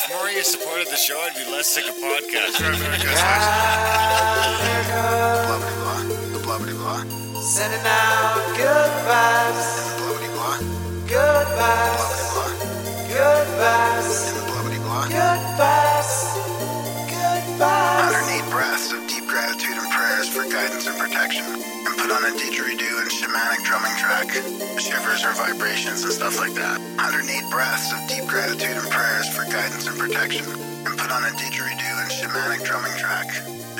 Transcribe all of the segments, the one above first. If Maria supported the show, I'd be less sick of podcasts. The blubbity blah. Sending out good vibes. The blubbity blah. Good vibes. Good vibes. The blubbity blah. Good vibes. Good vibes. Underneath breaths of deep gratitude and prayers for guidance and protection. And put on a didgeridoo and shamanic drumming track. Shivers or vibrations and stuff like that. Underneath breaths of deep gratitude and prayers for guidance and protection. And put on a didgeridoo and shamanic drumming track.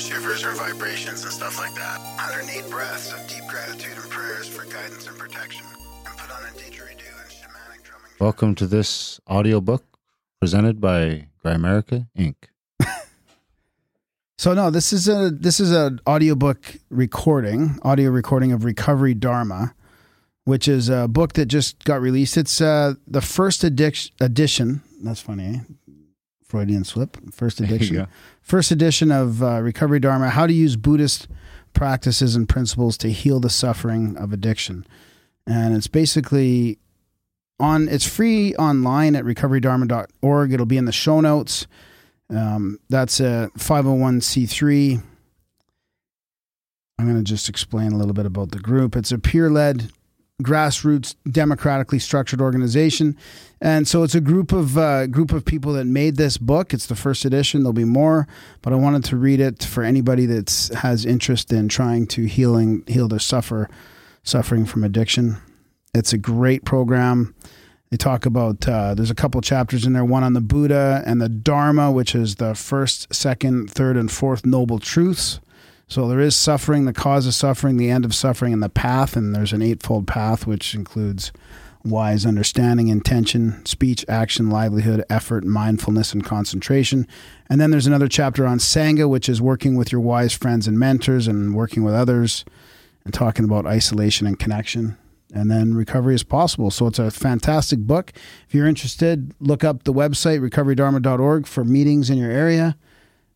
Shivers or vibrations and stuff like that. Underneath breaths of deep gratitude and prayers for guidance and protection. And put on a didgeridoo and shamanic drumming track. Welcome to this audiobook presented by Grimerica Inc. So no, this is an audiobook recording, audio recording of Recovery Dharma, which is a book that just got released. It's the first edition. That's funny, eh? Freudian slip. First edition. First edition of Recovery Dharma: How to Use Buddhist Practices and Principles to Heal the Suffering of Addiction. And it's basically it's free online at recoverydharma.org. It'll be in the show notes. That's a 501c3. I'm going to just explain a little bit about the group. It's a peer-led, grassroots, democratically structured organization. And so it's a group of people that made this book. It's the first edition. There'll be more, but I wanted to read it for anybody that has interest in trying to heal their suffering from addiction. It's a great program. They talk about, there's a couple chapters in there, one on the Buddha and the Dharma, which is the first, second, third, and fourth noble truths. So there is suffering, the cause of suffering, the end of suffering, and the path. And there's an eightfold path, which includes wise understanding, intention, speech, action, livelihood, effort, mindfulness, and concentration. And then there's another chapter on Sangha, which is working with your wise friends and mentors and working with others and talking about isolation and connection. And then recovery is possible. So it's a fantastic book. If you're interested, look up the website, recoverydharma.org, for meetings in your area.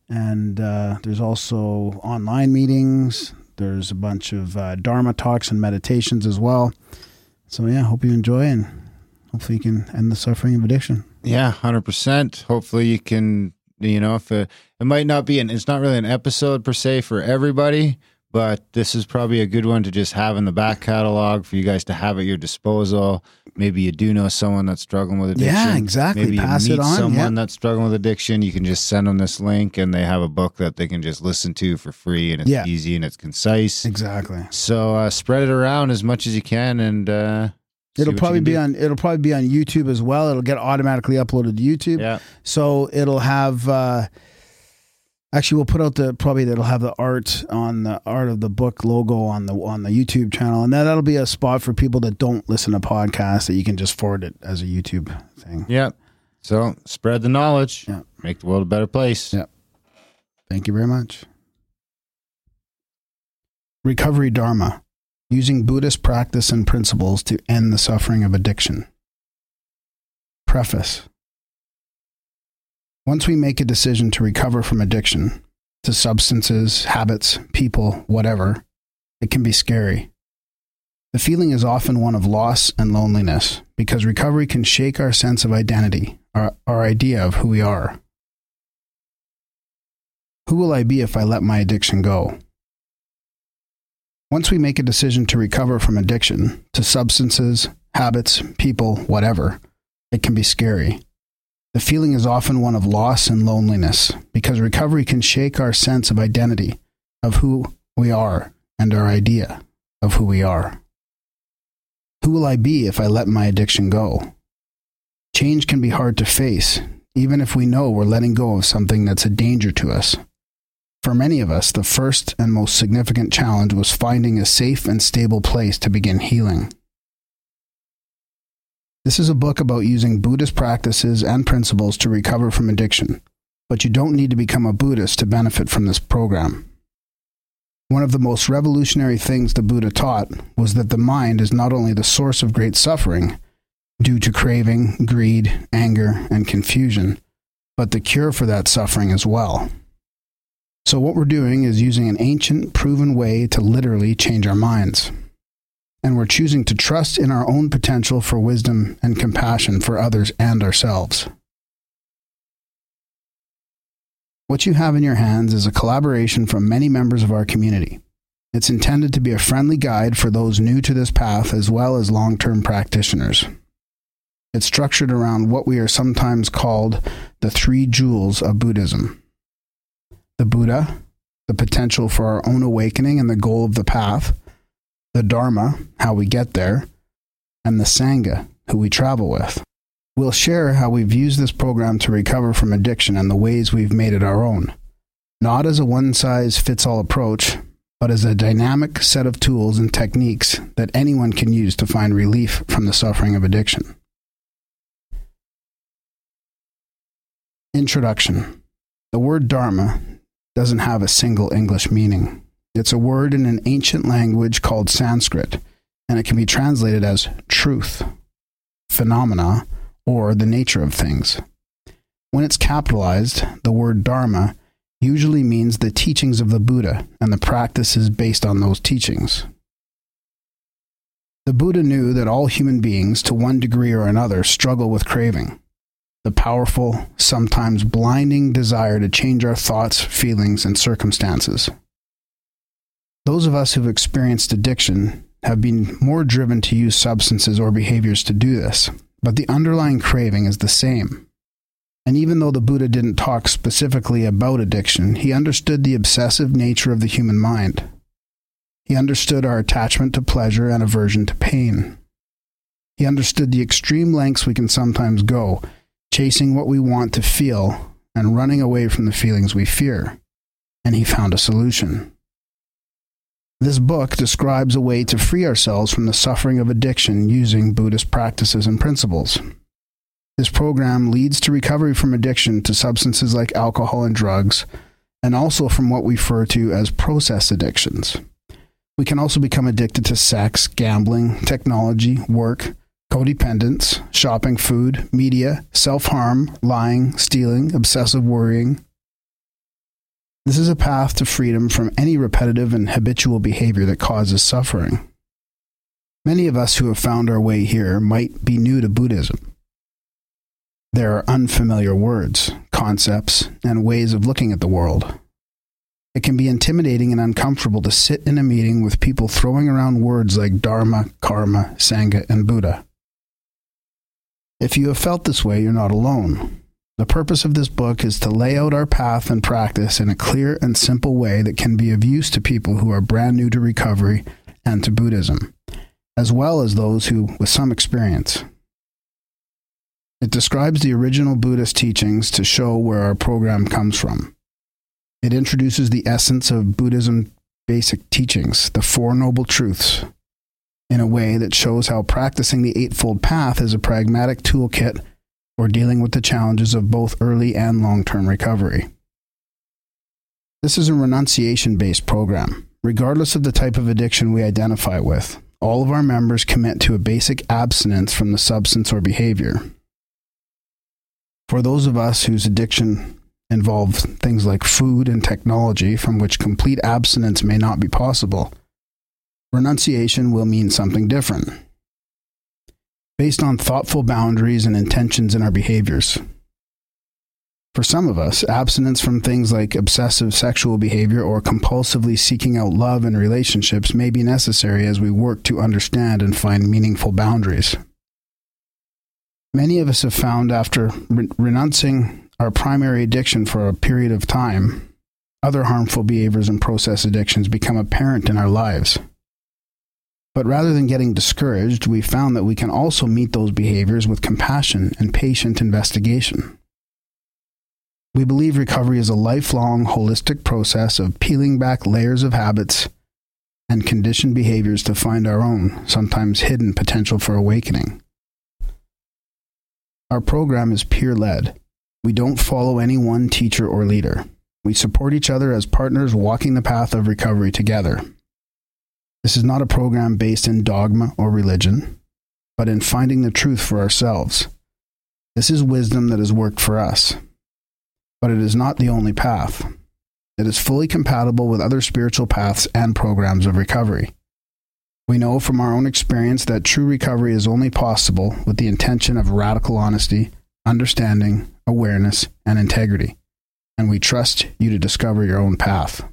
And there's also online meetings. There's a bunch of Dharma talks and meditations as well. So yeah, hope you enjoy, and hopefully you can end the suffering of addiction. Yeah, 100%. Hopefully you can, it might not be, it's not really an episode per se for everybody, but this is probably a good one to just have in the back catalog for you guys to have at your disposal. Maybe you do know someone that's struggling with addiction. Yeah, exactly. Maybe pass it on. Maybe you meet someone that's struggling with addiction. You can just send them this link, and they have a book that they can just listen to for free, and it's easy and it's concise. Exactly. So spread it around as much as you can, and it'll probably be on YouTube as well. It'll get automatically uploaded to YouTube. Yeah. So it'll have. Actually, we'll put out that'll have the art of the book logo on the YouTube channel, and that'll be a spot for people that don't listen to podcasts that you can just forward it as a YouTube thing. Yeah. So spread the knowledge. Yeah. Make the world a better place. Yeah. Thank you very much. Recovery Dharma: Using Buddhist Practice and Principles to End the Suffering of Addiction. Preface. Once we make a decision to recover from addiction, to substances, habits, people, whatever, it can be scary. The feeling is often one of loss and loneliness, because recovery can shake our sense of identity, our idea of who we are. Who will I be if I let my addiction go? Once we make a decision to recover from addiction, to substances, habits, people, whatever, it can be scary. The feeling is often one of loss and loneliness, because recovery can shake our sense of identity, of who we are, and our idea of who we are. Who will I be if I let my addiction go? Change can be hard to face, even if we know we're letting go of something that's a danger to us. For many of us, the first and most significant challenge was finding a safe and stable place to begin healing. This is a book about using Buddhist practices and principles to recover from addiction, but you don't need to become a Buddhist to benefit from this program. One of the most revolutionary things the Buddha taught was that the mind is not only the source of great suffering, due to craving, greed, anger, and confusion, but the cure for that suffering as well. So what we're doing is using an ancient, proven way to literally change our minds. And we're choosing to trust in our own potential for wisdom and compassion for others and ourselves. What you have in your hands is a collaboration from many members of our community. It's intended to be a friendly guide for those new to this path as well as long-term practitioners. It's structured around what we are sometimes called the three jewels of Buddhism: the Buddha, the potential for our own awakening and the goal of the path, the Dharma, how we get there, and the Sangha, who we travel with. We'll share how we've used this program to recover from addiction and the ways we've made it our own, not as a one-size-fits-all approach, but as a dynamic set of tools and techniques that anyone can use to find relief from the suffering of addiction. Introduction. The word Dharma doesn't have a single English meaning. It's a word in an ancient language called Sanskrit, and it can be translated as truth, phenomena, or the nature of things. When it's capitalized, the word Dharma usually means the teachings of the Buddha and the practices based on those teachings. The Buddha knew that all human beings, to one degree or another, struggle with craving, the powerful, sometimes blinding desire to change our thoughts, feelings, and circumstances. Those of us who've experienced addiction have been more driven to use substances or behaviors to do this, but the underlying craving is the same. And even though the Buddha didn't talk specifically about addiction, he understood the obsessive nature of the human mind. He understood our attachment to pleasure and aversion to pain. He understood the extreme lengths we can sometimes go, chasing what we want to feel and running away from the feelings we fear. And he found a solution. This book describes a way to free ourselves from the suffering of addiction using Buddhist practices and principles. This program leads to recovery from addiction to substances like alcohol and drugs, and also from what we refer to as process addictions. We can also become addicted to sex, gambling, technology, work, codependence, shopping, food, media, self-harm, lying, stealing, obsessive worrying. This is a path to freedom from any repetitive and habitual behavior that causes suffering. Many of us who have found our way here might be new to Buddhism. There are unfamiliar words, concepts, and ways of looking at the world. It can be intimidating and uncomfortable to sit in a meeting with people throwing around words like Dharma, Karma, Sangha, and Buddha. If you have felt this way, you're not alone. The purpose of this book is to lay out our path and practice in a clear and simple way that can be of use to people who are brand new to recovery and to Buddhism, as well as those who with some experience. It describes the original Buddhist teachings to show where our program comes from. It introduces the essence of Buddhism's basic teachings, the Four Noble Truths, in a way that shows how practicing the Eightfold Path is a pragmatic toolkit or dealing with the challenges of both early and long-term recovery. This is a renunciation-based program. Regardless of the type of addiction we identify with, all of our members commit to a basic abstinence from the substance or behavior. For those of us whose addiction involves things like food and technology, from which complete abstinence may not be possible, renunciation will mean something different, based on thoughtful boundaries and intentions in our behaviors. For some of us, abstinence from things like obsessive sexual behavior or compulsively seeking out love and relationships may be necessary as we work to understand and find meaningful boundaries. Many of us have found after renouncing our primary addiction for a period of time, other harmful behaviors and process addictions become apparent in our lives. But rather than getting discouraged, we found that we can also meet those behaviors with compassion and patient investigation. We believe recovery is a lifelong, holistic process of peeling back layers of habits and conditioned behaviors to find our own, sometimes hidden, potential for awakening. Our program is peer-led. We don't follow any one teacher or leader. We support each other as partners walking the path of recovery together. This is not a program based in dogma or religion, but in finding the truth for ourselves. This is wisdom that has worked for us, but it is not the only path. It is fully compatible with other spiritual paths and programs of recovery. We know from our own experience that true recovery is only possible with the intention of radical honesty, understanding, awareness, and integrity, and we trust you to discover your own path.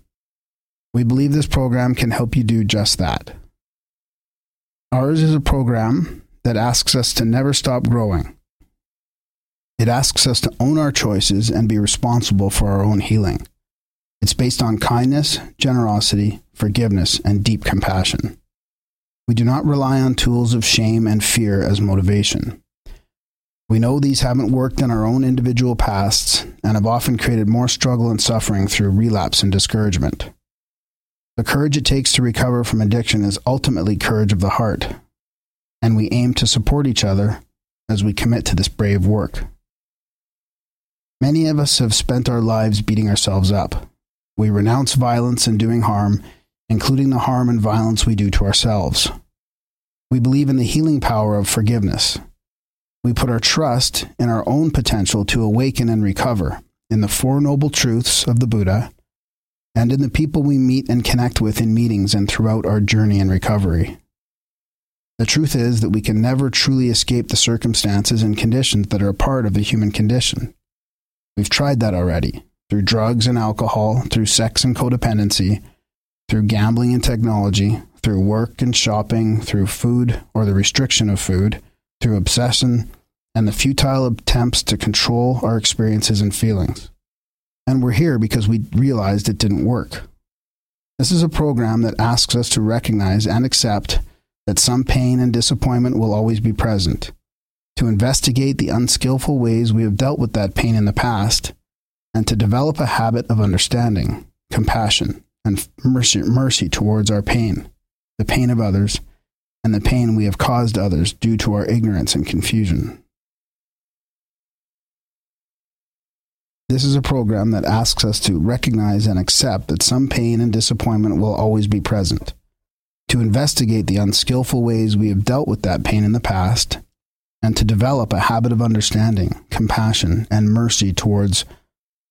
We believe this program can help you do just that. Ours is a program that asks us to never stop growing. It asks us to own our choices and be responsible for our own healing. It's based on kindness, generosity, forgiveness, and deep compassion. We do not rely on tools of shame and fear as motivation. We know these haven't worked in our own individual pasts and have often created more struggle and suffering through relapse and discouragement. The courage it takes to recover from addiction is ultimately courage of the heart, and we aim to support each other as we commit to this brave work. Many of us have spent our lives beating ourselves up. We renounce violence and doing harm, including the harm and violence we do to ourselves. We believe in the healing power of forgiveness. We put our trust in our own potential to awaken and recover in the Four Noble Truths of the Buddha, and in the people we meet and connect with in meetings and throughout our journey in recovery. The truth is that we can never truly escape the circumstances and conditions that are a part of the human condition. We've tried that already, through drugs and alcohol, through sex and codependency, through gambling and technology, through work and shopping, through food or the restriction of food, through obsession, and the futile attempts to control our experiences and feelings. And we're here because we realized it didn't work. This is a program that asks us to recognize and accept that some pain and disappointment will always be present, to investigate the unskillful ways we have dealt with that pain in the past, and to develop a habit of understanding, compassion, and mercy towards our pain, the pain of others, and the pain we have caused others due to our ignorance and confusion. This is a program that asks us to recognize and accept that some pain and disappointment will always be present, to investigate the unskillful ways we have dealt with that pain in the past, and to develop a habit of understanding, compassion, and mercy towards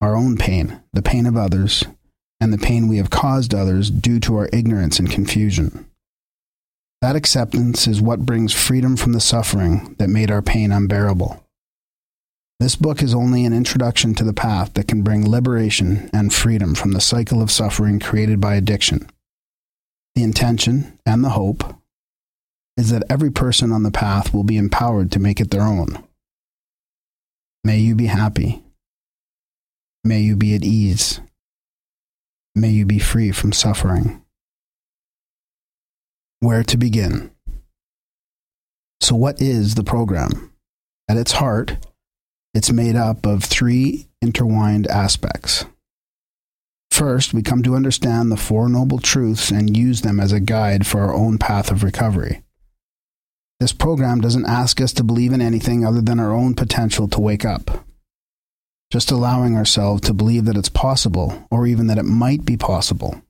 our own pain, the pain of others, and the pain we have caused others due to our ignorance and confusion. That acceptance is what brings freedom from the suffering that made our pain unbearable. This book is only an introduction to the path that can bring liberation and freedom from the cycle of suffering created by addiction. The intention, and the hope, is that every person on the path will be empowered to make it their own. May you be happy. May you be at ease. May you be free from suffering. Where to begin? So what is the program? At its heart, it's made up of three intertwined aspects. First, we come to understand the Four Noble Truths and use them as a guide for our own path of recovery. This program doesn't ask us to believe in anything other than our own potential to wake up. Just allowing ourselves to believe that it's possible, or even that it might be possible.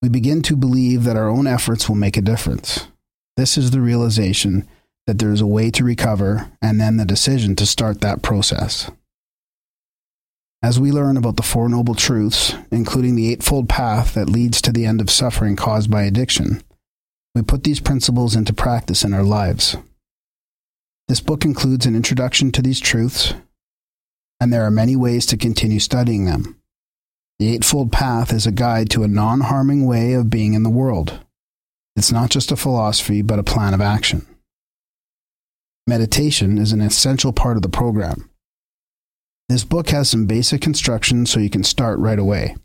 We begin to believe that our own efforts will make a difference. This is the realization that there is a way to recover, and then the decision to start that process. As we learn about the Four Noble Truths, including the Eightfold Path that leads to the end of suffering caused by addiction, we put these principles into practice in our lives. This book includes an introduction to these truths, and there are many ways to continue studying them. The Eightfold Path is a guide to a non-harming way of being in the world. It's not just a philosophy, but a plan of action. Meditation is an essential part of the program. This book has some basic instructions so you can start right away.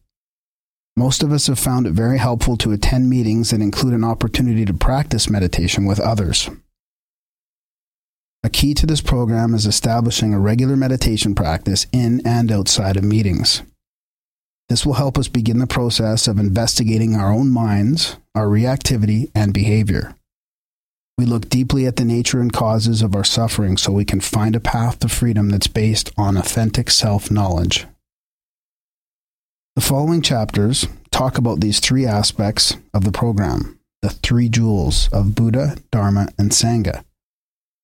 Most of us have found it very helpful to attend meetings that include an opportunity to practice meditation with others. A key to this program is establishing a regular meditation practice in and outside of meetings. This will help us begin the process of investigating our own minds, our reactivity, and behavior. We look deeply at the nature and causes of our suffering so we can find a path to freedom that's based on authentic self-knowledge. The following chapters talk about these three aspects of the program, the three jewels of Buddha, Dharma, and Sangha,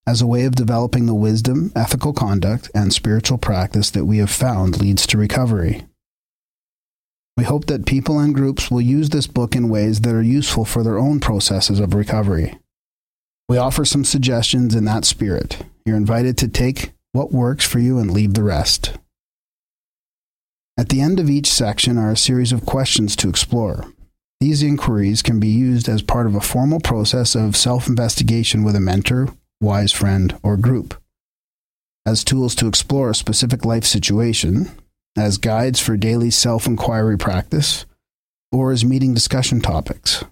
as a way of developing the wisdom, ethical conduct, and spiritual practice that we have found leads to recovery. We hope that people and groups will use this book in ways that are useful for their own processes of recovery. We offer some suggestions in that spirit. You're invited to take what works for you and leave the rest. At the end of each section are a series of questions to explore. These inquiries can be used as part of a formal process of self-investigation with a mentor, wise friend, or group, as tools to explore a specific life situation, as guides for daily self-inquiry practice, or as meeting discussion topics.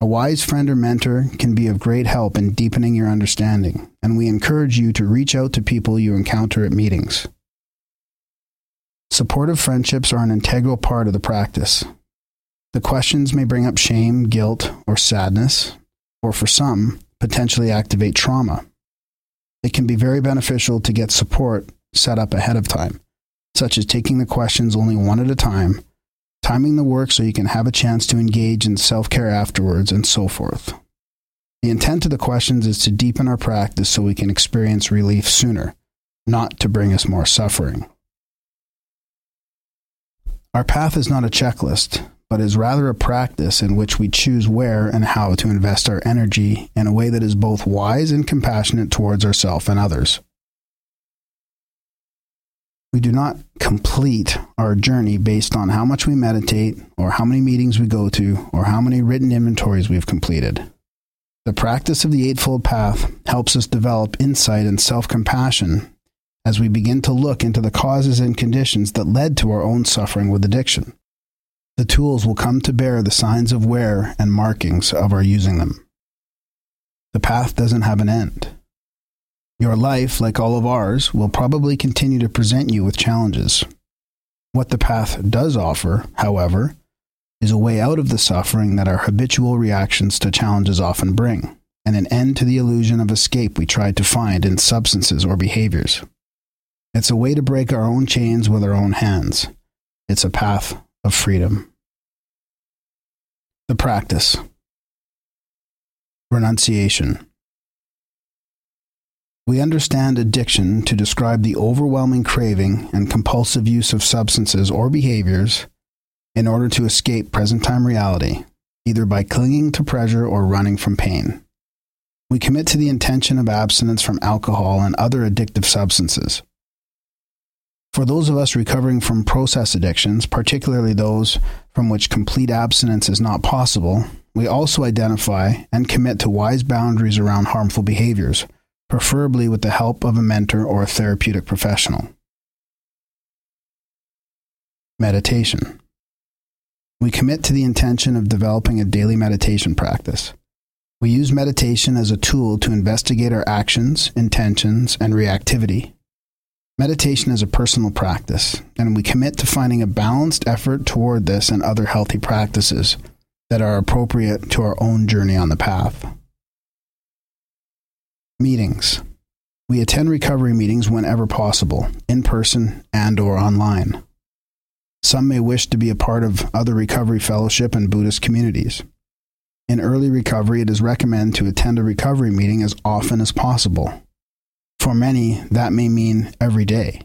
A wise friend or mentor can be of great help in deepening your understanding, and we encourage you to reach out to people you encounter at meetings. Supportive friendships are an integral part of the practice. The questions may bring up shame, guilt, or sadness, or for some, potentially activate trauma. It can be very beneficial to get support set up ahead of time, such as taking the questions only one at a time, timing the work so you can have a chance to engage in self-care afterwards, and so forth. The intent of the questions is to deepen our practice so we can experience relief sooner, not to bring us more suffering. Our path is not a checklist, but is rather a practice in which we choose where and how to invest our energy in a way that is both wise and compassionate towards ourselves and others. We do not complete our journey based on how much we meditate, or how many meetings we go to, or how many written inventories we've completed. The practice of the Eightfold Path helps us develop insight and self-compassion as we begin to look into the causes and conditions that led to our own suffering with addiction. The tools will come to bear the signs of wear and markings of our using them. The path doesn't have an end. Your life, like all of ours, will probably continue to present you with challenges. What the path does offer, however, is a way out of the suffering that our habitual reactions to challenges often bring, and an end to the illusion of escape we tried to find in substances or behaviors. It's a way to break our own chains with our own hands. It's a path of freedom. The practice. Renunciation. We understand addiction to describe the overwhelming craving and compulsive use of substances or behaviors in order to escape present-time reality, either by clinging to pleasure or running from pain. We commit to the intention of abstinence from alcohol and other addictive substances. For those of us recovering from process addictions, particularly those from which complete abstinence is not possible, we also identify and commit to wise boundaries around harmful behaviors, preferably with the help of a mentor or a therapeutic professional. Meditation. We commit to the intention of developing a daily meditation practice. We use meditation as a tool to investigate our actions, intentions, and reactivity. Meditation is a personal practice, and we commit to finding a balanced effort toward this and other healthy practices that are appropriate to our own journey on the path. Meetings. We attend recovery meetings whenever possible, in person and or online. Some may wish to be a part of other recovery fellowship and Buddhist communities. In early recovery, it is recommended to attend a recovery meeting as often as possible. For many, that may mean every day.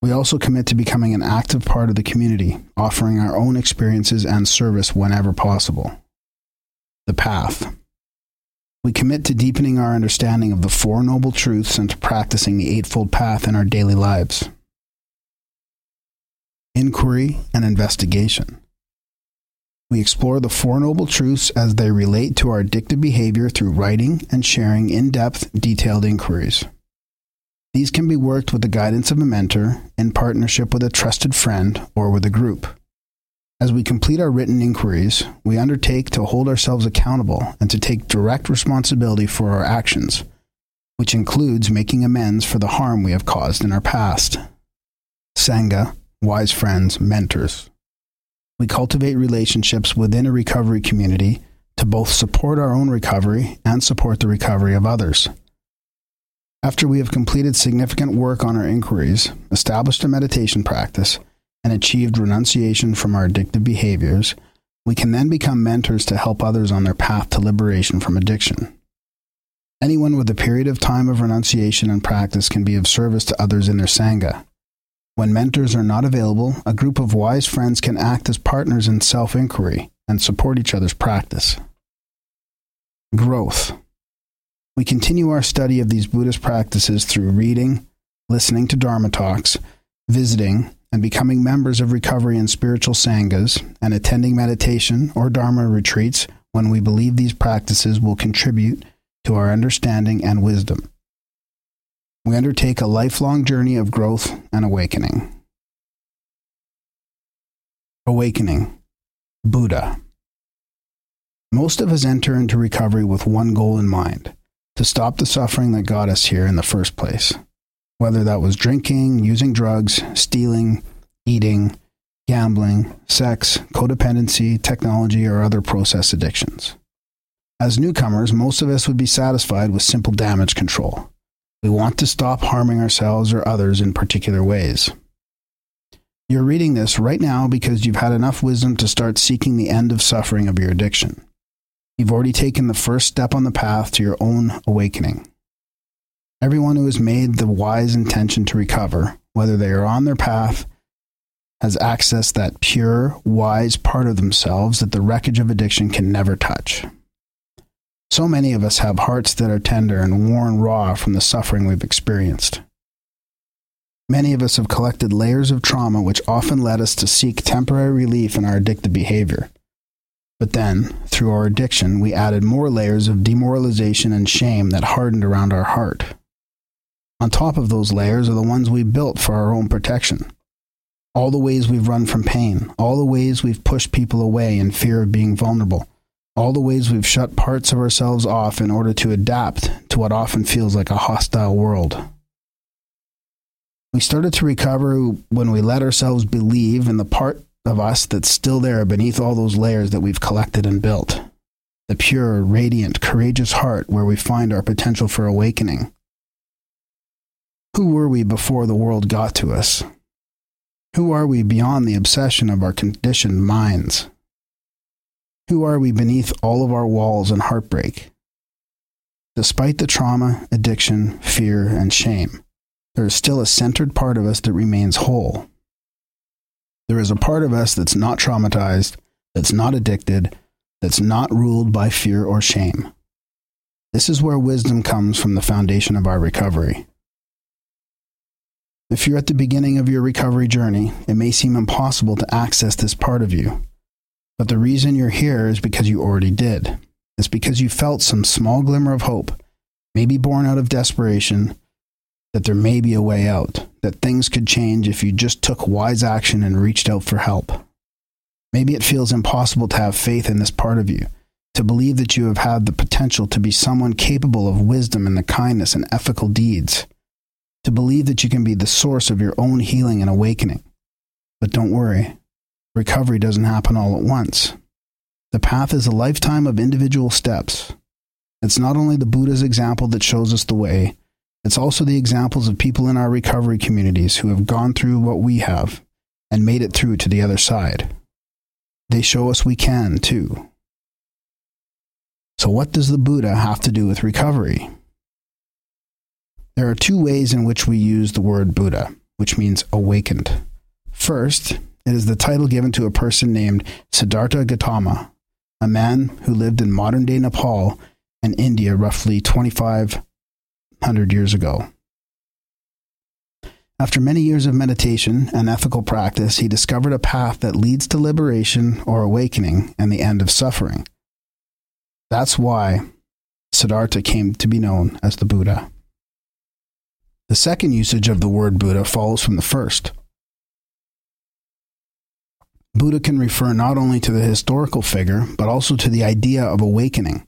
We also commit to becoming an active part of the community, offering our own experiences and service whenever possible. The path. We commit to deepening our understanding of the Four Noble Truths and to practicing the Eightfold Path in our daily lives. Inquiry and investigation. We explore the Four Noble Truths as they relate to our addictive behavior through writing and sharing in-depth, detailed inquiries. These can be worked with the guidance of a mentor, in partnership with a trusted friend, or with a group. As we complete our written inquiries, we undertake to hold ourselves accountable and to take direct responsibility for our actions, which includes making amends for the harm we have caused in our past. Sangha, wise friends, mentors. We cultivate relationships within a recovery community to both support our own recovery and support the recovery of others. After we have completed significant work on our inquiries, established a meditation practice, and achieved renunciation from our addictive behaviors, we can then become mentors to help others on their path to liberation from addiction. Anyone with a period of time of renunciation and practice can be of service to others in their Sangha. When mentors are not available, a group of wise friends can act as partners in self-inquiry and support each other's practice. Growth. We continue our study of these Buddhist practices through reading, listening to Dharma talks, visiting, and becoming members of recovery and spiritual sanghas, and attending meditation or Dharma retreats when we believe these practices will contribute to our understanding and wisdom. We undertake a lifelong journey of growth and awakening. Awakening. Buddha. Most of us enter into recovery with one goal in mind: to stop the suffering that got us here in the first place. Whether that was drinking, using drugs, stealing, eating, gambling, sex, codependency, technology, or other process addictions. As newcomers, most of us would be satisfied with simple damage control. We want to stop harming ourselves or others in particular ways. You're reading this right now because you've had enough wisdom to start seeking the end of suffering of your addiction. You've already taken the first step on the path to your own awakening. Everyone who has made the wise intention to recover, whether they are on their path, has accessed that pure, wise part of themselves that the wreckage of addiction can never touch. So many of us have hearts that are tender and worn raw from the suffering we've experienced. Many of us have collected layers of trauma which often led us to seek temporary relief in our addictive behavior. But then, through our addiction, we added more layers of demoralization and shame that hardened around our heart. On top of those layers are the ones we built for our own protection. All the ways we've run from pain, all the ways we've pushed people away in fear of being vulnerable, all the ways we've shut parts of ourselves off in order to adapt to what often feels like a hostile world. We started to recover when we let ourselves believe in the part of us that's still there beneath all those layers that we've collected and built. The pure, radiant, courageous heart where we find our potential for awakening. Who were we before the world got to us? Who are we beyond the obsession of our conditioned minds? Who are we beneath all of our walls and heartbreak? Despite the trauma, addiction, fear, and shame, there is still a centered part of us that remains whole. There is a part of us that's not traumatized, that's not addicted, that's not ruled by fear or shame. This is where wisdom comes from, the foundation of our recovery. If you're at the beginning of your recovery journey, it may seem impossible to access this part of you. But the reason you're here is because you already did. It's because you felt some small glimmer of hope, maybe born out of desperation, that there may be a way out, that things could change if you just took wise action and reached out for help. Maybe it feels impossible to have faith in this part of you, to believe that you have had the potential to be someone capable of wisdom and the kindness and ethical deeds, to believe that you can be the source of your own healing and awakening. But don't worry, recovery doesn't happen all at once. The path is a lifetime of individual steps. It's not only the Buddha's example that shows us the way, it's also the examples of people in our recovery communities who have gone through what we have and made it through to the other side. They show us we can, too. So what does the Buddha have to do with recovery? There are two ways in which we use the word Buddha, which means awakened. First, it is the title given to a person named Siddhartha Gautama, a man who lived in modern-day Nepal and India roughly 2,500 years ago. After many years of meditation and ethical practice, he discovered a path that leads to liberation or awakening and the end of suffering. That's why Siddhartha came to be known as the Buddha. The second usage of the word Buddha follows from the first. Buddha can refer not only to the historical figure, but also to the idea of awakening.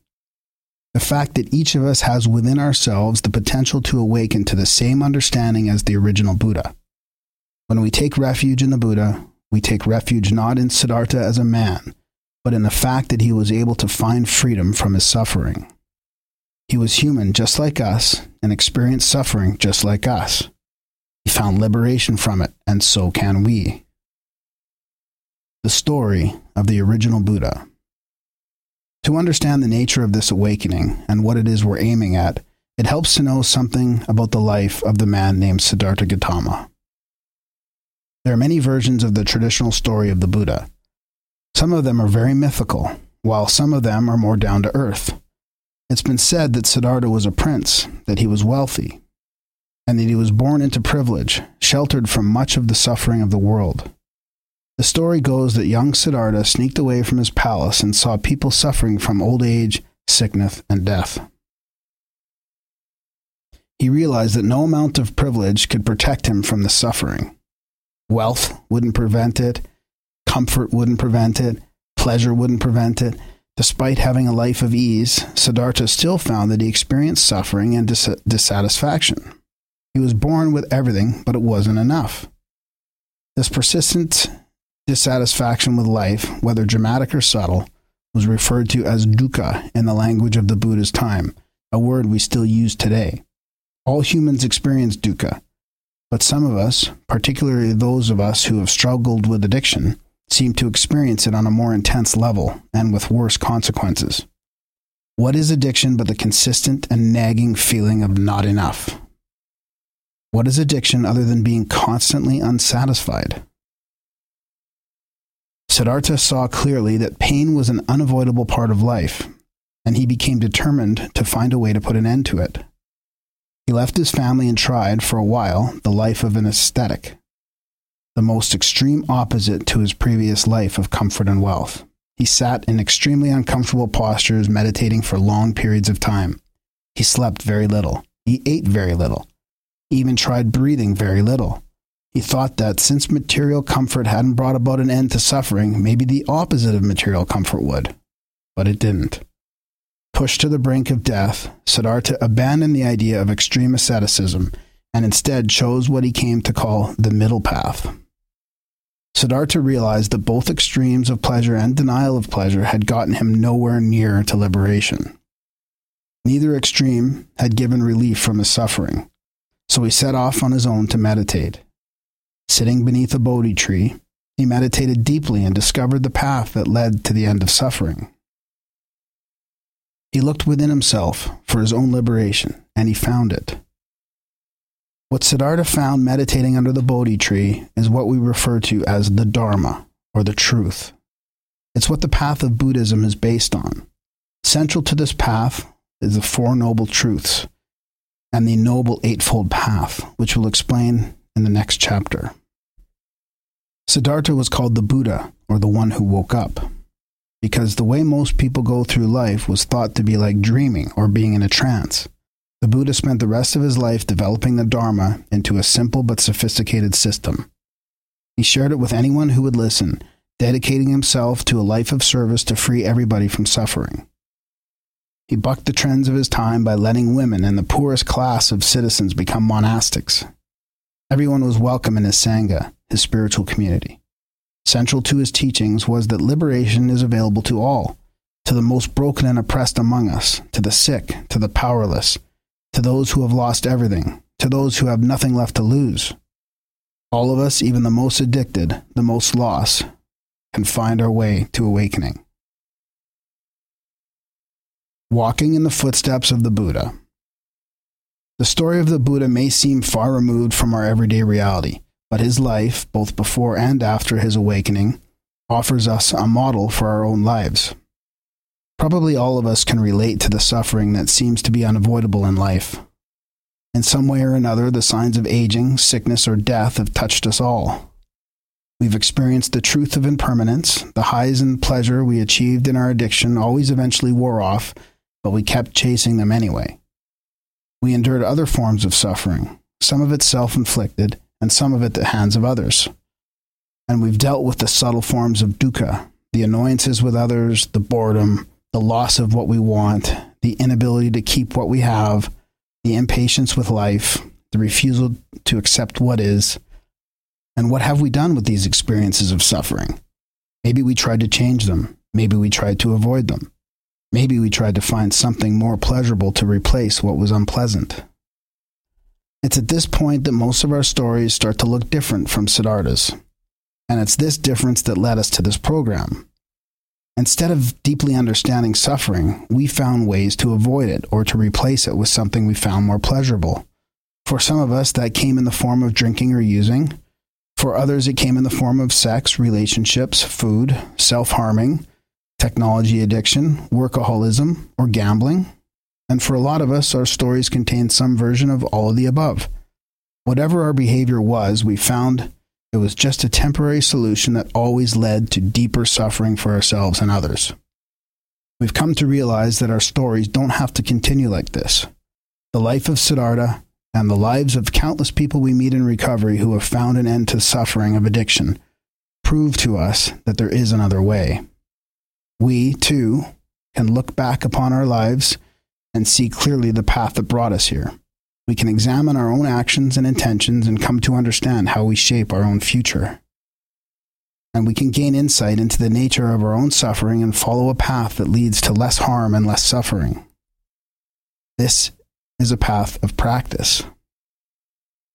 The fact that each of us has within ourselves the potential to awaken to the same understanding as the original Buddha. When we take refuge in the Buddha, we take refuge not in Siddhartha as a man, but in the fact that he was able to find freedom from his suffering. He was human just like us and experienced suffering just like us. He found liberation from it, and so can we. The story of the original Buddha. To understand the nature of this awakening and what it is we're aiming at, it helps to know something about the life of the man named Siddhartha Gautama. There are many versions of the traditional story of the Buddha. Some of them are very mythical, while some of them are more down to earth. It's been said that Siddhartha was a prince, that he was wealthy. and that he was born into privilege, sheltered from much of the suffering of the world. The story goes that young Siddhartha sneaked away from his palace and saw people suffering from old age, sickness, and death. He realized that no amount of privilege could protect him from the suffering. Wealth wouldn't prevent it, comfort wouldn't prevent it, pleasure wouldn't prevent it. Despite having a life of ease, Siddhartha still found that he experienced suffering and dissatisfaction. He was born with everything, but it wasn't enough. This persistent dissatisfaction with life, whether dramatic or subtle, was referred to as dukkha in the language of the Buddha's time, a word we still use today. All humans experience dukkha, but some of us, particularly those of us who have struggled with addiction, seem to experience it on a more intense level and with worse consequences. What is addiction but the consistent and nagging feeling of not enough? What is addiction other than being constantly unsatisfied? Siddhartha saw clearly that pain was an unavoidable part of life, and he became determined to find a way to put an end to it. He left his family and tried, for a while, the life of an ascetic, the most extreme opposite to his previous life of comfort and wealth. He sat in extremely uncomfortable postures, meditating for long periods of time. He slept very little. He ate very little. He even tried breathing very little. He thought that since material comfort hadn't brought about an end to suffering, maybe the opposite of material comfort would. But it didn't. Pushed to the brink of death, Siddhartha abandoned the idea of extreme asceticism and instead chose what he came to call the middle path. Siddhartha realized that both extremes of pleasure and denial of pleasure had gotten him nowhere near to liberation. Neither extreme had given relief from his suffering, so he set off on his own to meditate. Sitting beneath a Bodhi tree, he meditated deeply and discovered the path that led to the end of suffering. He looked within himself for his own liberation, and he found it. What Siddhartha found meditating under the Bodhi tree is what we refer to as the Dharma, or the truth. It's what the path of Buddhism is based on. Central to this path is the Four Noble Truths and the Noble Eightfold Path, which we'll explain in the next chapter. Siddhartha was called the Buddha, or the one who woke up, because the way most people go through life was thought to be like dreaming or being in a trance. The Buddha spent the rest of his life developing the Dharma into a simple but sophisticated system. He shared it with anyone who would listen, dedicating himself to a life of service to free everybody from suffering. He bucked the trends of his time by letting women and the poorest class of citizens become monastics. Everyone was welcome in his Sangha, his spiritual community. Central to his teachings was that liberation is available to all, to the most broken and oppressed among us, to the sick, to the powerless, to those who have lost everything, to those who have nothing left to lose. All of us, even the most addicted, the most lost, can find our way to awakening. Walking in the footsteps of the Buddha. The story of the Buddha may seem far removed from our everyday reality, but his life, both before and after his awakening, offers us a model for our own lives. Probably all of us can relate to the suffering that seems to be unavoidable in life. In some way or another, the signs of aging, sickness, or death have touched us all. We've experienced the truth of impermanence. The highs and pleasure we achieved in our addiction always eventually wore off, but we kept chasing them anyway. We endured other forms of suffering, some of it self-inflicted, and some of it at the hands of others. And we've dealt with the subtle forms of dukkha, the annoyances with others, the boredom, the loss of what we want, the inability to keep what we have, the impatience with life, the refusal to accept what is. And what have we done with these experiences of suffering? Maybe we tried to change them. Maybe we tried to avoid them. Maybe we tried to find something more pleasurable to replace what was unpleasant. It's at this point that most of our stories start to look different from Siddhartha's. And it's this difference that led us to this program. Instead of deeply understanding suffering, we found ways to avoid it or to replace it with something we found more pleasurable. For some of us, that came in the form of drinking or using. For others, it came in the form of sex, relationships, food, self-harming, technology addiction, workaholism, or gambling. And for a lot of us, our stories contain some version of all of the above, Whatever our behavior was, we found it was just a temporary solution that always led to deeper suffering for ourselves and others. We've come to realize that our stories don't have to continue like this. The life of Siddhartha and the lives of countless people we meet in recovery who have found an end to suffering of addiction prove to us that there is another way. We, too, can look back upon our lives and see clearly the path that brought us here. We can examine our own actions and intentions and come to understand how we shape our own future. And we can gain insight into the nature of our own suffering and follow a path that leads to less harm and less suffering. This is a path of practice.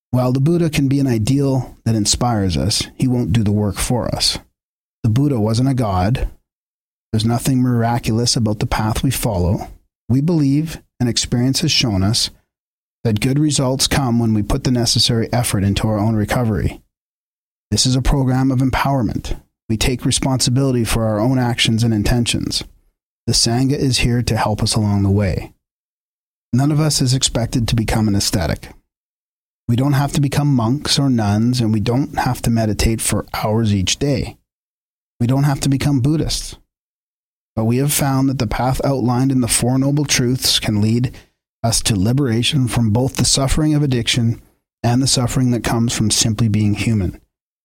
While the Buddha can be an ideal that inspires us, he won't do the work for us. The Buddha wasn't a god. There's nothing miraculous about the path we follow. We believe, and experience has shown us, that good results come when we put the necessary effort into our own recovery. This is a program of empowerment. We take responsibility for our own actions and intentions. The Sangha is here to help us along the way. None of us is expected to become an ascetic. We don't have to become monks or nuns, and we don't have to meditate for hours each day. We don't have to become Buddhists. But we have found that the path outlined in the Four Noble Truths can lead us to liberation from both the suffering of addiction and the suffering that comes from simply being human,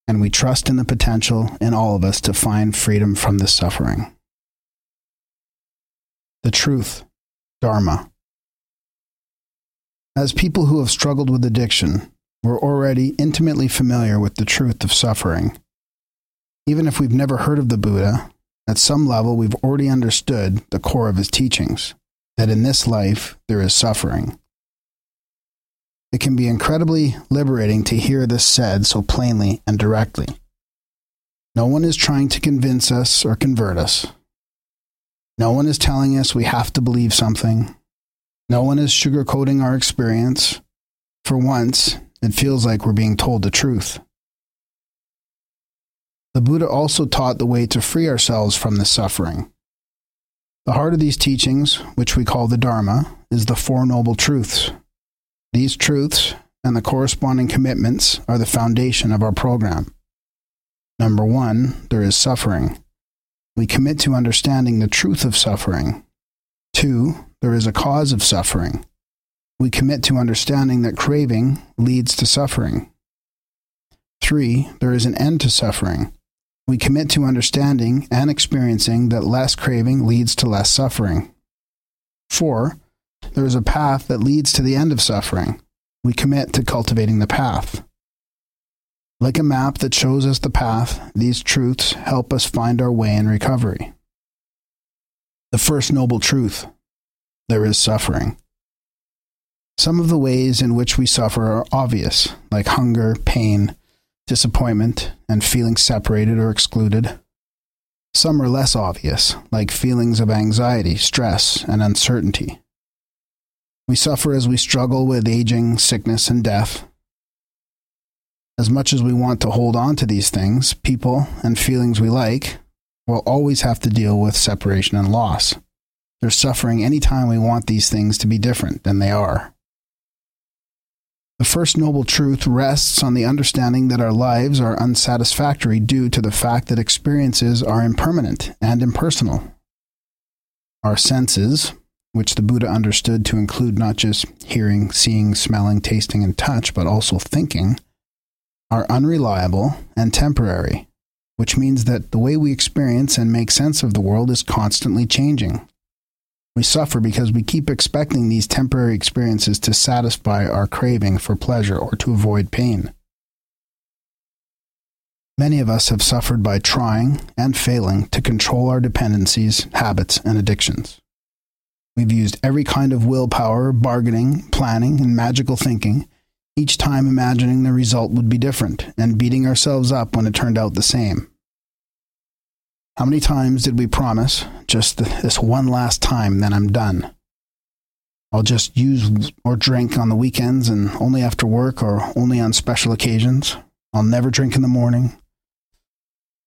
and we trust in the potential in all of us to find freedom from this suffering. The Truth, Dharma. As people who have struggled with addiction, we're already intimately familiar with the truth of suffering. Even if we've never heard of the Buddha, at some level we've already understood the core of his teachings, that in this life there is suffering. It can be incredibly liberating to hear this said so plainly and directly. No one is trying to convince us or convert us. No one is telling us we have to believe something. No one is sugarcoating our experience. For once, it feels like we're being told the truth. The Buddha also taught the way to free ourselves from this suffering. The heart of these teachings, which we call the Dharma, is the Four Noble Truths. These truths and the corresponding commitments are the foundation of our program. Number 1, there is suffering. We commit to understanding the truth of suffering. 2, there is a cause of suffering. We commit to understanding that craving leads to suffering. 3, there is an end to suffering. We commit to understanding and experiencing that less craving leads to less suffering. 4, there is a path that leads to the end of suffering. We commit to cultivating the path. Like a map that shows us the path, these truths help us find our way in recovery. The First Noble Truth, there is suffering. Some of the ways in which we suffer are obvious, like hunger, pain, disappointment, and feeling separated or excluded. Some are less obvious, like feelings of anxiety, stress, and uncertainty. We suffer as we struggle with aging, sickness, and death. As much as we want to hold on to these things, people, and feelings we like, we'll always have to deal with separation and loss. There's suffering any time we want these things to be different than they are. The First Noble Truth rests on the understanding that our lives are unsatisfactory due to the fact that experiences are impermanent and impersonal. Our senses, which the Buddha understood to include not just hearing, seeing, smelling, tasting, and touch, but also thinking, are unreliable and temporary, which means that the way we experience and make sense of the world is constantly changing. We suffer because we keep expecting these temporary experiences to satisfy our craving for pleasure or to avoid pain. Many of us have suffered by trying and failing to control our dependencies, habits, and addictions. We've used every kind of willpower, bargaining, planning, and magical thinking, each time imagining the result would be different and beating ourselves up when it turned out the same. How many times did we promise, just this one last time, then I'm done? I'll just use or drink on the weekends and only after work or only on special occasions. I'll never drink in the morning.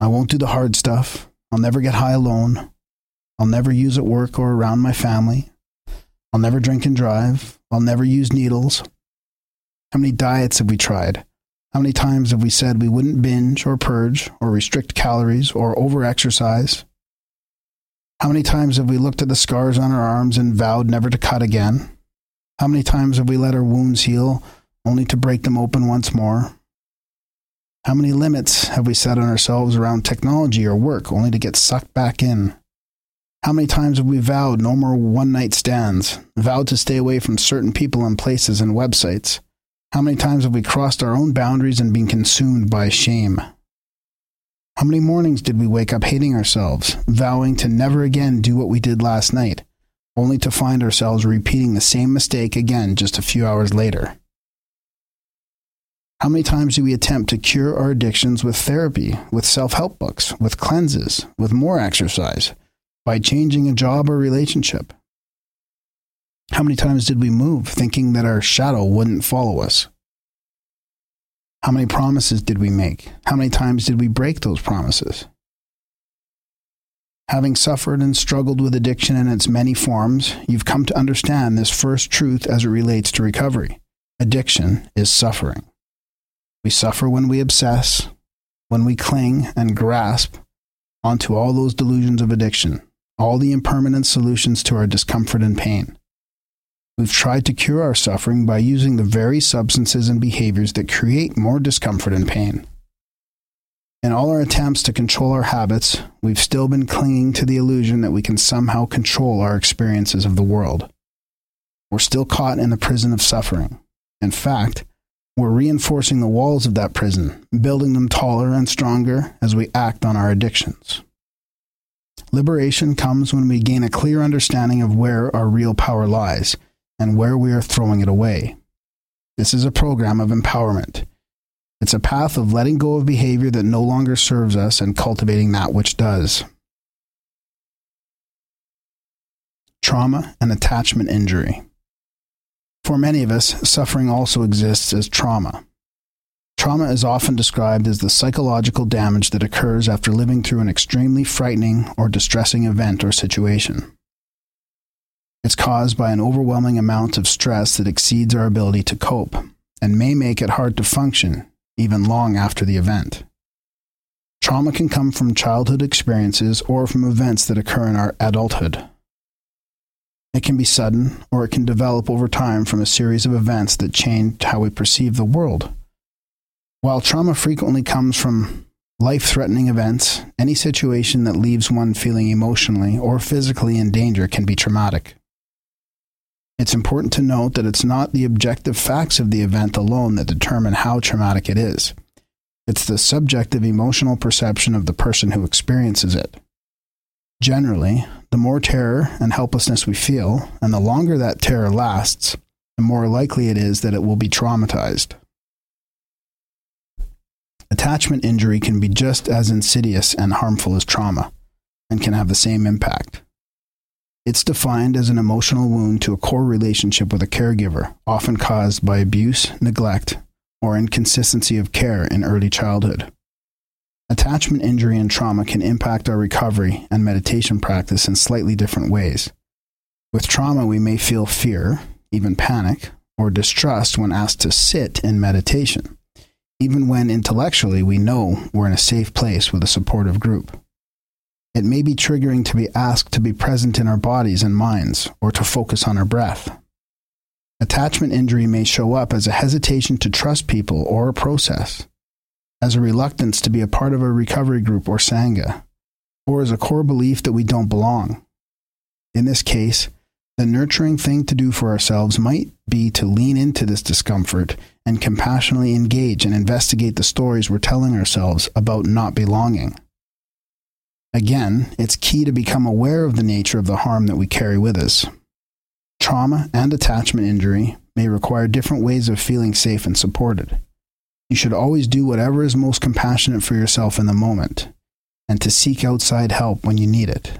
I won't do the hard stuff. I'll never get high alone. I'll never use at work or around my family. I'll never drink and drive. I'll never use needles. How many diets have we tried? How many times have we said we wouldn't binge or purge or restrict calories or over-exercise? How many times have we looked at the scars on our arms and vowed never to cut again? How many times have we let our wounds heal only to break them open once more? How many limits have we set on ourselves around technology or work only to get sucked back in? How many times have we vowed no more one-night stands, vowed to stay away from certain people and places and websites? How many times have we crossed our own boundaries and been consumed by shame? How many mornings did we wake up hating ourselves, vowing to never again do what we did last night, only to find ourselves repeating the same mistake again just a few hours later? How many times do we attempt to cure our addictions with therapy, with self-help books, with cleanses, with more exercise, by changing a job or relationship? How many times did we move, thinking that our shadow wouldn't follow us? How many promises did we make? How many times did we break those promises? Having suffered and struggled with addiction in its many forms, you've come to understand this first truth as it relates to recovery. Addiction is suffering. We suffer when we obsess, when we cling and grasp onto all those delusions of addiction, all the impermanent solutions to our discomfort and pain. We've tried to cure our suffering by using the very substances and behaviors that create more discomfort and pain. In all our attempts to control our habits, we've still been clinging to the illusion that we can somehow control our experiences of the world. We're still caught in the prison of suffering. In fact, we're reinforcing the walls of that prison, building them taller and stronger as we act on our addictions. Liberation comes when we gain a clear understanding of where our real power lies and where we are throwing it away. This is a program of empowerment. It's a path of letting go of behavior that no longer serves us and cultivating that which does. Trauma and attachment injury. For many of us, suffering also exists as trauma. Trauma is often described as the psychological damage that occurs after living through an extremely frightening or distressing event or situation. It's caused by an overwhelming amount of stress that exceeds our ability to cope and may make it hard to function even long after the event. Trauma can come from childhood experiences or from events that occur in our adulthood. It can be sudden, or it can develop over time from a series of events that change how we perceive the world. While trauma frequently comes from life-threatening events, any situation that leaves one feeling emotionally or physically in danger can be traumatic. It's important to note that it's not the objective facts of the event alone that determine how traumatic it is. It's the subjective emotional perception of the person who experiences it. Generally, the more terror and helplessness we feel, and the longer that terror lasts, the more likely it is that it will be traumatized. Attachment injury can be just as insidious and harmful as trauma, and can have the same impact. It's defined as an emotional wound to a core relationship with a caregiver, often caused by abuse, neglect, or inconsistency of care in early childhood. Attachment injury and trauma can impact our recovery and meditation practice in slightly different ways. With trauma, we may feel fear, even panic, or distrust when asked to sit in meditation, even when intellectually we know we're in a safe place with a supportive group. It may be triggering to be asked to be present in our bodies and minds, or to focus on our breath. Attachment injury may show up as a hesitation to trust people or a process, as a reluctance to be a part of a recovery group or sangha, or as a core belief that we don't belong. In this case, the nurturing thing to do for ourselves might be to lean into this discomfort and compassionately engage and investigate the stories we're telling ourselves about not belonging. Again, it's key to become aware of the nature of the harm that we carry with us. Trauma and attachment injury may require different ways of feeling safe and supported. You should always do whatever is most compassionate for yourself in the moment, and to seek outside help when you need it.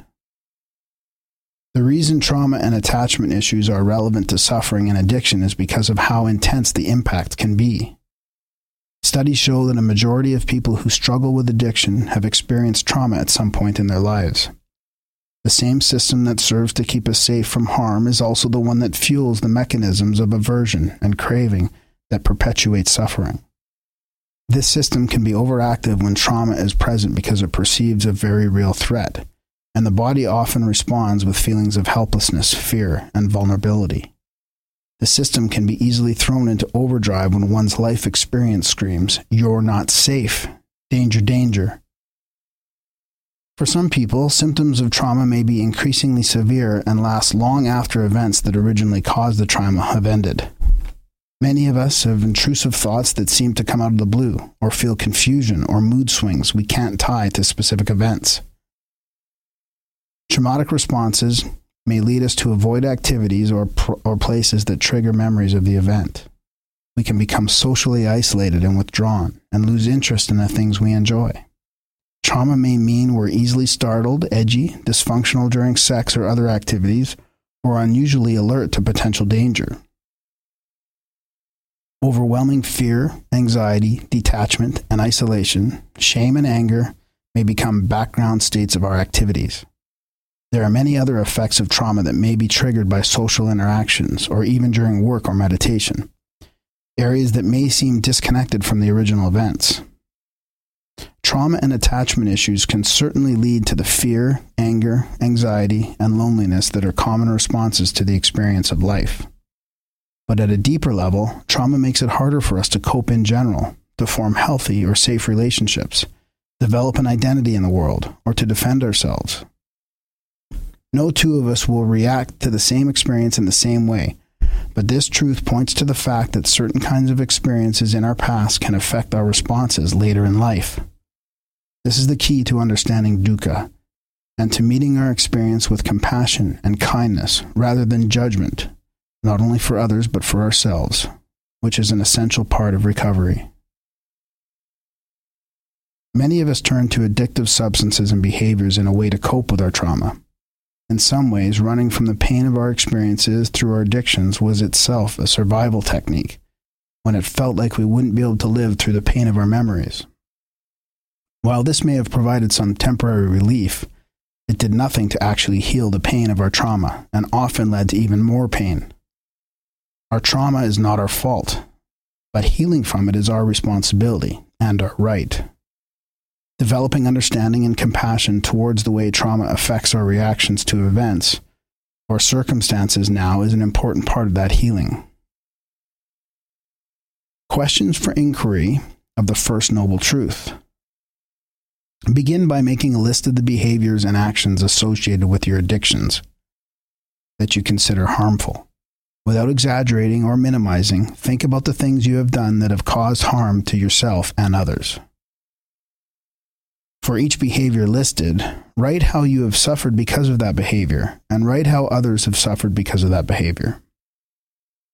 The reason trauma and attachment issues are relevant to suffering and addiction is because of how intense the impact can be. Studies show that a majority of people who struggle with addiction have experienced trauma at some point in their lives. The same system that serves to keep us safe from harm is also the one that fuels the mechanisms of aversion and craving that perpetuates suffering. This system can be overactive when trauma is present because it perceives a very real threat, and the body often responds with feelings of helplessness, fear, and vulnerability. The system can be easily thrown into overdrive when one's life experience screams, "You're not safe! Danger, danger!" For some people, symptoms of trauma may be increasingly severe and last long after events that originally caused the trauma have ended. Many of us have intrusive thoughts that seem to come out of the blue, or feel confusion or mood swings we can't tie to specific events. Traumatic responses may lead us to avoid activities or places that trigger memories of the event. We can become socially isolated and withdrawn, and lose interest in the things we enjoy. Trauma may mean we're easily startled, edgy, dysfunctional during sex or other activities, or unusually alert to potential danger. Overwhelming fear, anxiety, detachment, and isolation, shame and anger may become background states of our activities. There are many other effects of trauma that may be triggered by social interactions, or even during work or meditation, areas that may seem disconnected from the original events. Trauma and attachment issues can certainly lead to the fear, anger, anxiety, and loneliness that are common responses to the experience of life. But at a deeper level, trauma makes it harder for us to cope in general, to form healthy or safe relationships, develop an identity in the world, or to defend ourselves. No two of us will react to the same experience in the same way, but this truth points to the fact that certain kinds of experiences in our past can affect our responses later in life. This is the key to understanding dukkha, and to meeting our experience with compassion and kindness rather than judgment, not only for others but for ourselves, which is an essential part of recovery. Many of us turn to addictive substances and behaviors in a way to cope with our trauma. In some ways, running from the pain of our experiences through our addictions was itself a survival technique, when it felt like we wouldn't be able to live through the pain of our memories. While this may have provided some temporary relief, it did nothing to actually heal the pain of our trauma, and often led to even more pain. Our trauma is not our fault, but healing from it is our responsibility and our right. Developing understanding and compassion towards the way trauma affects our reactions to events or circumstances now is an important part of that healing. Questions for inquiry of the First Noble Truth. Begin by making a list of the behaviors and actions associated with your addictions that you consider harmful. Without exaggerating or minimizing, think about the things you have done that have caused harm to yourself and others. For each behavior listed, write how you have suffered because of that behavior, and write how others have suffered because of that behavior.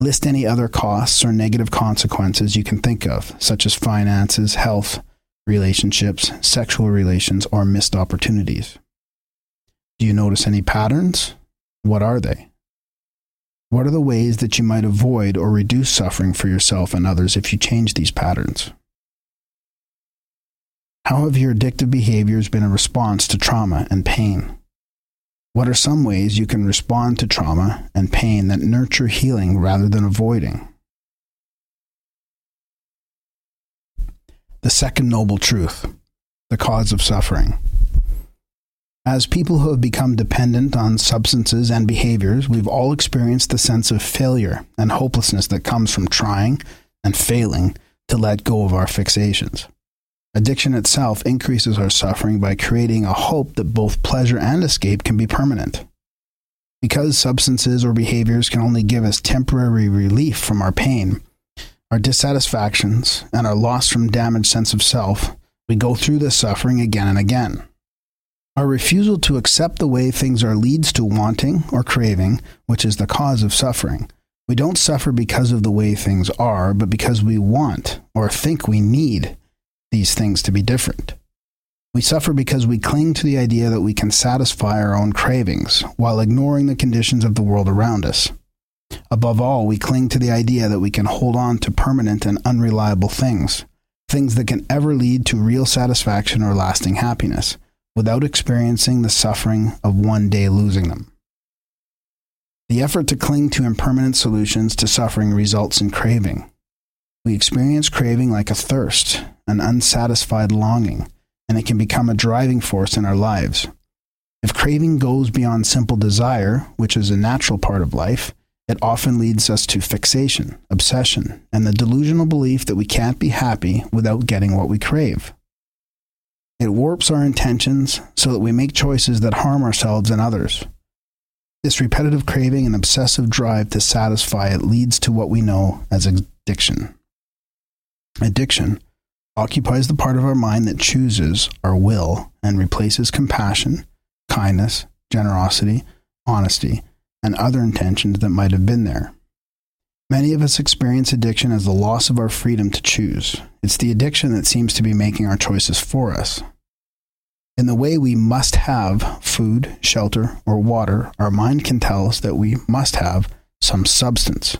List any other costs or negative consequences you can think of, such as finances, health, relationships, sexual relations, or missed opportunities. Do you notice any patterns? What are they? What are the ways that you might avoid or reduce suffering for yourself and others if you change these patterns? How have your addictive behaviors been a response to trauma and pain? What are some ways you can respond to trauma and pain that nurture healing rather than avoiding? The Second Noble Truth, the cause of suffering. As people who have become dependent on substances and behaviors, we've all experienced the sense of failure and hopelessness that comes from trying and failing to let go of our fixations. Addiction itself increases our suffering by creating a hope that both pleasure and escape can be permanent. Because substances or behaviors can only give us temporary relief from our pain, our dissatisfactions, and our loss from damaged sense of self, we go through this suffering again and again. Our refusal to accept the way things are leads to wanting or craving, which is the cause of suffering. We don't suffer because of the way things are, but because we want or think we need these things to be different. We suffer because we cling to the idea that we can satisfy our own cravings while ignoring the conditions of the world around us. Above all, we cling to the idea that we can hold on to permanent and unreliable things that can ever lead to real satisfaction or lasting happiness, without experiencing the suffering of one day losing them. The effort to cling to impermanent solutions to suffering results in craving. We experience craving like a thirst, an unsatisfied longing, and it can become a driving force in our lives. If craving goes beyond simple desire, which is a natural part of life, it often leads us to fixation, obsession, and the delusional belief that we can't be happy without getting what we crave. It warps our intentions so that we make choices that harm ourselves and others. This repetitive craving and obsessive drive to satisfy it leads to what we know as addiction. Addiction occupies the part of our mind that chooses our will and replaces compassion, kindness, generosity, honesty, and other intentions that might have been there. Many of us experience addiction as the loss of our freedom to choose. It's the addiction that seems to be making our choices for us. In the way we must have food, shelter, or water, our mind can tell us that we must have some substance.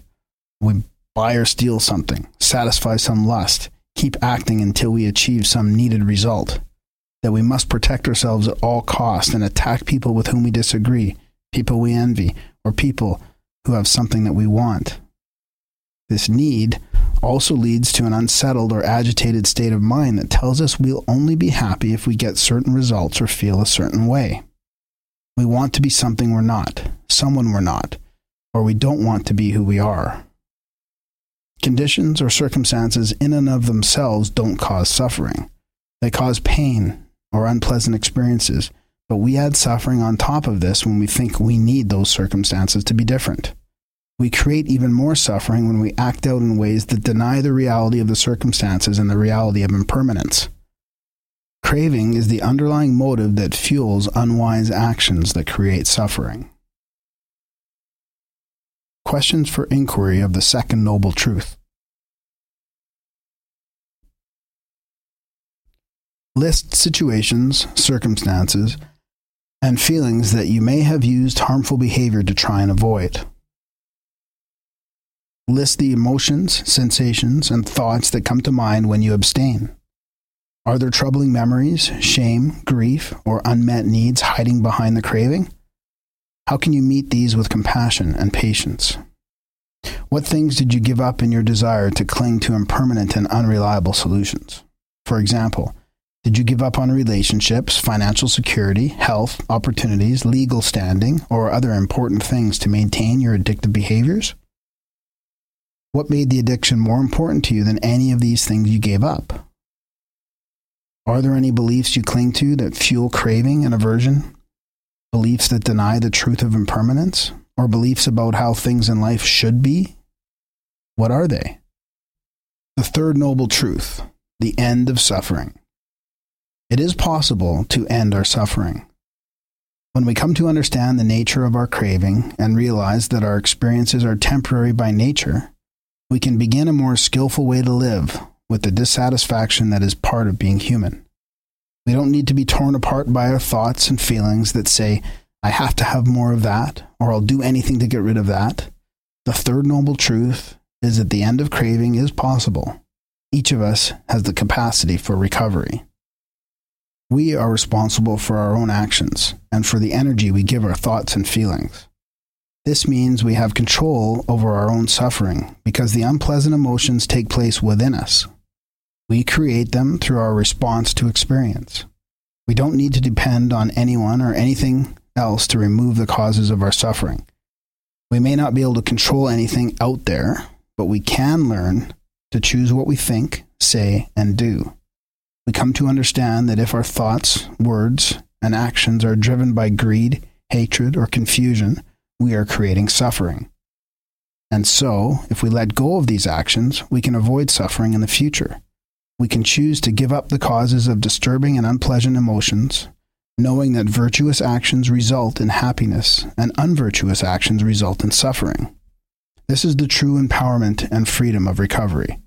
We buy or steal something, satisfy some lust, keep acting until we achieve some needed result. That we must protect ourselves at all costs and attack people with whom we disagree, people we envy, or people who have something that we want. This need also leads to an unsettled or agitated state of mind that tells us we'll only be happy if we get certain results or feel a certain way. We want to be something we're not, someone we're not, or we don't want to be who we are. Conditions or circumstances in and of themselves don't cause suffering. They cause pain or unpleasant experiences, but we add suffering on top of this when we think we need those circumstances to be different. We create even more suffering when we act out in ways that deny the reality of the circumstances and the reality of impermanence. Craving is the underlying motive that fuels unwise actions that create suffering. Questions for inquiry of the Second Noble Truth. List situations, circumstances, and feelings that you may have used harmful behavior to try and avoid. List the emotions, sensations, and thoughts that come to mind when you abstain. Are there troubling memories, shame, grief, or unmet needs hiding behind the craving? How can you meet these with compassion and patience? What things did you give up in your desire to cling to impermanent and unreliable solutions? For example, did you give up on relationships, financial security, health, opportunities, legal standing, or other important things to maintain your addictive behaviors? What made the addiction more important to you than any of these things you gave up? Are there any beliefs you cling to that fuel craving and aversion? Beliefs that deny the truth of impermanence? Or beliefs about how things in life should be? What are they? The Third Noble Truth, the end of suffering. It is possible to end our suffering. When we come to understand the nature of our craving and realize that our experiences are temporary by nature, we can begin a more skillful way to live with the dissatisfaction that is part of being human. We don't need to be torn apart by our thoughts and feelings that say, I have to have more of that, or I'll do anything to get rid of that. The Third Noble Truth is that the end of craving is possible. Each of us has the capacity for recovery. We are responsible for our own actions and for the energy we give our thoughts and feelings. This means we have control over our own suffering because the unpleasant emotions take place within us. We create them through our response to experience. We don't need to depend on anyone or anything else to remove the causes of our suffering. We may not be able to control anything out there, but we can learn to choose what we think, say, and do. We come to understand that if our thoughts, words, and actions are driven by greed, hatred, or confusion, we are creating suffering. And so, if we let go of these actions, we can avoid suffering in the future. We can choose to give up the causes of disturbing and unpleasant emotions, knowing that virtuous actions result in happiness and unvirtuous actions result in suffering. This is the true empowerment and freedom of recovery.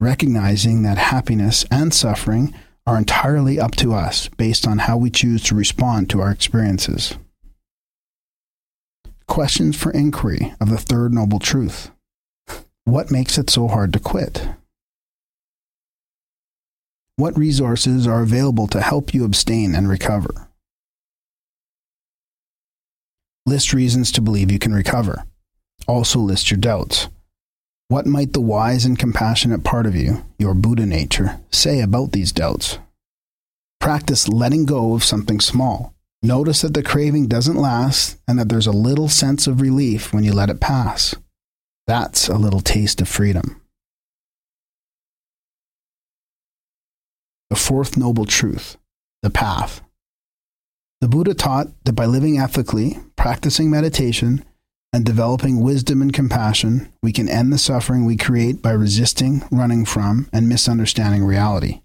Recognizing that happiness and suffering are entirely up to us based on how we choose to respond to our experiences. Questions for inquiry of the Third Noble Truth. What makes it so hard to quit? What resources are available to help you abstain and recover? List reasons to believe you can recover. Also list your doubts. What might the wise and compassionate part of you, your Buddha nature, say about these doubts? Practice letting go of something small. Notice that the craving doesn't last and that there's a little sense of relief when you let it pass. That's a little taste of freedom. The fourth noble truth, the path. The Buddha taught that by living ethically, practicing meditation, and developing wisdom and compassion, we can end the suffering we create by resisting, running from, and misunderstanding reality.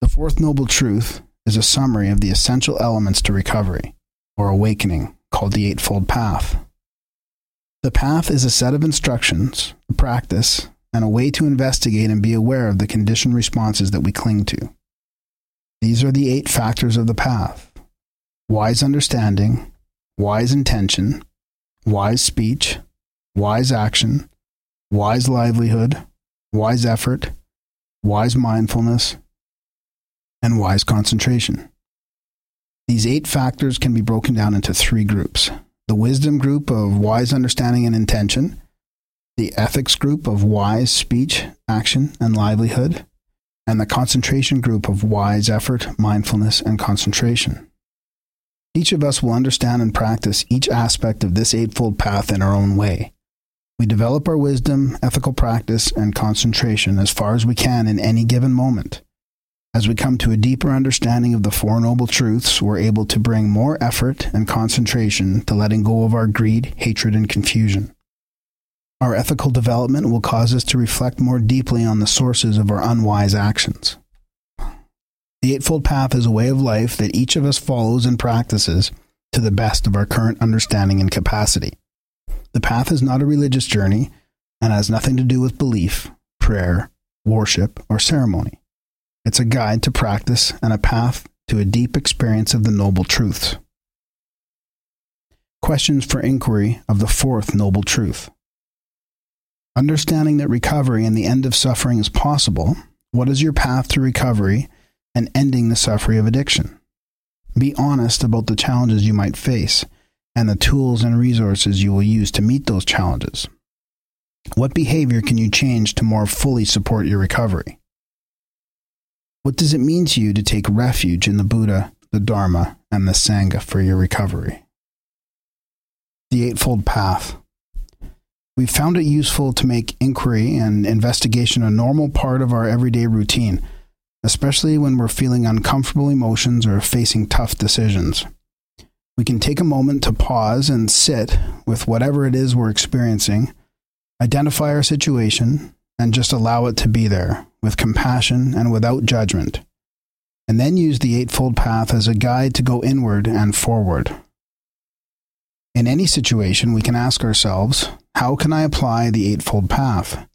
The fourth noble truth is a summary of the essential elements to recovery, or awakening, called the Eightfold Path. The path is a set of instructions, a practice, and a way to investigate and be aware of the conditioned responses that we cling to. These are the 8 factors of the path: wise understanding, wise intention, wise speech, wise action, wise livelihood, wise effort, wise mindfulness, and wise concentration. These 8 factors can be broken down into 3 groups: the wisdom group of wise understanding and intention, the ethics group of wise speech, action, and livelihood, and the concentration group of wise effort, mindfulness, and concentration. Each of us will understand and practice each aspect of this Eightfold Path in our own way. We develop our wisdom, ethical practice, and concentration as far as we can in any given moment. As we come to a deeper understanding of the Four Noble Truths, we're able to bring more effort and concentration to letting go of our greed, hatred, and confusion. Our ethical development will cause us to reflect more deeply on the sources of our unwise actions. The Eightfold Path is a way of life that each of us follows and practices to the best of our current understanding and capacity. The path is not a religious journey and has nothing to do with belief, prayer, worship, or ceremony. It's a guide to practice and a path to a deep experience of the Noble Truths. Questions for inquiry of the Fourth Noble Truth. Understanding that recovery and the end of suffering is possible, what is your path to recovery and ending the suffering of addiction? Be honest about the challenges you might face and the tools and resources you will use to meet those challenges. What behavior can you change to more fully support your recovery? What does it mean to you to take refuge in the Buddha, the Dharma, and the Sangha for your recovery? The Eightfold Path. We've found it useful to make inquiry and investigation a normal part of our everyday routine, especially when we're feeling uncomfortable emotions or facing tough decisions. We can take a moment to pause and sit with whatever it is we're experiencing, identify our situation, and just allow it to be there, with compassion and without judgment, and then use the Eightfold Path as a guide to go inward and forward. In any situation, we can ask ourselves, how can I apply the Eightfold Path?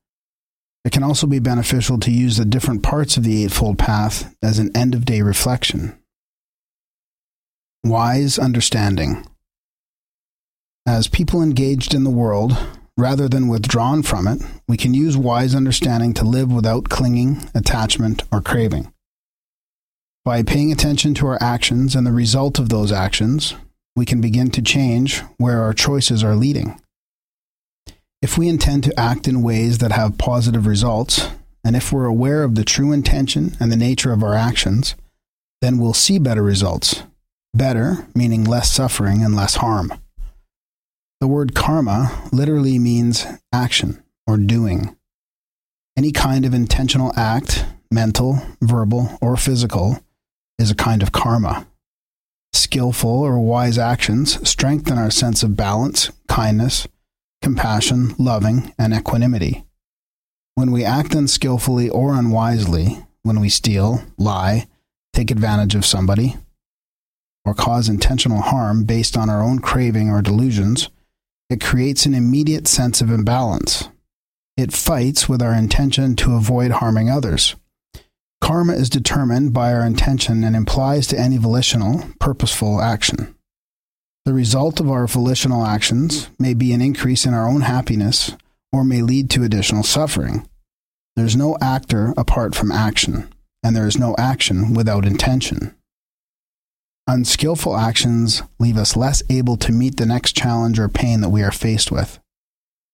It can also be beneficial to use the different parts of the Eightfold Path as an end-of-day reflection. Wise understanding. As people engaged in the world, rather than withdrawn from it, we can use wise understanding to live without clinging, attachment, or craving. By paying attention to our actions and the result of those actions, we can begin to change where our choices are leading. If we intend to act in ways that have positive results, and if we're aware of the true intention and the nature of our actions, then we'll see better results. Better, meaning less suffering and less harm. The word karma literally means action or doing. Any kind of intentional act, mental, verbal, or physical, is a kind of karma. Skillful or wise actions strengthen our sense of balance, kindness, compassion, loving, and equanimity. When we act unskillfully or unwisely, when we steal, lie, take advantage of somebody, or cause intentional harm based on our own craving or delusions, it creates an immediate sense of imbalance. It fights with our intention to avoid harming others. Karma is determined by our intention and implies to any volitional, purposeful action. The result of our volitional actions may be an increase in our own happiness or may lead to additional suffering. There's no actor apart from action, and there is no action without intention. Unskillful actions leave us less able to meet the next challenge or pain that we are faced with.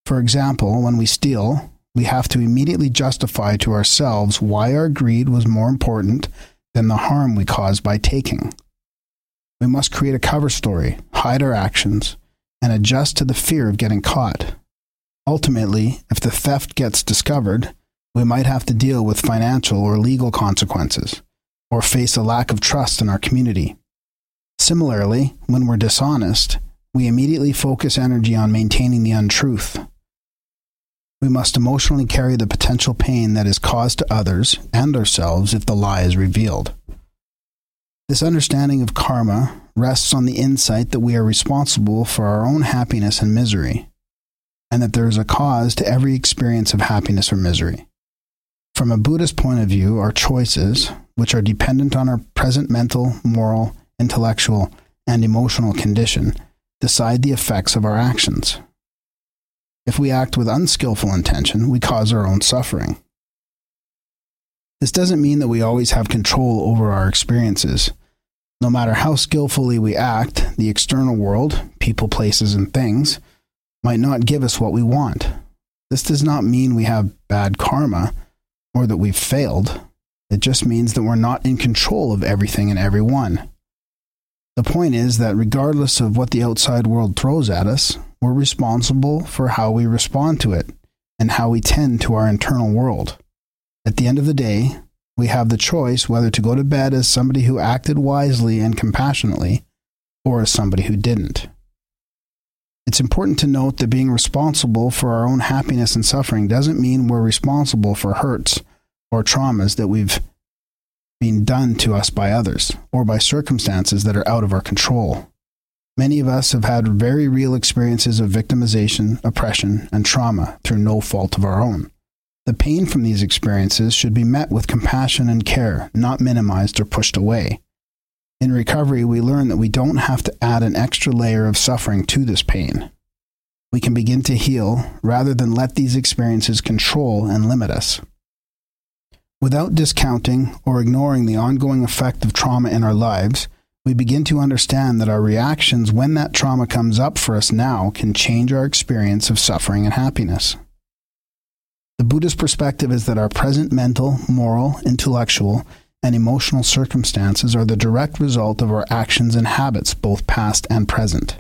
For example, when we steal, we have to immediately justify to ourselves why our greed was more important than the harm we caused by taking. We must create a cover story, hide our actions, and adjust to the fear of getting caught. Ultimately, if the theft gets discovered, we might have to deal with financial or legal consequences, or face a lack of trust in our community. Similarly, when we're dishonest, we immediately focus energy on maintaining the untruth. We must emotionally carry the potential pain that is caused to others and ourselves if the lie is revealed. This understanding of karma rests on the insight that we are responsible for our own happiness and misery, and that there is a cause to every experience of happiness or misery. From a Buddhist point of view, our choices, which are dependent on our present mental, moral, intellectual, and emotional condition, decide the effects of our actions. If we act with unskillful intention, we cause our own suffering. This doesn't mean that we always have control over our experiences. No matter how skillfully we act, the external world, people, places, and things, might not give us what we want. This does not mean we have bad karma or that we've failed. It just means that we're not in control of everything and everyone. The point is that regardless of what the outside world throws at us, we're responsible for how we respond to it and how we tend to our internal world. At the end of the day, we have the choice whether to go to bed as somebody who acted wisely and compassionately or as somebody who didn't. It's important to note that being responsible for our own happiness and suffering doesn't mean we're responsible for hurts or traumas that we've been done to us by others, or by circumstances that are out of our control. Many of us have had very real experiences of victimization, oppression, and trauma through no fault of our own. The pain from these experiences should be met with compassion and care, not minimized or pushed away. In recovery, we learn that we don't have to add an extra layer of suffering to this pain. We can begin to heal rather than let these experiences control and limit us. Without discounting or ignoring the ongoing effect of trauma in our lives, we begin to understand that our reactions when that trauma comes up for us now can change our experience of suffering and happiness. The Buddhist perspective is that our present mental, moral, intellectual, and emotional circumstances are the direct result of our actions and habits, both past and present.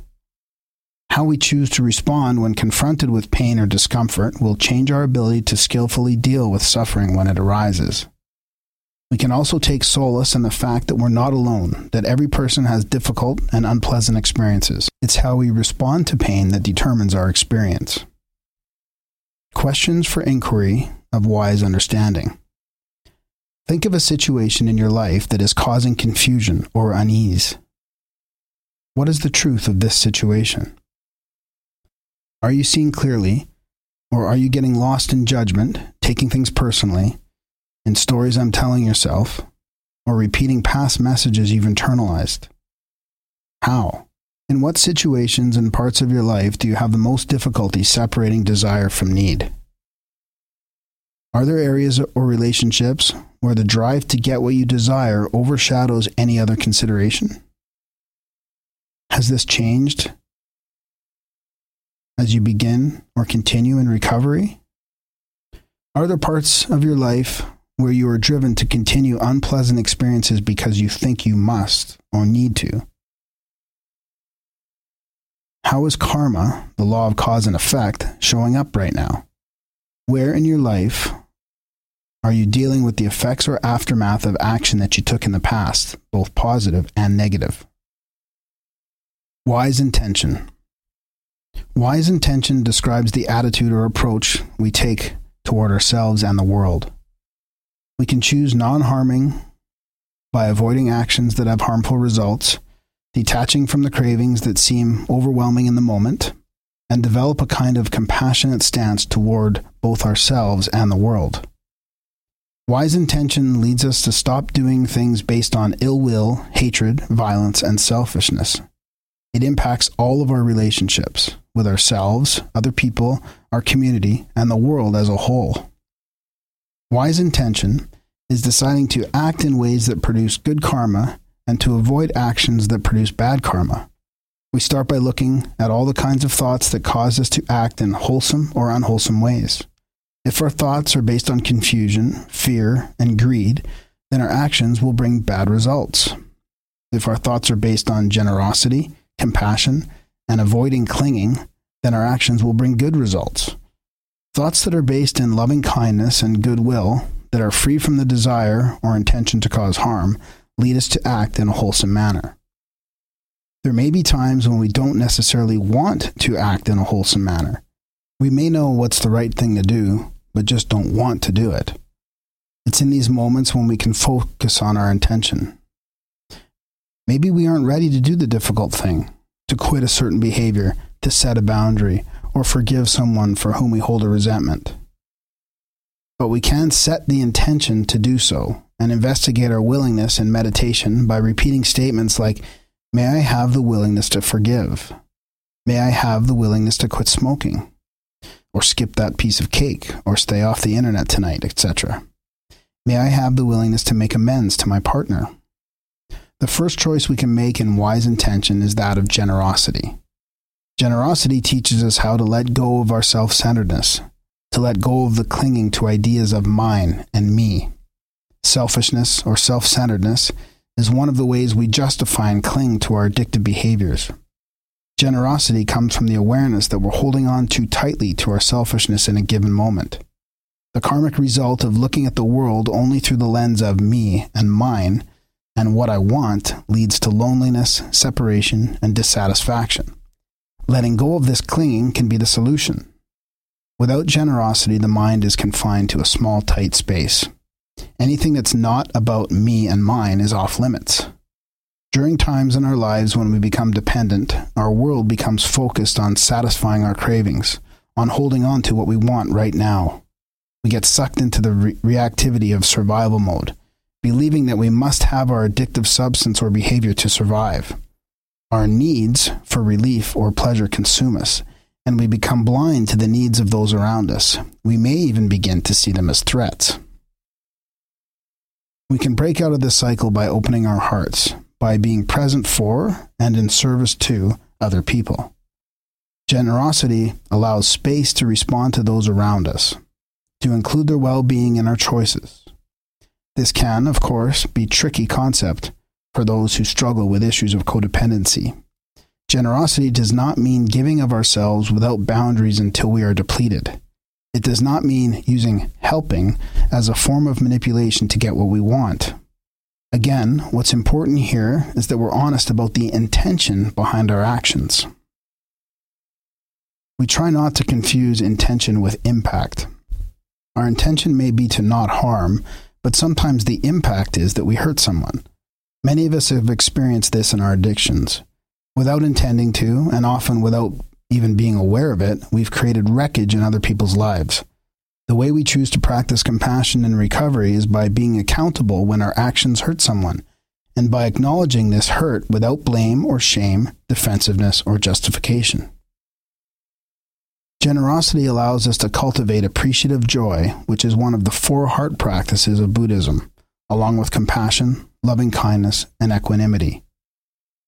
How we choose to respond when confronted with pain or discomfort will change our ability to skillfully deal with suffering when it arises. We can also take solace in the fact that we're not alone, that every person has difficult and unpleasant experiences. It's how we respond to pain that determines our experience. Questions for inquiry of wise understanding. Think of a situation in your life that is causing confusion or unease. What is the truth of this situation? Are you seeing clearly, or are you getting lost in judgment, taking things personally, in stories I'm telling yourself, or repeating past messages you've internalized? How? In what situations and parts of your life do you have the most difficulty separating desire from need? Are there areas or relationships where the drive to get what you desire overshadows any other consideration? Has this changed as you begin or continue in recovery? Are there parts of your life where you are driven to continue unpleasant experiences because you think you must or need to? How is karma, the law of cause and effect, showing up right now? Where in your life are you dealing with the effects or aftermath of action that you took in the past, both positive and negative? Wise intention. Wise intention describes the attitude or approach we take toward ourselves and the world. We can choose non-harming by avoiding actions that have harmful results, detaching from the cravings that seem overwhelming in the moment, and develop a kind of compassionate stance toward both ourselves and the world. Wise intention leads us to stop doing things based on ill will, hatred, violence, and selfishness. It impacts all of our relationships with ourselves, other people, our community, and the world as a whole. Wise intention is deciding to act in ways that produce good karma and to avoid actions that produce bad karma. We start by looking at all the kinds of thoughts that cause us to act in wholesome or unwholesome ways. If our thoughts are based on confusion, fear, and greed, then our actions will bring bad results. If our thoughts are based on generosity, compassion, and avoiding clinging, then our actions will bring good results. Thoughts that are based in loving kindness and goodwill, that are free from the desire or intention to cause harm, lead us to act in a wholesome manner. There may be times when we don't necessarily want to act in a wholesome manner. We may know what's the right thing to do, but just don't want to do it. It's in these moments when we can focus on our intention. Maybe we aren't ready to do the difficult thing, to quit a certain behavior, to set a boundary, or forgive someone for whom we hold a resentment. But we can set the intention to do so and investigate our willingness in meditation by repeating statements like, "May I have the willingness to forgive? May I have the willingness to quit smoking? Or skip that piece of cake, or stay off the internet tonight, etc. May I have the willingness to make amends to my partner?" The first choice we can make in wise intention is that of generosity. Generosity teaches us how to let go of our self-centeredness, to let go of the clinging to ideas of mine and me. Selfishness or self-centeredness is one of the ways we justify and cling to our addictive behaviors. Generosity comes from the awareness that we're holding on too tightly to our selfishness in a given moment. The karmic result of looking at the world only through the lens of me and mine and what I want leads to loneliness, separation, and dissatisfaction. Letting go of this clinging can be the solution. Without generosity, the mind is confined to a small, tight space. Anything that's not about me and mine is off limits. During times in our lives when we become dependent, our world becomes focused on satisfying our cravings, on holding on to what we want right now. We get sucked into the reactivity of survival mode, believing that we must have our addictive substance or behavior to survive. Our needs for relief or pleasure consume us, and we become blind to the needs of those around us. We may even begin to see them as threats. We can break out of this cycle by opening our hearts, by being present for and in service to other people. Generosity allows space to respond to those around us, to include their well-being in our choices. This can, of course, be a tricky concept for those who struggle with issues of codependency. Generosity does not mean giving of ourselves without boundaries until we are depleted. It does not mean using helping as a form of manipulation to get what we want. Again, what's important here is that we're honest about the intention behind our actions. We try not to confuse intention with impact. Our intention may be to not harm, but sometimes the impact is that we hurt someone. Many of us have experienced this in our addictions. Without intending to, and often without even being aware of it, we've created wreckage in other people's lives. The way we choose to practice compassion and recovery is by being accountable when our actions hurt someone, and by acknowledging this hurt without blame or shame, defensiveness, or justification. Generosity allows us to cultivate appreciative joy, which is one of the four heart practices of Buddhism, along with compassion, loving kindness, and equanimity.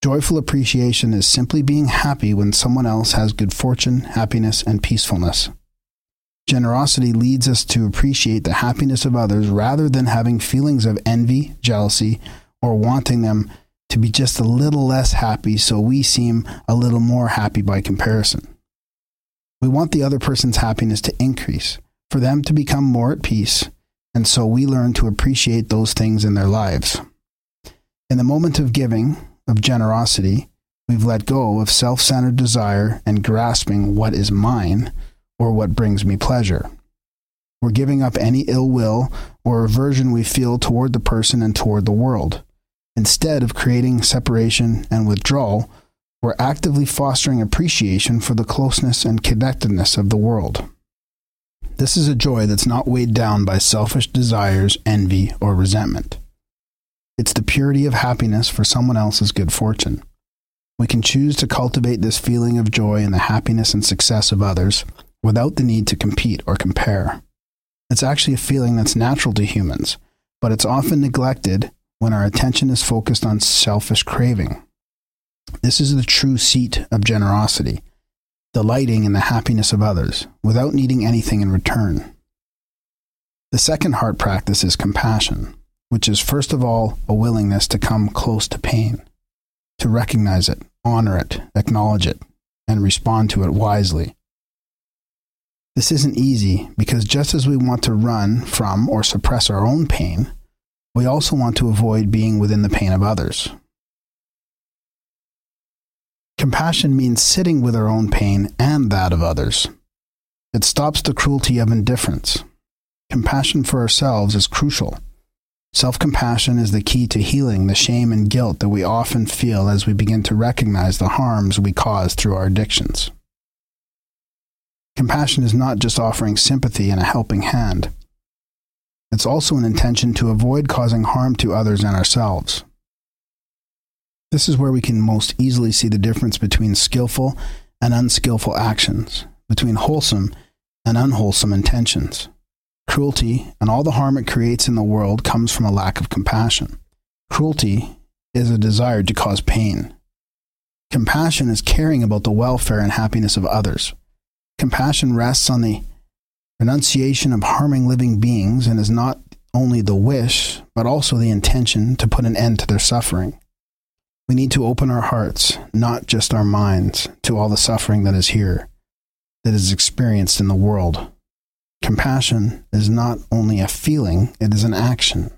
Joyful appreciation is simply being happy when someone else has good fortune, happiness, and peacefulness. Generosity leads us to appreciate the happiness of others rather than having feelings of envy, jealousy, or wanting them to be just a little less happy so we seem a little more happy by comparison. We want the other person's happiness to increase, for them to become more at peace, and so we learn to appreciate those things in their lives. In the moment of giving, of generosity, we've let go of self-centered desire and grasping what is mine, or what brings me pleasure. We're giving up any ill will or aversion we feel toward the person and toward the world. Instead of creating separation and withdrawal, we're actively fostering appreciation for the closeness and connectedness of the world. This is a joy that's not weighed down by selfish desires, envy, or resentment. It's the purity of happiness for someone else's good fortune. We can choose to cultivate this feeling of joy in the happiness and success of others, without the need to compete or compare. It's actually a feeling that's natural to humans, but it's often neglected when our attention is focused on selfish craving. This is the true seat of generosity, delighting in the happiness of others without needing anything in return. The second heart practice is compassion, which is first of all a willingness to come close to pain, to recognize it, honor it, acknowledge it, and respond to it wisely. This isn't easy because just as we want to run from or suppress our own pain, we also want to avoid being within the pain of others. Compassion means sitting with our own pain and that of others. It stops the cruelty of indifference. Compassion for ourselves is crucial. Self-compassion is the key to healing the shame and guilt that we often feel as we begin to recognize the harms we cause through our addictions. Compassion is not just offering sympathy and a helping hand. It's also an intention to avoid causing harm to others and ourselves. This is where we can most easily see the difference between skillful and unskillful actions, between wholesome and unwholesome intentions. Cruelty and all the harm it creates in the world comes from a lack of compassion. Cruelty is a desire to cause pain. Compassion is caring about the welfare and happiness of others. Compassion rests on the renunciation of harming living beings and is not only the wish, but also the intention to put an end to their suffering. We need to open our hearts, not just our minds, to all the suffering that is here, that is experienced in the world. Compassion is not only a feeling, it is an action.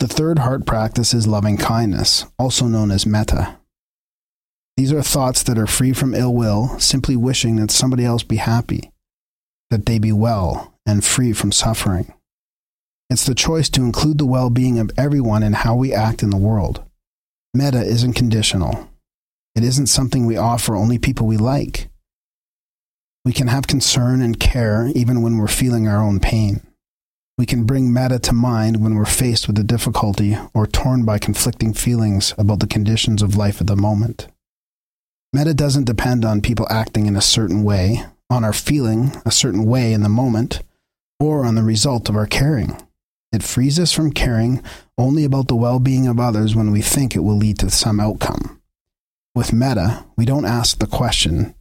The third heart practice is loving kindness, also known as metta. These are thoughts that are free from ill will, simply wishing that somebody else be happy, that they be well and free from suffering. It's the choice to include the well-being of everyone in how we act in the world. Metta isn't conditional. It isn't something we offer only people we like. We can have concern and care even when we're feeling our own pain. We can bring metta to mind when we're faced with a difficulty or torn by conflicting feelings about the conditions of life at the moment. Metta doesn't depend on people acting in a certain way, on our feeling a certain way in the moment, or on the result of our caring. It frees us from caring only about the well-being of others when we think it will lead to some outcome. With metta, we don't ask the question,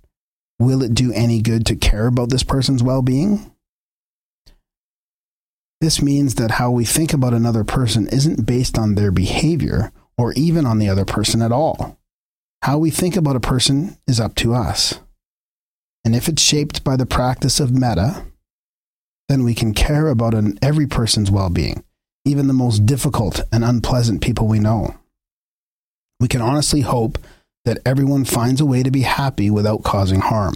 will it do any good to care about this person's well-being? This means that how we think about another person isn't based on their behavior or even on the other person at all. How we think about a person is up to us. And if it's shaped by the practice of metta, then we can care about every person's well-being, even the most difficult and unpleasant people we know. We can honestly hope that everyone finds a way to be happy without causing harm.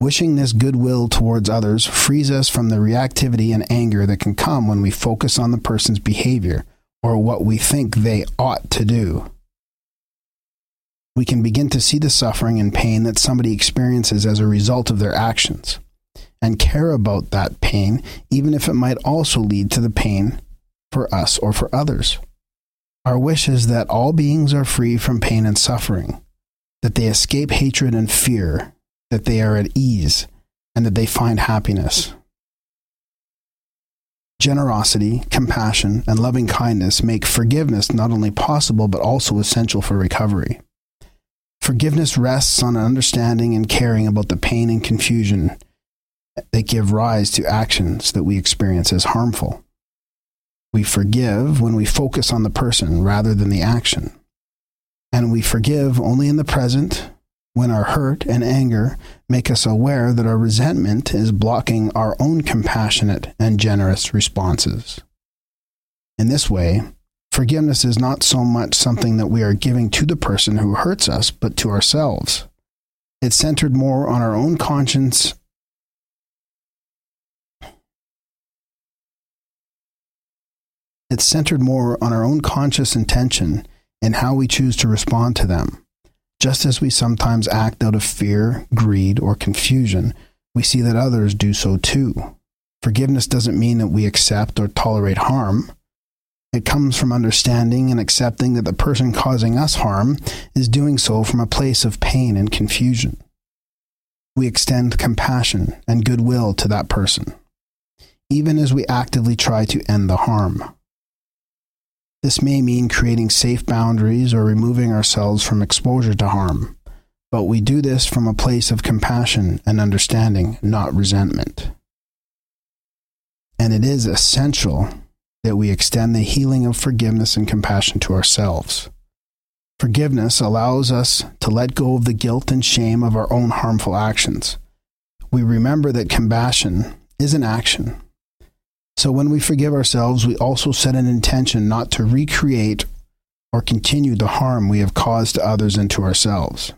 Wishing this goodwill towards others frees us from the reactivity and anger that can come when we focus on the person's behavior or what we think they ought to do. We can begin to see the suffering and pain that somebody experiences as a result of their actions, and care about that pain, even if it might also lead to the pain for us or for others. Our wish is that all beings are free from pain and suffering, that they escape hatred and fear, that they are at ease, and that they find happiness. Generosity, compassion, and loving kindness make forgiveness not only possible but also essential for recovery. Forgiveness rests on understanding and caring about the pain and confusion that give rise to actions that we experience as harmful. We forgive when we focus on the person rather than the action. And we forgive only in the present when our hurt and anger make us aware that our resentment is blocking our own compassionate and generous responses. In this way, forgiveness is not so much something that we are giving to the person who hurts us, but to ourselves. It's centered more on our own conscience It's centered more on our own conscious intention and how we choose to respond to them. Just as we sometimes act out of fear, greed, or confusion, we see that others do so too. Forgiveness doesn't mean that we accept or tolerate harm. It comes from understanding and accepting that the person causing us harm is doing so from a place of pain and confusion. We extend compassion and goodwill to that person, even as we actively try to end the harm. This may mean creating safe boundaries or removing ourselves from exposure to harm, but we do this from a place of compassion and understanding, not resentment. And it is essential that we extend the healing of forgiveness and compassion to ourselves. Forgiveness allows us to let go of the guilt and shame of our own harmful actions. We remember that compassion is an action. So when we forgive ourselves, we also set an intention not to recreate or continue the harm we have caused to others and to ourselves.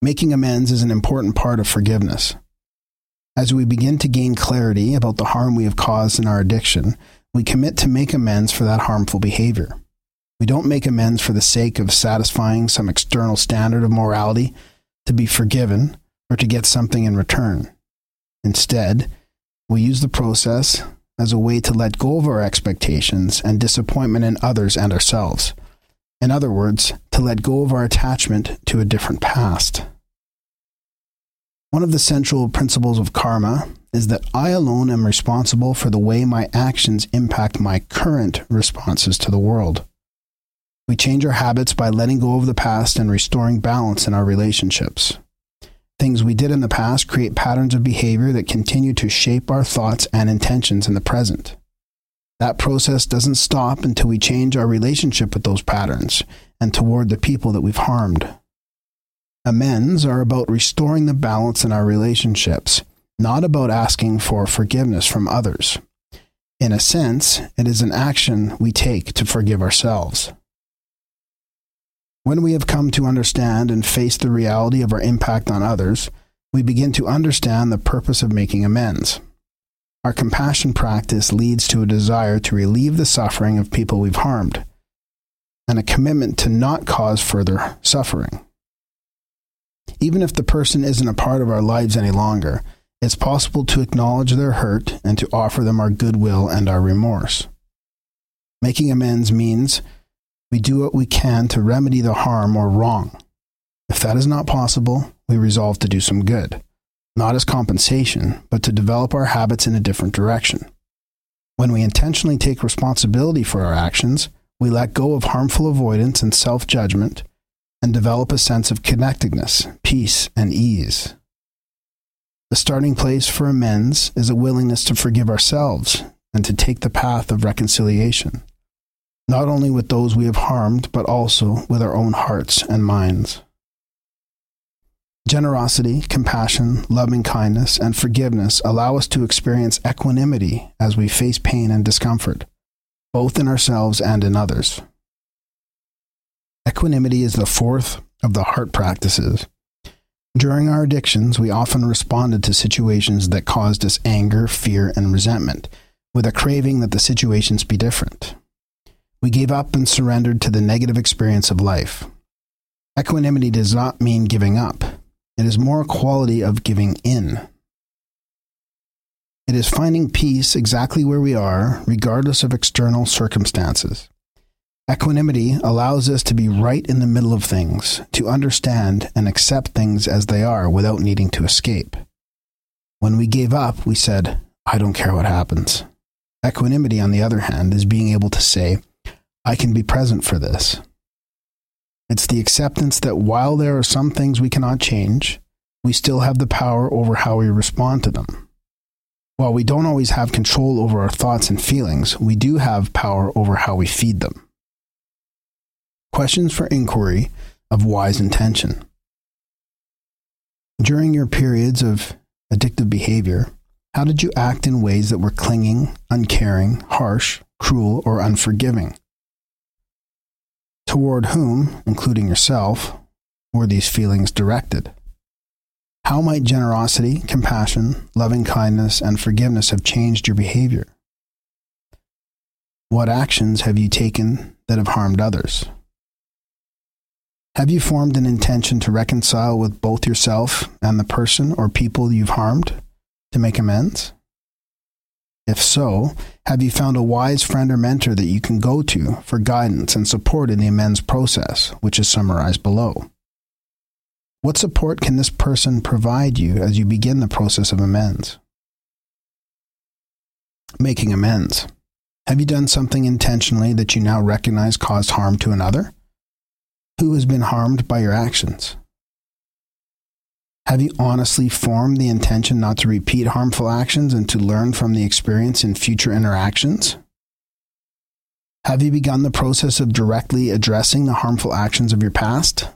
Making amends is an important part of forgiveness. As we begin to gain clarity about the harm we have caused in our addiction, we commit to make amends for that harmful behavior. We don't make amends for the sake of satisfying some external standard of morality, to be forgiven, or to get something in return. Instead, we use the process as a way to let go of our expectations and disappointment in others and ourselves. In other words, to let go of our attachment to a different past. One of the central principles of karma is that I alone am responsible for the way my actions impact my current responses to the world. We change our habits by letting go of the past and restoring balance in our relationships. Things we did in the past create patterns of behavior that continue to shape our thoughts and intentions in the present. That process doesn't stop until we change our relationship with those patterns and toward the people that we've harmed. Amends are about restoring the balance in our relationships, not about asking for forgiveness from others. In a sense, it is an action we take to forgive ourselves. When we have come to understand and face the reality of our impact on others, we begin to understand the purpose of making amends. Our compassion practice leads to a desire to relieve the suffering of people we've harmed, and a commitment to not cause further suffering. Even if the person isn't a part of our lives any longer, it's possible to acknowledge their hurt and to offer them our goodwill and our remorse. Making amends means we do what we can to remedy the harm or wrong. If that is not possible, we resolve to do some good, not as compensation, but to develop our habits in a different direction. When we intentionally take responsibility for our actions, we let go of harmful avoidance and self-judgment and develop a sense of connectedness, peace, and ease. The starting place for amends is a willingness to forgive ourselves and to take the path of reconciliation, not only with those we have harmed, but also with our own hearts and minds. Generosity, compassion, loving-kindness, and forgiveness allow us to experience equanimity as we face pain and discomfort, both in ourselves and in others. Equanimity is the fourth of the heart practices. During our addictions, we often responded to situations that caused us anger, fear, and resentment, with a craving that the situations be different. We gave up and surrendered to the negative experience of life. Equanimity does not mean giving up. It is more a quality of giving in. It is finding peace exactly where we are, regardless of external circumstances. Equanimity allows us to be right in the middle of things, to understand and accept things as they are without needing to escape. When we gave up, we said, "I don't care what happens." Equanimity, on the other hand, is being able to say, "I can be present for this." It's the acceptance that while there are some things we cannot change, we still have the power over how we respond to them. While we don't always have control over our thoughts and feelings, we do have power over how we feed them. Questions for inquiry of wise intention. During your periods of addictive behavior, how did you act in ways that were clinging, uncaring, harsh, cruel, or unforgiving? Toward whom, including yourself, were these feelings directed? How might generosity, compassion, loving-kindness, and forgiveness have changed your behavior? What actions have you taken that have harmed others? Have you formed an intention to reconcile with both yourself and the person or people you've harmed to make amends? If so, have you found a wise friend or mentor that you can go to for guidance and support in the amends process, which is summarized below? What support can this person provide you as you begin the process of amends? Making amends. Have you done something intentionally that you now recognize caused harm to another? Who has been harmed by your actions? Have you honestly formed the intention not to repeat harmful actions and to learn from the experience in future interactions? Have you begun the process of directly addressing the harmful actions of your past?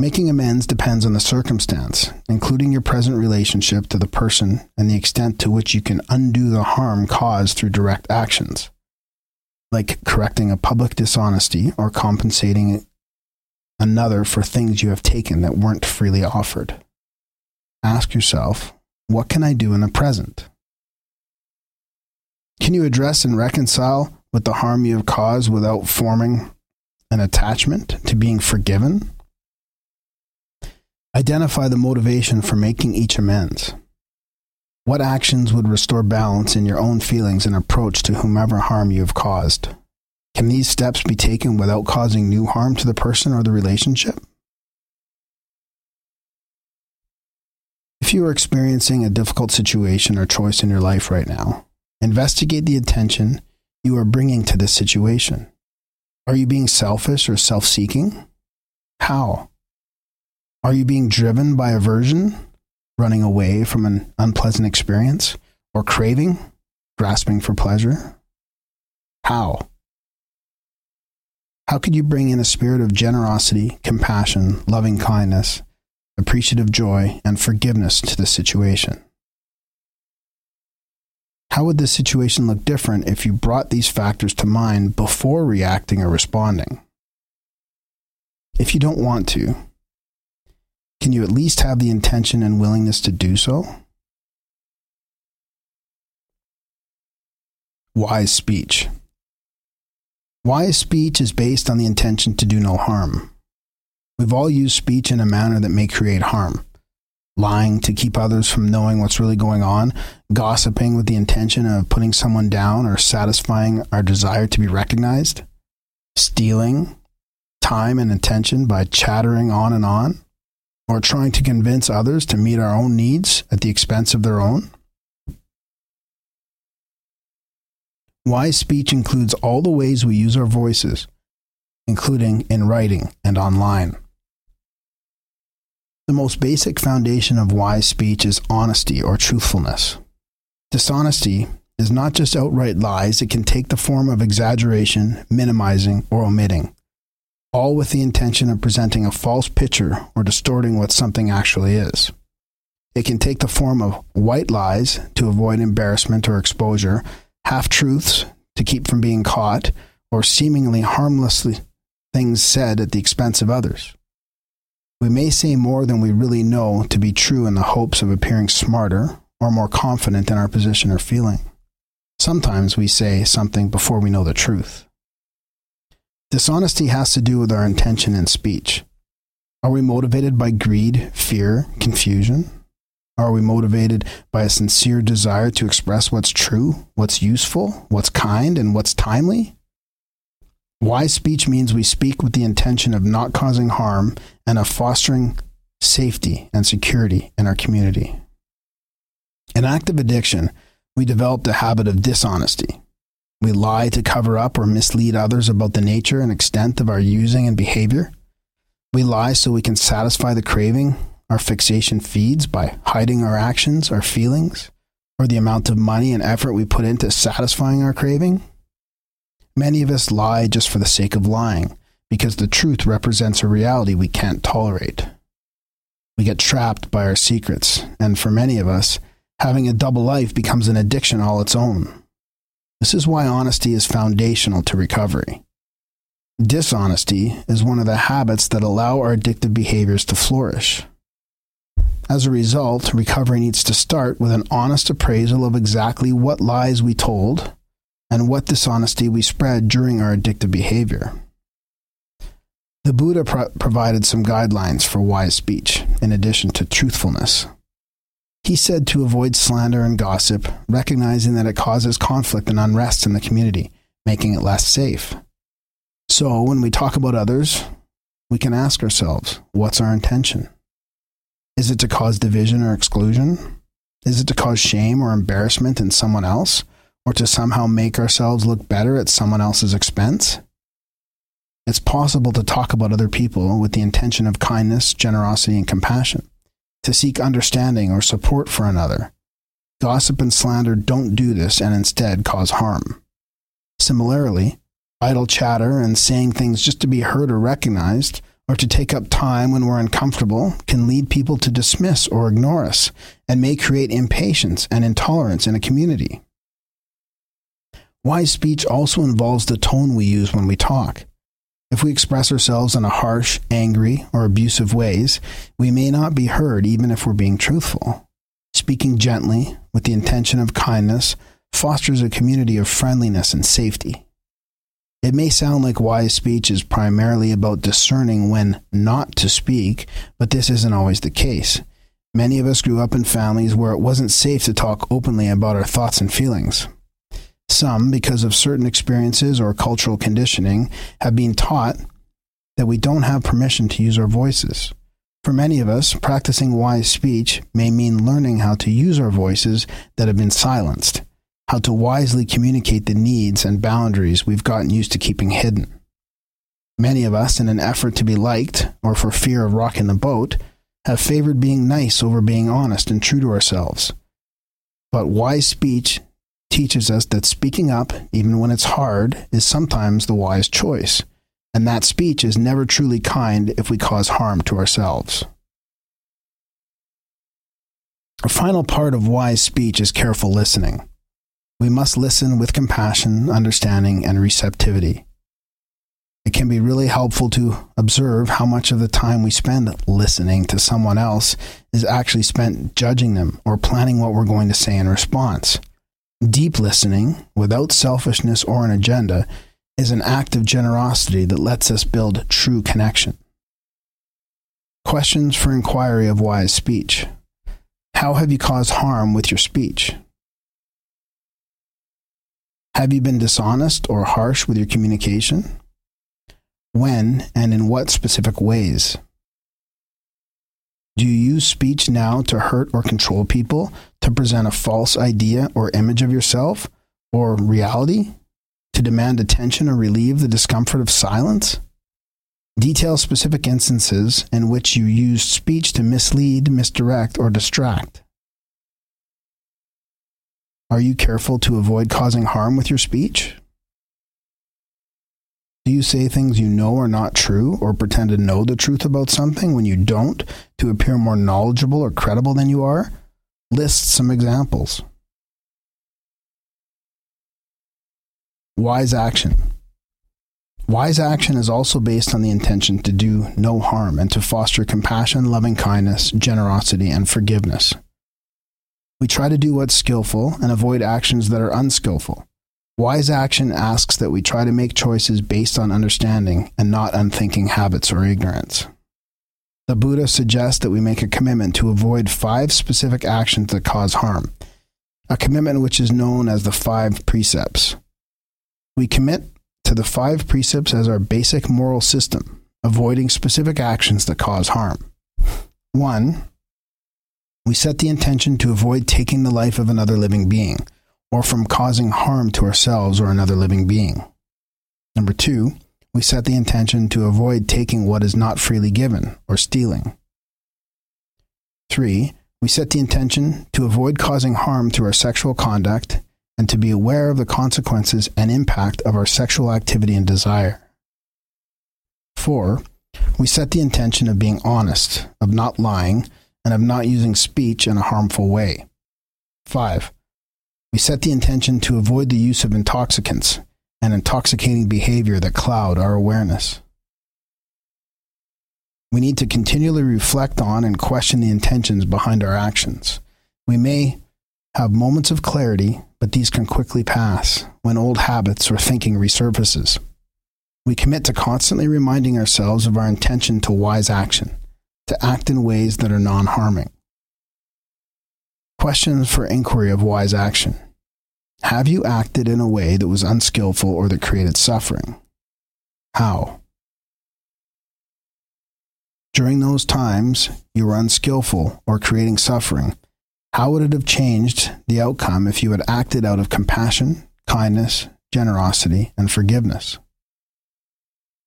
Making amends depends on the circumstance, including your present relationship to the person and the extent to which you can undo the harm caused through direct actions, like correcting a public dishonesty or compensating another for things you have taken that weren't freely offered. Ask yourself, what can I do in the present? Can you address and reconcile with the harm you have caused without forming an attachment to being forgiven? Identify the motivation for making each amends. What actions would restore balance in your own feelings and approach to whomever harm you have caused? Can these steps be taken without causing new harm to the person or the relationship? If you are experiencing a difficult situation or choice in your life right now, investigate the attention you are bringing to this situation. Are you being selfish or self-seeking? How? Are you being driven by aversion, running away from an unpleasant experience, or craving, grasping for pleasure? How? How could you bring in a spirit of generosity, compassion, loving kindness, appreciative joy, and forgiveness to the situation? How would this situation look different if you brought these factors to mind before reacting or responding? If you don't want to, can you at least have the intention and willingness to do so? Wise speech. Wise speech is based on the intention to do no harm. We've all used speech in a manner that may create harm. Lying to keep others from knowing what's really going on, gossiping with the intention of putting someone down or satisfying our desire to be recognized, stealing time and attention by chattering on and on, or trying to convince others to meet our own needs at the expense of their own. Wise speech includes all the ways we use our voices, including in writing and online. The most basic foundation of wise speech is honesty or truthfulness. Dishonesty is not just outright lies, it can take the form of exaggeration, minimizing, or omitting, all with the intention of presenting a false picture or distorting what something actually is. It can take the form of white lies to avoid embarrassment or exposure, half-truths to keep from being caught, or seemingly harmless things said at the expense of others. We may say more than we really know to be true in the hopes of appearing smarter or more confident in our position or feeling. Sometimes we say something before we know the truth. Dishonesty has to do with our intention in speech. Are we motivated by greed, fear, confusion? Are we motivated by a sincere desire to express what's true, what's useful, what's kind, and what's timely? Wise speech means we speak with the intention of not causing harm and of fostering safety and security in our community. In active addiction, we develop the habit of dishonesty. We lie to cover up or mislead others about the nature and extent of our using and behavior. We lie so we can satisfy the craving our fixation feeds by hiding our actions, our feelings, or the amount of money and effort we put into satisfying our craving. Many of us lie just for the sake of lying, because the truth represents a reality we can't tolerate. We get trapped by our secrets, and for many of us, having a double life becomes an addiction all its own. This is why honesty is foundational to recovery. Dishonesty is one of the habits that allow our addictive behaviors to flourish. As a result, recovery needs to start with an honest appraisal of exactly what lies we told and what dishonesty we spread during our addictive behavior. The Buddha provided some guidelines for wise speech, in addition to truthfulness. He said to avoid slander and gossip, recognizing that it causes conflict and unrest in the community, making it less safe. So, when we talk about others, we can ask ourselves, what's our intention? Is it to cause division or exclusion? Is it to cause shame or embarrassment in someone else? or to somehow make ourselves look better at someone else's expense. It's possible to talk about other people with the intention of kindness, generosity, and compassion, to seek understanding or support for another. Gossip and slander don't do this and instead cause harm. Similarly, idle chatter and saying things just to be heard or recognized, or to take up time when we're uncomfortable, can lead people to dismiss or ignore us and may create impatience and intolerance in a community. Wise speech also involves the tone we use when we talk. If we express ourselves in a harsh, angry, or abusive ways, we may not be heard even if we're being truthful. Speaking gently, with the intention of kindness, fosters a community of friendliness and safety. It may sound like wise speech is primarily about discerning when not to speak, but this isn't always the case. Many of us grew up in families where it wasn't safe to talk openly about our thoughts and feelings. Some, because of certain experiences or cultural conditioning, have been taught that we don't have permission to use our voices. For many of us, practicing wise speech may mean learning how to use our voices that have been silenced, how to wisely communicate the needs and boundaries we've gotten used to keeping hidden. Many of us, in an effort to be liked or for fear of rocking the boat, have favored being nice over being honest and true to ourselves. But wise speech teaches us that speaking up, even when it's hard, is sometimes the wise choice, and that speech is never truly kind if we cause harm to ourselves. A final part of wise speech is careful listening. We must listen with compassion, understanding, and receptivity. It can be really helpful to observe how much of the time we spend listening to someone else is actually spent judging them or planning what we're going to say in response. Deep listening, without selfishness or an agenda, is an act of generosity that lets us build true connection. Questions for inquiry of wise speech. How have you caused harm with your speech? Have you been dishonest or harsh with your communication? When and in what specific ways? Do you use speech now to hurt or control people, to present a false idea or image of yourself or reality, to demand attention or relieve the discomfort of silence? Detail specific instances in which you used speech to mislead, misdirect, or distract. Are you careful to avoid causing harm with your speech? Do you say things you know are not true or pretend to know the truth about something when you don't, to appear more knowledgeable or credible than you are? List some examples. Wise action. Wise action is also based on the intention to do no harm and to foster compassion, loving kindness, generosity, and forgiveness. We try to do what's skillful and avoid actions that are unskillful. Wise action asks that we try to make choices based on understanding and not unthinking habits or ignorance. The Buddha suggests that we make a commitment to avoid 5 specific actions that cause harm, a commitment which is known as the 5 precepts. We commit to the 5 precepts as our basic moral system, avoiding specific actions that cause harm. 1. We set the intention to avoid taking the life of another living being, or from causing harm to ourselves or another living being. 2, we set the intention to avoid taking what is not freely given, or stealing. 3, we set the intention to avoid causing harm through our sexual conduct, and to be aware of the consequences and impact of our sexual activity and desire. 4, we set the intention of being honest, of not lying, and of not using speech in a harmful way. 5, we set the intention to avoid the use of intoxicants and intoxicating behavior that cloud our awareness. We need to continually reflect on and question the intentions behind our actions. We may have moments of clarity, but these can quickly pass when old habits or thinking resurfaces. We commit to constantly reminding ourselves of our intention to wise action, to act in ways that are non-harming. Questions for inquiry of wise action. Have you acted in a way that was unskillful or that created suffering? How? During those times you were unskillful or creating suffering, How would it have changed the outcome if you had acted out of compassion, kindness, generosity, and forgiveness?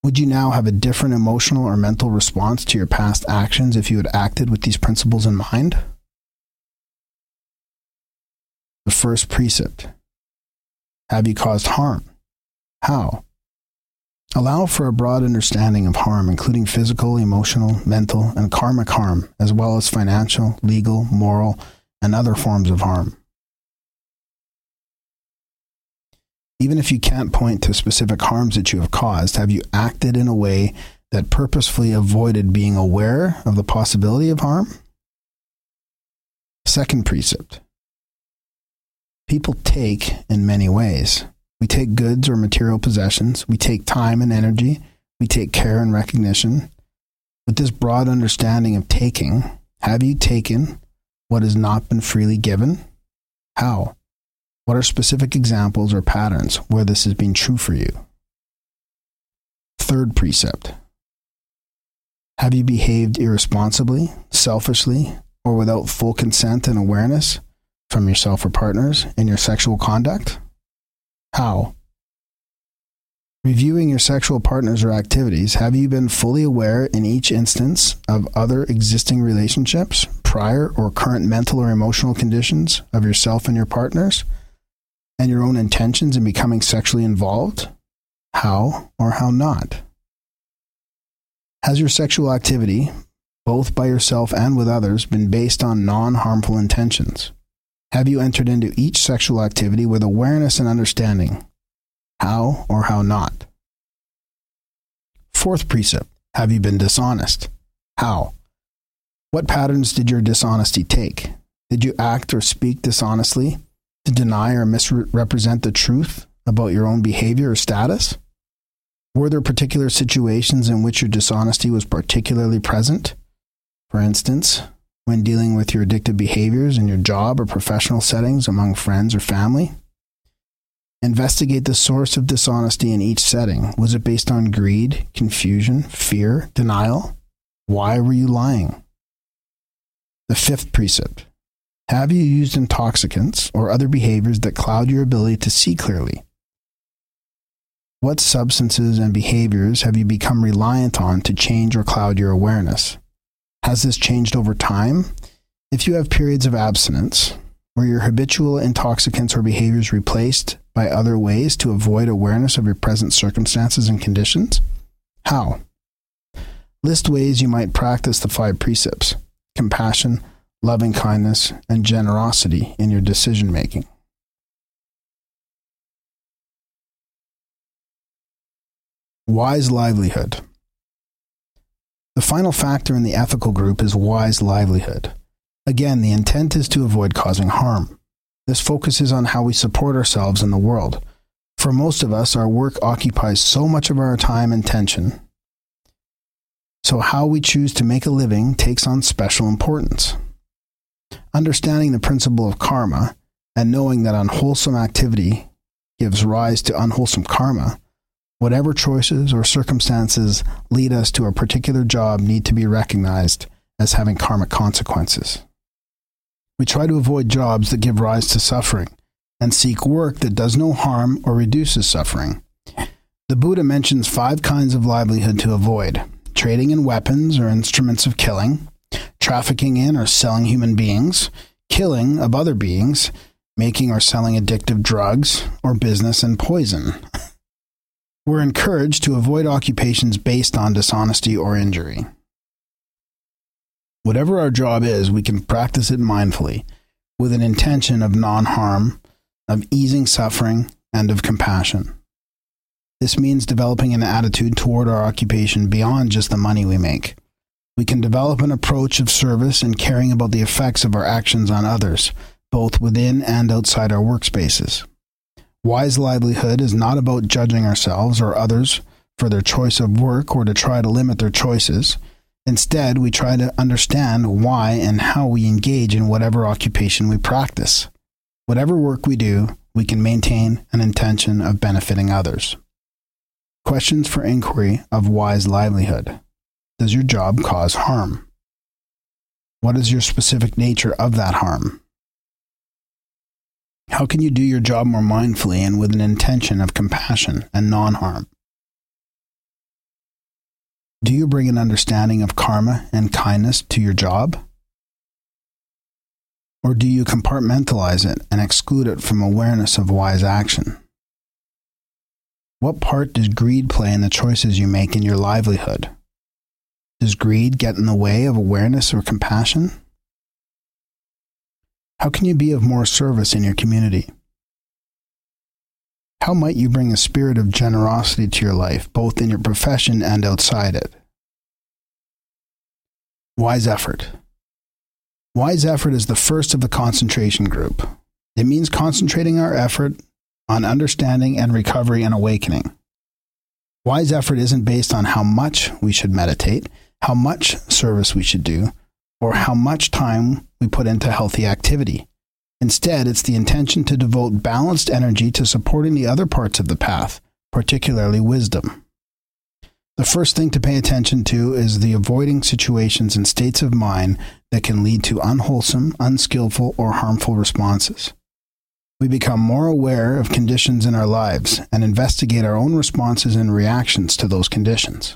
Would you now have a different emotional or mental response to your past actions if you had acted with these principles in mind? The first precept. Have you caused harm? How? Allow for a broad understanding of harm, including physical, emotional, mental, and karmic harm, as well as financial, legal, moral, and other forms of harm. Even if you can't point to specific harms that you have caused, have you acted in a way that purposefully avoided being aware of the possibility of harm? Second precept. People take in many ways. We take goods or material possessions. We take time and energy. We take care and recognition. With this broad understanding of taking, have you taken what has not been freely given? How? What are specific examples or patterns where this has been true for you? Third precept. Have you behaved irresponsibly, selfishly, or without full consent and awareness from yourself or partners in your sexual conduct? How? Reviewing your sexual partners or activities, have you been fully aware in each instance of other existing relationships, prior or current mental or emotional conditions of yourself and your partners, and your own intentions in becoming sexually involved? How or how not? Has your sexual activity, both by yourself and with others, been based on non-harmful intentions? Have you entered into each sexual activity with awareness and understanding? How or how not? Fourth precept. Have you been dishonest? How? What patterns did your dishonesty take? Did you act or speak dishonestly to deny or misrepresent the truth about your own behavior or status? Were there particular situations in which your dishonesty was particularly present? For instance, when dealing with your addictive behaviors in your job or professional settings among friends or family? Investigate the source of dishonesty in each setting. Was it based on greed, confusion, fear, denial? Why were you lying? The fifth precept. Have you used intoxicants or other behaviors that cloud your ability to see clearly? What substances and behaviors have you become reliant on to change or cloud your awareness? Has this changed over time? If you have periods of abstinence, were your habitual intoxicants or behaviors replaced by other ways to avoid awareness of your present circumstances and conditions? How? List ways you might practice the five precepts, compassion, loving kindness, and generosity in your decision making. Wise livelihood. The final factor in the ethical group is wise livelihood. Again, the intent is to avoid causing harm. This focuses on how we support ourselves in the world. For most of us, our work occupies so much of our time and attention. So how we choose to make a living takes on special importance. Understanding the principle of karma and knowing that unwholesome activity gives rise to unwholesome karma, whatever choices or circumstances lead us to a particular job need to be recognized as having karmic consequences. We try to avoid jobs that give rise to suffering and seek work that does no harm or reduces suffering. The Buddha mentions 5 kinds of livelihood to avoid: trading in weapons or instruments of killing, trafficking in or selling human beings, killing of other beings, making or selling addictive drugs, or business and poison. We're encouraged to avoid occupations based on dishonesty or injury. Whatever our job is, we can practice it mindfully, with an intention of non-harm, of easing suffering, and of compassion. This means developing an attitude toward our occupation beyond just the money we make. We can develop an approach of service and caring about the effects of our actions on others, both within and outside our workspaces. Wise livelihood is not about judging ourselves or others for their choice of work or to try to limit their choices. Instead, we try to understand why and how we engage in whatever occupation we practice. Whatever work we do, we can maintain an intention of benefiting others. Questions for inquiry of wise livelihood. Does your job cause harm? What is your specific nature of that harm? How can you do your job more mindfully and with an intention of compassion and non-harm? Do you bring an understanding of karma and kindness to your job? Or do you compartmentalize it and exclude it from awareness of wise action? What part does greed play in the choices you make in your livelihood? Does greed get in the way of awareness or compassion? How can you be of more service in your community? How might you bring a spirit of generosity to your life, both in your profession and outside it? Wise effort. Wise effort is the first of the concentration group. It means concentrating our effort on understanding and recovery and awakening. Wise effort isn't based on how much we should meditate, how much service we should do, or how much time we put into healthy activity. Instead, it's the intention to devote balanced energy to supporting the other parts of the path, particularly wisdom. The first thing to pay attention to is the avoiding situations and states of mind that can lead to unwholesome, unskillful, or harmful responses. We become more aware of conditions in our lives and investigate our own responses and reactions to those conditions.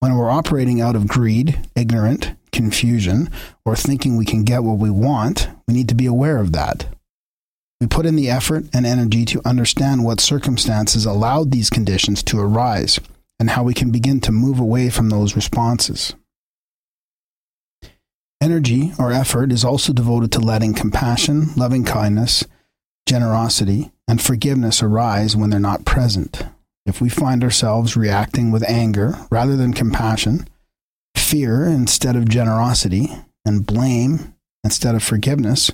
When we're operating out of greed, ignorant, confusion, or thinking we can get what we want, we need to be aware of that. We put in the effort and energy to understand what circumstances allowed these conditions to arise and how we can begin to move away from those responses. Energy or effort is also devoted to letting compassion, loving kindness, generosity, and forgiveness arise when they're not present. If we find ourselves reacting with anger rather than compassion, fear instead of generosity, and blame instead of forgiveness,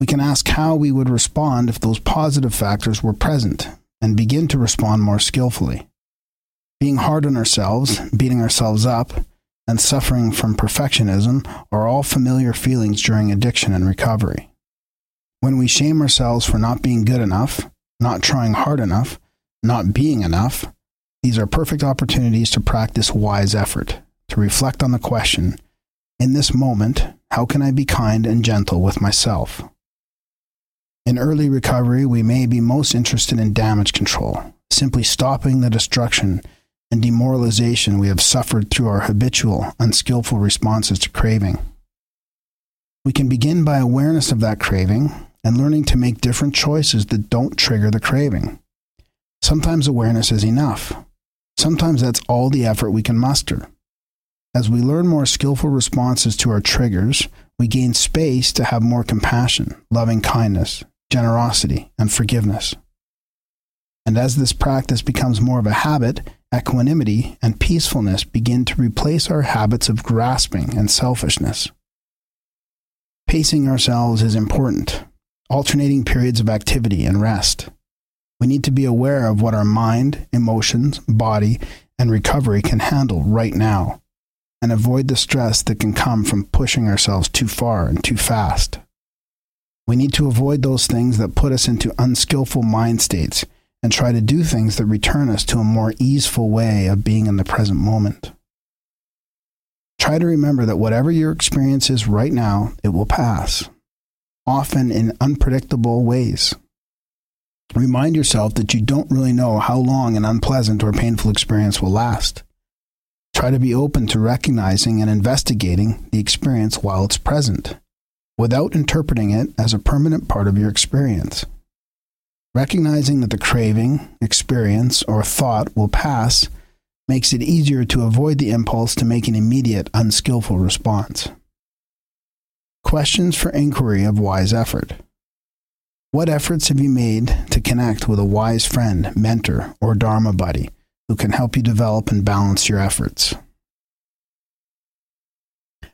we can ask how we would respond if those positive factors were present and begin to respond more skillfully. Being hard on ourselves, beating ourselves up, and suffering from perfectionism are all familiar feelings during addiction and recovery. When we shame ourselves for not being good enough, not trying hard enough, not being enough, these are perfect opportunities to practice wise effort, to reflect on the question, in this moment, how can I be kind and gentle with myself? In early recovery, we may be most interested in damage control, simply stopping the destruction and demoralization we have suffered through our habitual, unskillful responses to craving. We can begin by awareness of that craving and learning to make different choices that don't trigger the craving. Sometimes awareness is enough. Sometimes that's all the effort we can muster. As we learn more skillful responses to our triggers, we gain space to have more compassion, loving kindness, generosity, and forgiveness. And as this practice becomes more of a habit, equanimity and peacefulness begin to replace our habits of grasping and selfishness. Pacing ourselves is important, alternating periods of activity and rest. We need to be aware of what our mind, emotions, body, and recovery can handle right now, and avoid the stress that can come from pushing ourselves too far and too fast. We need to avoid those things that put us into unskillful mind states and try to do things that return us to a more easeful way of being in the present moment. Try to remember that whatever your experience is right now, it will pass, often in unpredictable ways. Remind yourself that you don't really know how long an unpleasant or painful experience will last. Try to be open to recognizing and investigating the experience while it's present, without interpreting it as a permanent part of your experience. Recognizing that the craving, experience, or thought will pass makes it easier to avoid the impulse to make an immediate, unskillful response. Questions for inquiry of wise effort. What efforts have you made to connect with a wise friend, mentor, or Dharma buddy who can help you develop and balance your efforts?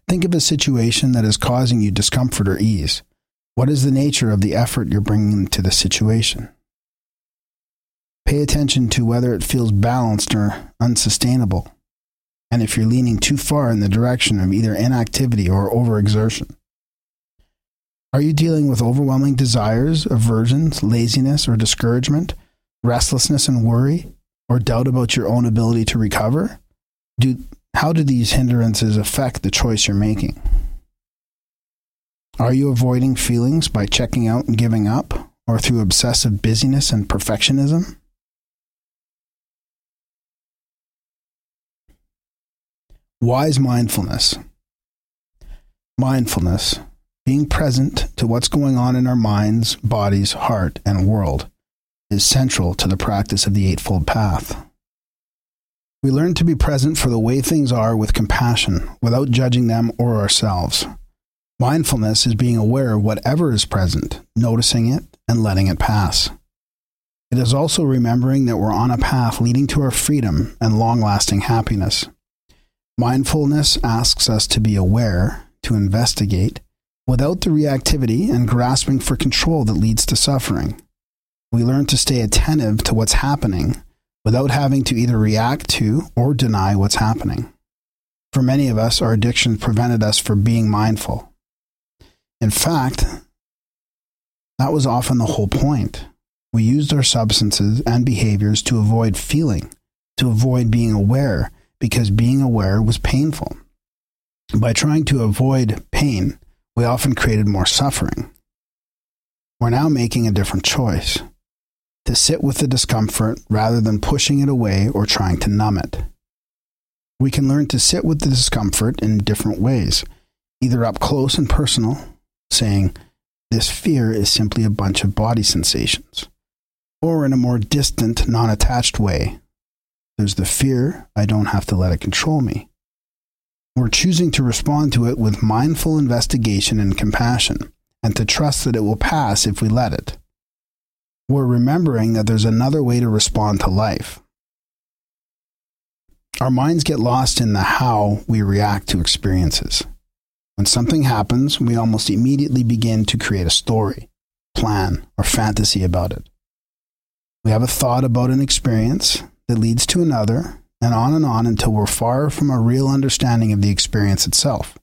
Think of a situation that is causing you discomfort or ease. What is the nature of the effort you're bringing to the situation? Pay attention to whether it feels balanced or unsustainable, and if you're leaning too far in the direction of either inactivity or overexertion. Are you dealing with overwhelming desires, aversions, laziness, or discouragement, restlessness and worry, or doubt about your own ability to recover? How do these hindrances affect the choice you're making? Are you avoiding feelings by checking out and giving up, or through obsessive busyness and perfectionism? Wise mindfulness. Mindfulness, being present to what's going on in our minds, bodies, heart, and world, is central to the practice of the Eightfold Path. We learn to be present for the way things are with compassion, without judging them or ourselves. Mindfulness is being aware of whatever is present, noticing it, and letting it pass. It is also remembering that we're on a path leading to our freedom and long-lasting happiness. Mindfulness asks us to be aware, to investigate, without the reactivity and grasping for control that leads to suffering. We learn to stay attentive to what's happening, without having to either react to or deny what's happening. For many of us, our addiction prevented us from being mindful. In fact, that was often the whole point. We used our substances and behaviors to avoid feeling, to avoid being aware, because being aware was painful. By trying to avoid pain, we often created more suffering. We're now making a different choice. To sit with the discomfort rather than pushing it away or trying to numb it. We can learn to sit with the discomfort in different ways, either up close and personal, saying, "This fear is simply a bunch of body sensations," or in a more distant, non-attached way, "There's the fear, I don't have to let it control me." We're choosing to respond to it with mindful investigation and compassion, and to trust that it will pass if we let it. We're remembering that there's another way to respond to life. Our minds get lost in the how we react to experiences. When something happens, we almost immediately begin to create a story, plan, or fantasy about it. We have a thought about an experience that leads to another, and on until we're far from a real understanding of the experience itself.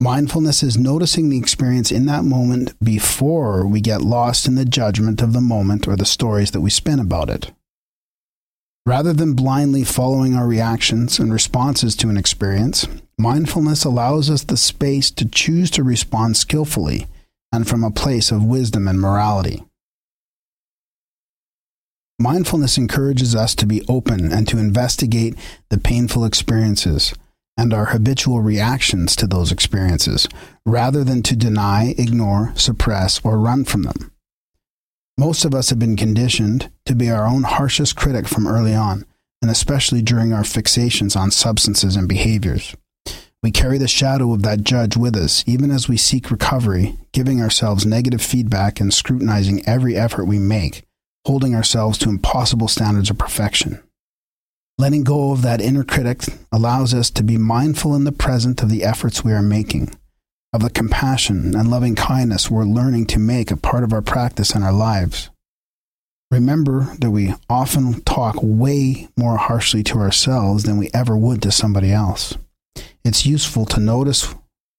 Mindfulness is noticing the experience in that moment before we get lost in the judgment of the moment or the stories that we spin about it. Rather than blindly following our reactions and responses to an experience, mindfulness allows us the space to choose to respond skillfully and from a place of wisdom and morality. Mindfulness encourages us to be open and to investigate the painful experiences and our habitual reactions to those experiences, rather than to deny, ignore, suppress, or run from them. Most of us have been conditioned to be our own harshest critic from early on, and especially during our fixations on substances and behaviors. We carry the shadow of that judge with us, even as we seek recovery, giving ourselves negative feedback and scrutinizing every effort we make, holding ourselves to impossible standards of perfection. Letting go of that inner critic allows us to be mindful in the present of the efforts we are making, of the compassion and loving kindness we're learning to make a part of our practice and our lives. Remember that we often talk way more harshly to ourselves than we ever would to somebody else. It's useful to notice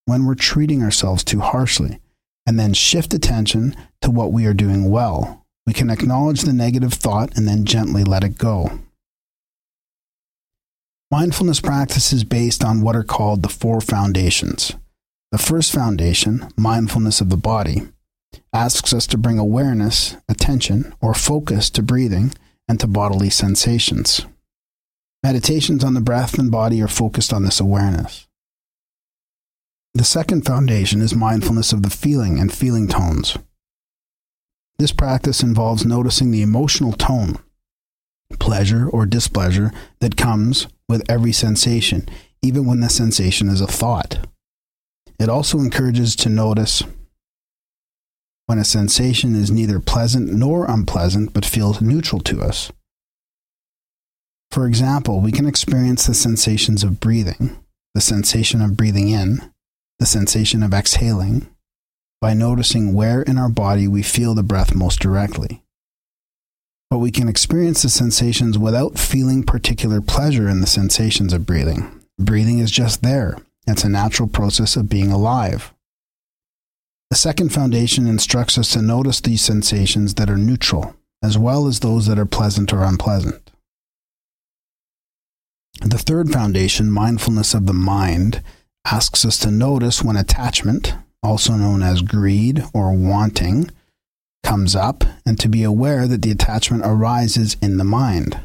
when we're treating ourselves too harshly, and then shift attention to what we are doing well. We can acknowledge the negative thought and then gently let it go. Mindfulness practice is based on what are called the four foundations. The first foundation, mindfulness of the body, asks us to bring awareness, attention, or focus to breathing and to bodily sensations. Meditations on the breath and body are focused on this awareness. The second foundation is mindfulness of the feeling and feeling tones. This practice involves noticing the emotional tone, pleasure or displeasure, that comes with every sensation, even when the sensation is a thought. It also encourages to notice when a sensation is neither pleasant nor unpleasant, but feels neutral to us. For example, we can experience the sensations of breathing, the sensation of breathing in, the sensation of exhaling, by noticing where in our body we feel the breath most directly. But we can experience the sensations without feeling particular pleasure in the sensations of breathing. Breathing is just there. It's a natural process of being alive. The second foundation instructs us to notice these sensations that are neutral, as well as those that are pleasant or unpleasant. The third foundation, mindfulness of the mind, asks us to notice when attachment, also known as greed or wanting, comes up and to be aware that the attachment arises in the mind.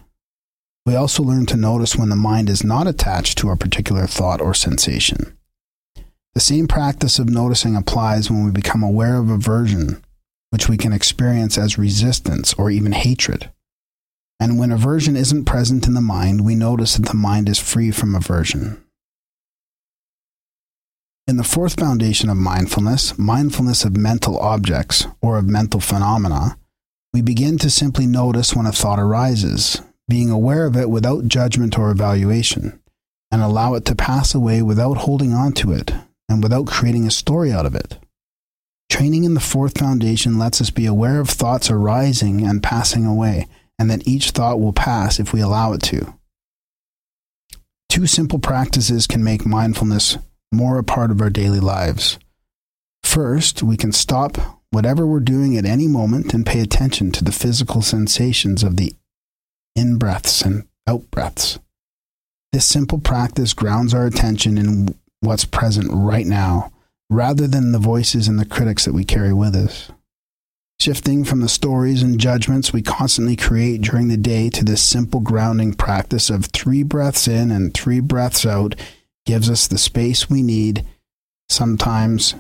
We also learn to notice when the mind is not attached to a particular thought or sensation. The same practice of noticing applies when we become aware of aversion, which we can experience as resistance or even hatred. And when aversion isn't present in the mind, we notice that the mind is free from aversion. In the fourth foundation of mindfulness of mental objects or of mental phenomena, we begin to simply notice when a thought arises, being aware of it without judgment or evaluation, and allow it to pass away without holding on to it and without creating a story out of it. Training in the fourth foundation lets us be aware of thoughts arising and passing away, and that each thought will pass if we allow it to. Two simple practices can make mindfulness more a part of our daily lives. First, we can stop whatever we're doing at any moment and pay attention to the physical sensations of the in-breaths and out-breaths. This simple practice grounds our attention in what's present right now, rather than the voices and the critics that we carry with us. Shifting from the stories and judgments we constantly create during the day to this simple grounding practice of 3 breaths in and 3 breaths out gives us the space we need sometimes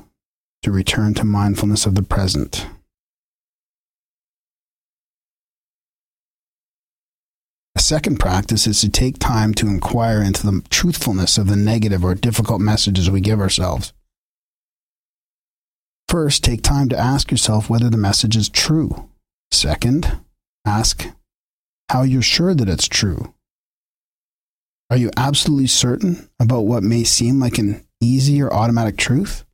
to return to mindfulness of the present. A second practice is to take time to inquire into the truthfulness of the negative or difficult messages we give ourselves. First, take time to ask yourself whether the message is true. Second, ask how you're sure that it's true. Are you absolutely certain about what may seem like an easy or automatic truth?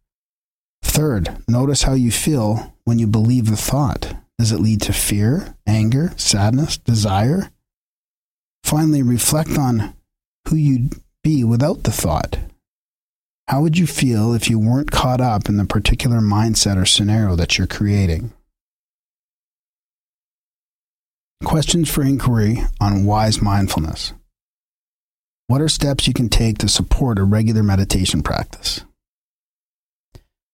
Third, notice how you feel when you believe the thought. Does it lead to fear, anger, sadness, desire? Finally, reflect on who you'd be without the thought. How would you feel if you weren't caught up in the particular mindset or scenario that you're creating? Questions for inquiry on wise mindfulness. What are steps you can take to support a regular meditation practice?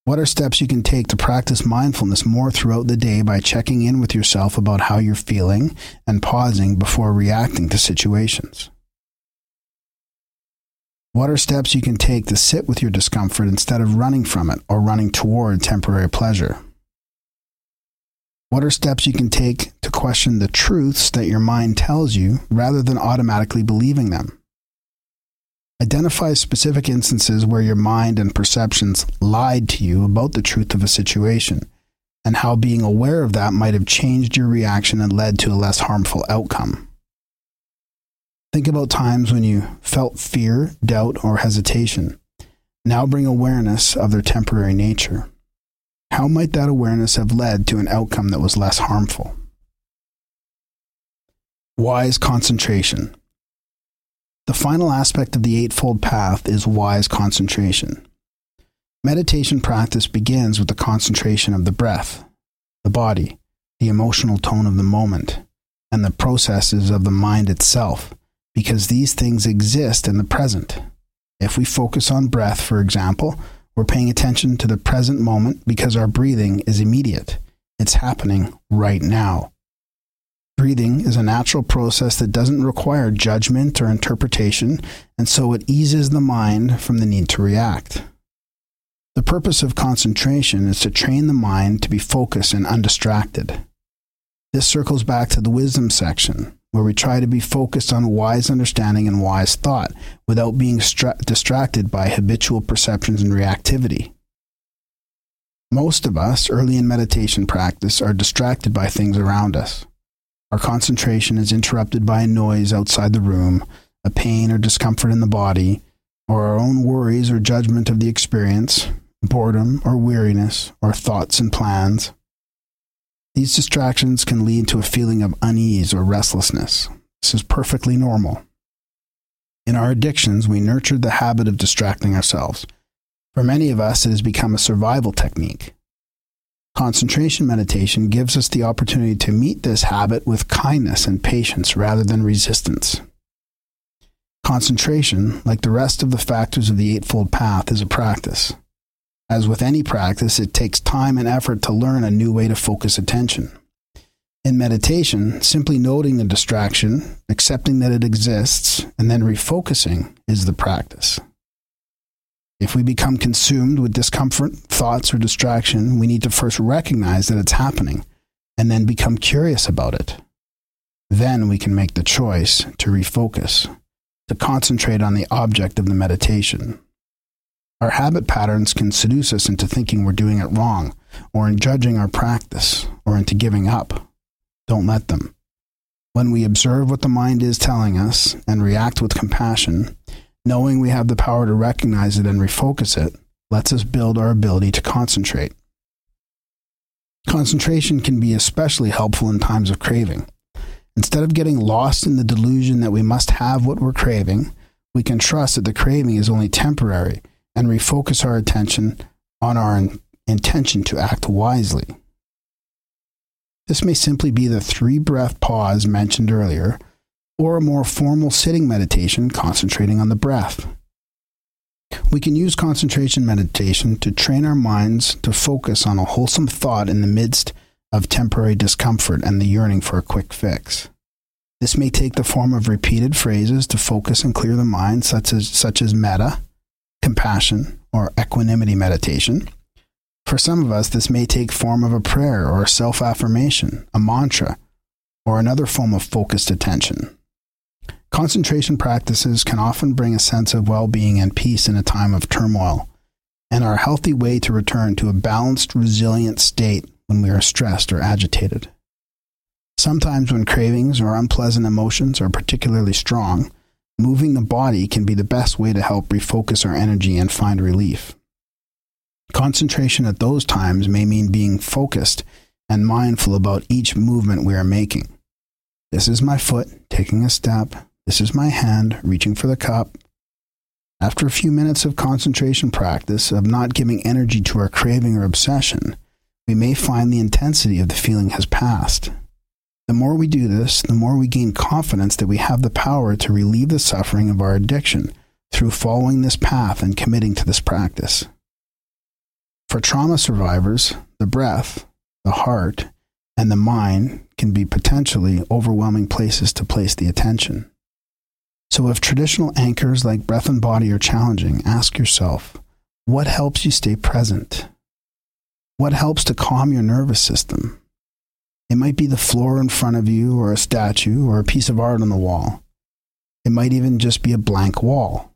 What are steps you can take to practice mindfulness more throughout the day by checking in with yourself about how you're feeling and pausing before reacting to situations? What are steps you can take to sit with your discomfort instead of running from it or running toward temporary pleasure? What are steps you can take to question the truths that your mind tells you rather than automatically believing them? Identify specific instances where your mind and perceptions lied to you about the truth of a situation and how being aware of that might have changed your reaction and led to a less harmful outcome. Think about times when you felt fear, doubt, or hesitation. Now bring awareness of their temporary nature. How might that awareness have led to an outcome that was less harmful? Wise concentration. The final aspect of the Eightfold Path is wise concentration. Meditation practice begins with the concentration of the breath, the body, the emotional tone of the moment, and the processes of the mind itself, because these things exist in the present. If we focus on breath, for example, we're paying attention to the present moment because our breathing is immediate. It's happening right now. Breathing is a natural process that doesn't require judgment or interpretation, and so it eases the mind from the need to react. The purpose of concentration is to train the mind to be focused and undistracted. This circles back to the wisdom section, where we try to be focused on wise understanding and wise thought without being distracted by habitual perceptions and reactivity. Most of us, early in meditation practice, are distracted by things around us. Our concentration is interrupted by a noise outside the room, a pain or discomfort in the body, or our own worries or judgment of the experience, boredom or weariness, or thoughts and plans. These distractions can lead to a feeling of unease or restlessness. This is perfectly normal. In our addictions, we nurture the habit of distracting ourselves. For many of us, it has become a survival technique. Concentration meditation gives us the opportunity to meet this habit with kindness and patience rather than resistance. Concentration, like the rest of the factors of the Eightfold Path, is a practice. As with any practice, it takes time and effort to learn a new way to focus attention. In meditation, simply noting the distraction, accepting that it exists, and then refocusing is the practice. If we become consumed with discomfort, thoughts, or distraction, we need to first recognize that it's happening and then become curious about it. Then we can make the choice to refocus, to concentrate on the object of the meditation. Our habit patterns can seduce us into thinking we're doing it wrong, or in judging our practice, or into giving up. Don't let them. When we observe what the mind is telling us and react with compassion, knowing we have the power to recognize it and refocus it, lets us build our ability to concentrate. Concentration can be especially helpful in times of craving. Instead of getting lost in the delusion that we must have what we're craving, we can trust that the craving is only temporary and refocus our attention on our intention to act wisely. This may simply be the 3-breath pause mentioned earlier, or a more formal sitting meditation concentrating on the breath. We can use concentration meditation to train our minds to focus on a wholesome thought in the midst of temporary discomfort and the yearning for a quick fix. This may take the form of repeated phrases to focus and clear the mind, such as metta, compassion, or equanimity meditation. For some of us, this may take form of a prayer or a self-affirmation, a mantra, or another form of focused attention. Concentration practices can often bring a sense of well-being and peace in a time of turmoil, and are a healthy way to return to a balanced, resilient state when we are stressed or agitated. Sometimes when cravings or unpleasant emotions are particularly strong, moving the body can be the best way to help refocus our energy and find relief. Concentration at those times may mean being focused and mindful about each movement we are making. This is my foot, taking a step. This is my hand, reaching for the cup. After a few minutes of concentration practice, of not giving energy to our craving or obsession, we may find the intensity of the feeling has passed. The more we do this, the more we gain confidence that we have the power to relieve the suffering of our addiction through following this path and committing to this practice. For trauma survivors, the breath, the heart, and the mind can be potentially overwhelming places to place the attention. So if traditional anchors like breath and body are challenging, ask yourself, what helps you stay present? What helps to calm your nervous system? It might be the floor in front of you, or a statue, or a piece of art on the wall. It might even just be a blank wall.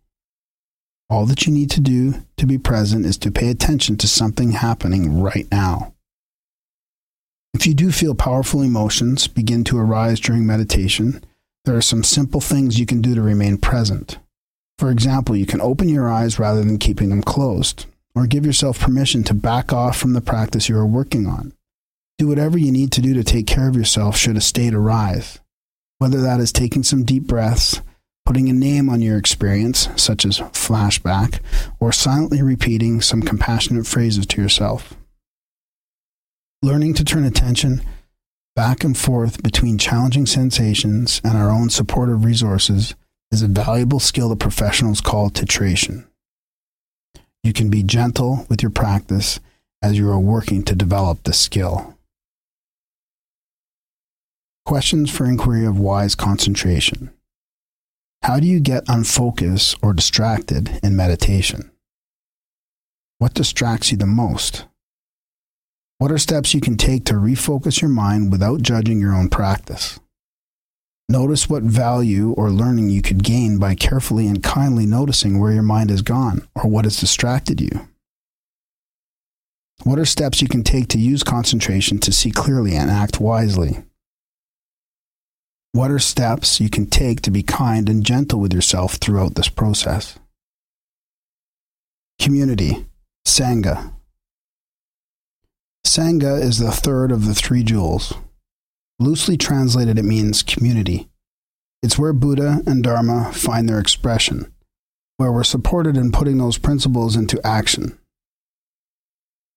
All that you need to do to be present is to pay attention to something happening right now. If you do feel powerful emotions begin to arise during meditation, there are some simple things you can do to remain present. For example, you can open your eyes rather than keeping them closed, or give yourself permission to back off from the practice you are working on. Do whatever you need to do to take care of yourself should a state arise, whether that is taking some deep breaths, putting a name on your experience, such as flashback, or silently repeating some compassionate phrases to yourself. Learning to turn attention back and forth between challenging sensations and our own supportive resources is a valuable skill that professionals call titration. You can be gentle with your practice as you are working to develop this skill. Questions for inquiry of wise concentration. How do you get unfocused or distracted in meditation? What distracts you the most? What are steps you can take to refocus your mind without judging your own practice? Notice what value or learning you could gain by carefully and kindly noticing where your mind has gone or what has distracted you. What are steps you can take to use concentration to see clearly and act wisely? What are steps you can take to be kind and gentle with yourself throughout this process? Community, Sangha. Sangha is the third of the 3 jewels. Loosely translated, it means community. It's where Buddha and Dharma find their expression, where we're supported in putting those principles into action.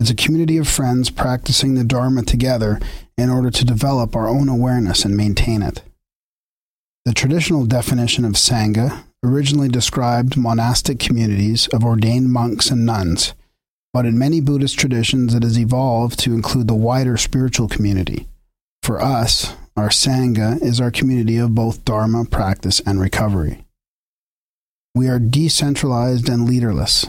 It's a community of friends practicing the Dharma together in order to develop our own awareness and maintain it. The traditional definition of Sangha originally described monastic communities of ordained monks and nuns but in many Buddhist traditions it has evolved to include the wider spiritual community. For us, our Sangha is our community of both Dharma practice and recovery. We are decentralized and leaderless,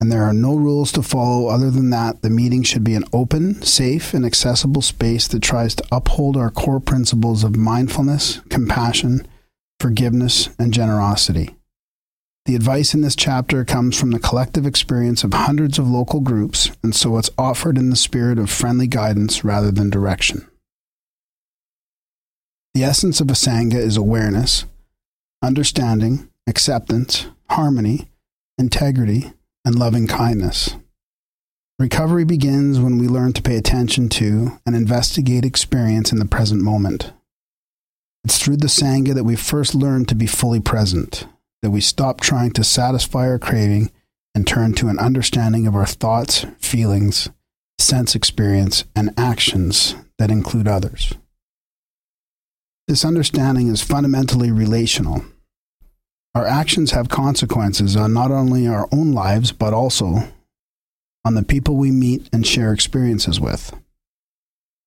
and there are no rules to follow other than that the meeting should be an open, safe, and accessible space that tries to uphold our core principles of mindfulness, compassion, forgiveness, and generosity. The advice in this chapter comes from the collective experience of hundreds of local groups, and so it's offered in the spirit of friendly guidance rather than direction. The essence of a Sangha is awareness, understanding, acceptance, harmony, integrity, and loving kindness. Recovery begins when we learn to pay attention to and investigate experience in the present moment. It's through the Sangha that we first learn to be fully present, that we stop trying to satisfy our craving and turn to an understanding of our thoughts, feelings, sense experience, and actions that include others. This understanding is fundamentally relational. Our actions have consequences on not only our own lives, but also on the people we meet and share experiences with.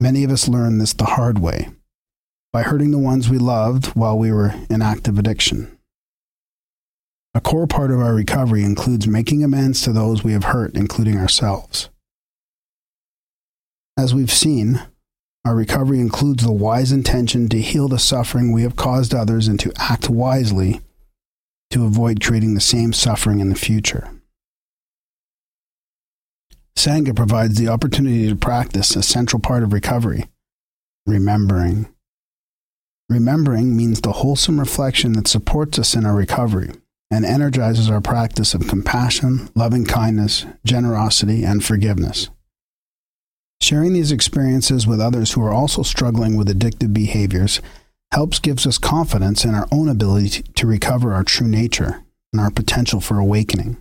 Many of us learn this the hard way, by hurting the ones we loved while we were in active addiction. A core part of our recovery includes making amends to those we have hurt, including ourselves. As we've seen, our recovery includes the wise intention to heal the suffering we have caused others and to act wisely to avoid creating the same suffering in the future. Sangha provides the opportunity to practice a central part of recovery, remembering. Remembering means the wholesome reflection that supports us in our recovery and energizes our practice of compassion, loving kindness, generosity, and forgiveness. Sharing these experiences with others who are also struggling with addictive behaviors helps gives us confidence in our own ability to recover our true nature and our potential for awakening.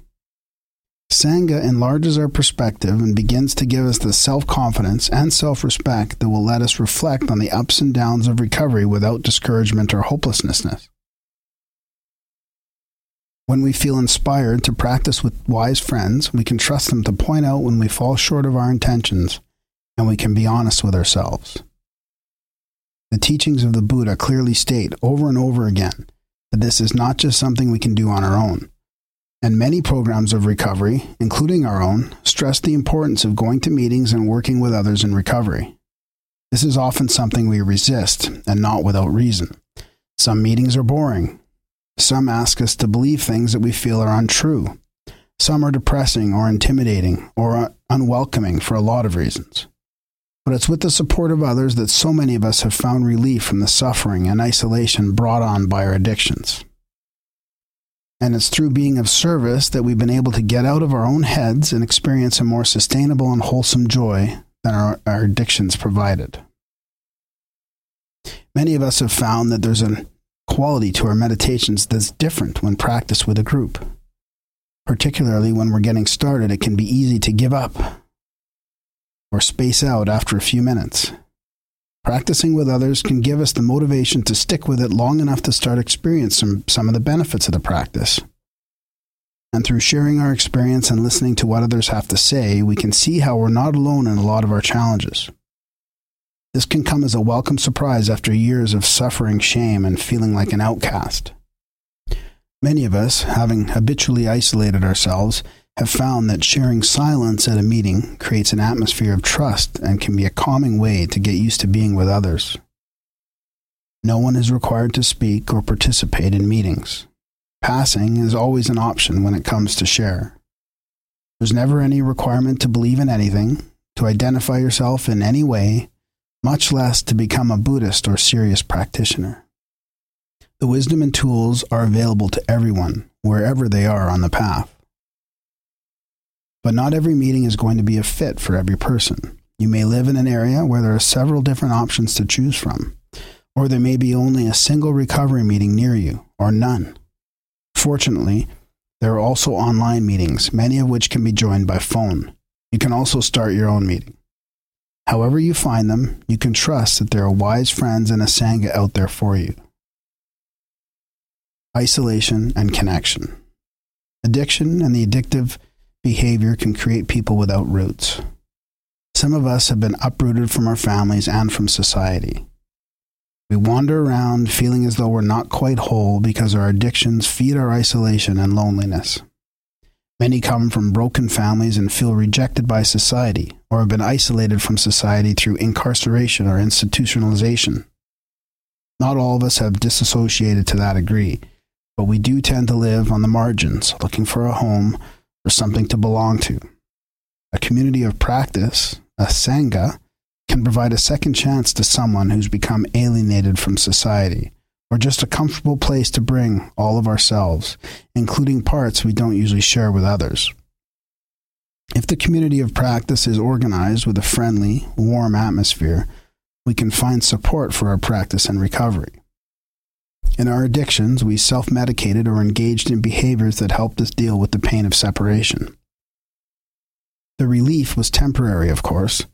Sangha enlarges our perspective and begins to give us the self-confidence and self-respect that will let us reflect on the ups and downs of recovery without discouragement or hopelessness. When we feel inspired to practice with wise friends, we can trust them to point out when we fall short of our intentions, and we can be honest with ourselves. The teachings of the Buddha clearly state over and over again that this is not just something we can do on our own. And many programs of recovery, including our own, stress the importance of going to meetings and working with others in recovery. This is often something we resist, and not without reason. Some meetings are boring. Some ask us to believe things that we feel are untrue. Some are depressing or intimidating or unwelcoming for a lot of reasons. But it's with the support of others that so many of us have found relief from the suffering and isolation brought on by our addictions. And it's through being of service that we've been able to get out of our own heads and experience a more sustainable and wholesome joy than our addictions provided. Many of us have found that there's a quality to our meditations that's different when practiced with a group. Particularly when we're getting started, it can be easy to give up or space out after a few minutes. Practicing with others can give us the motivation to stick with it long enough to start experiencing some of the benefits of the practice. And through sharing our experience and listening to what others have to say, we can see how we're not alone in a lot of our challenges. This can come as a welcome surprise after years of suffering, shame, and feeling like an outcast. Many of us, having habitually isolated ourselves, have found that sharing silence at a meeting creates an atmosphere of trust and can be a calming way to get used to being with others. No one is required to speak or participate in meetings. Passing is always an option when it comes to share. There's never any requirement to believe in anything, to identify yourself in any way, much less to become a Buddhist or serious practitioner. The wisdom and tools are available to everyone, wherever they are on the path. But not every meeting is going to be a fit for every person. You may live in an area where there are several different options to choose from, or there may be only a single recovery meeting near you, or none. Fortunately, there are also online meetings, many of which can be joined by phone. You can also start your own meeting. However you find them, you can trust that there are wise friends and a Sangha out there for you. Isolation and connection. Addiction and the addictive behavior can create people without roots. Some of us have been uprooted from our families and from society. We wander around feeling as though we're not quite whole because our addictions feed our isolation and loneliness. Many come from broken families and feel rejected by society, or have been isolated from society through incarceration or institutionalization. Not all of us have disassociated to that degree, but we do tend to live on the margins, looking for a home or something to belong to. A community of practice, a sangha, can provide a second chance to someone who's become alienated from society, or just a comfortable place to bring all of ourselves, including parts we don't usually share with others. If the community of practice is organized with a friendly, warm atmosphere, we can find support for our practice and recovery. In our addictions, we self-medicated or engaged in behaviors that helped us deal with the pain of separation. The relief was temporary, of course,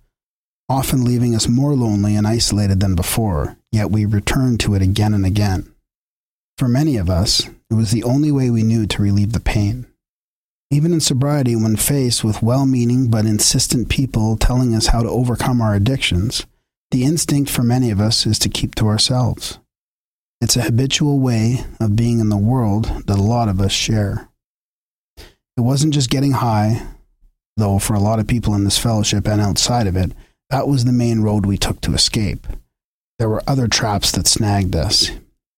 often leaving us more lonely and isolated than before, yet we returned to it again and again. For many of us, it was the only way we knew to relieve the pain. Even in sobriety, when faced with well-meaning but insistent people telling us how to overcome our addictions, the instinct for many of us is to keep to ourselves. It's a habitual way of being in the world that a lot of us share. It wasn't just getting high, though for a lot of people in this fellowship and outside of it, that was the main road we took to escape. There were other traps that snagged us,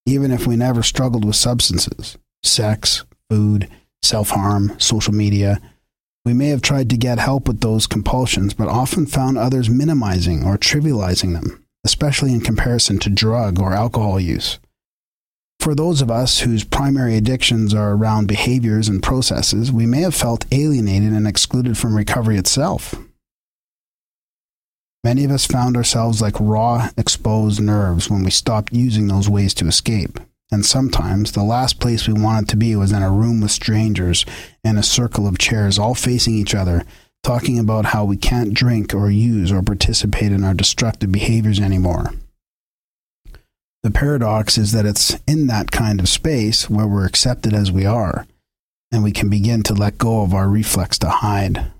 even if we never struggled with substances, sex, food, self-harm, social media. We may have tried to get help with those compulsions, but often found others minimizing or trivializing them, especially in comparison to drug or alcohol use. For those of us whose primary addictions are around behaviors and processes, we may have felt alienated and excluded from recovery itself. Many of us found ourselves like raw, exposed nerves when we stopped using those ways to escape. And sometimes the last place we wanted to be was in a room with strangers and a circle of chairs all facing each other, talking about how we can't drink or use or participate in our destructive behaviors anymore. The paradox is that it's in that kind of space where we're accepted as we are, and we can begin to let go of our reflex to hide.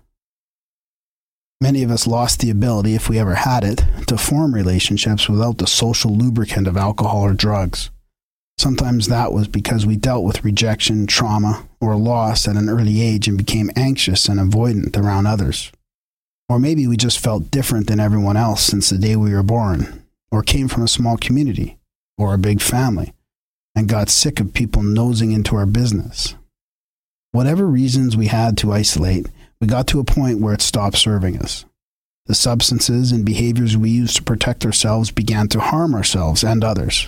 Many of us lost the ability, if we ever had it, to form relationships without the social lubricant of alcohol or drugs. Sometimes that was because we dealt with rejection, trauma, or loss at an early age and became anxious and avoidant around others. Or maybe we just felt different than everyone else since the day we were born, or came from a small community, or a big family, and got sick of people nosing into our business. Whatever reasons we had to isolate, we got to a point where it stopped serving us. The substances and behaviors we used to protect ourselves began to harm ourselves and others.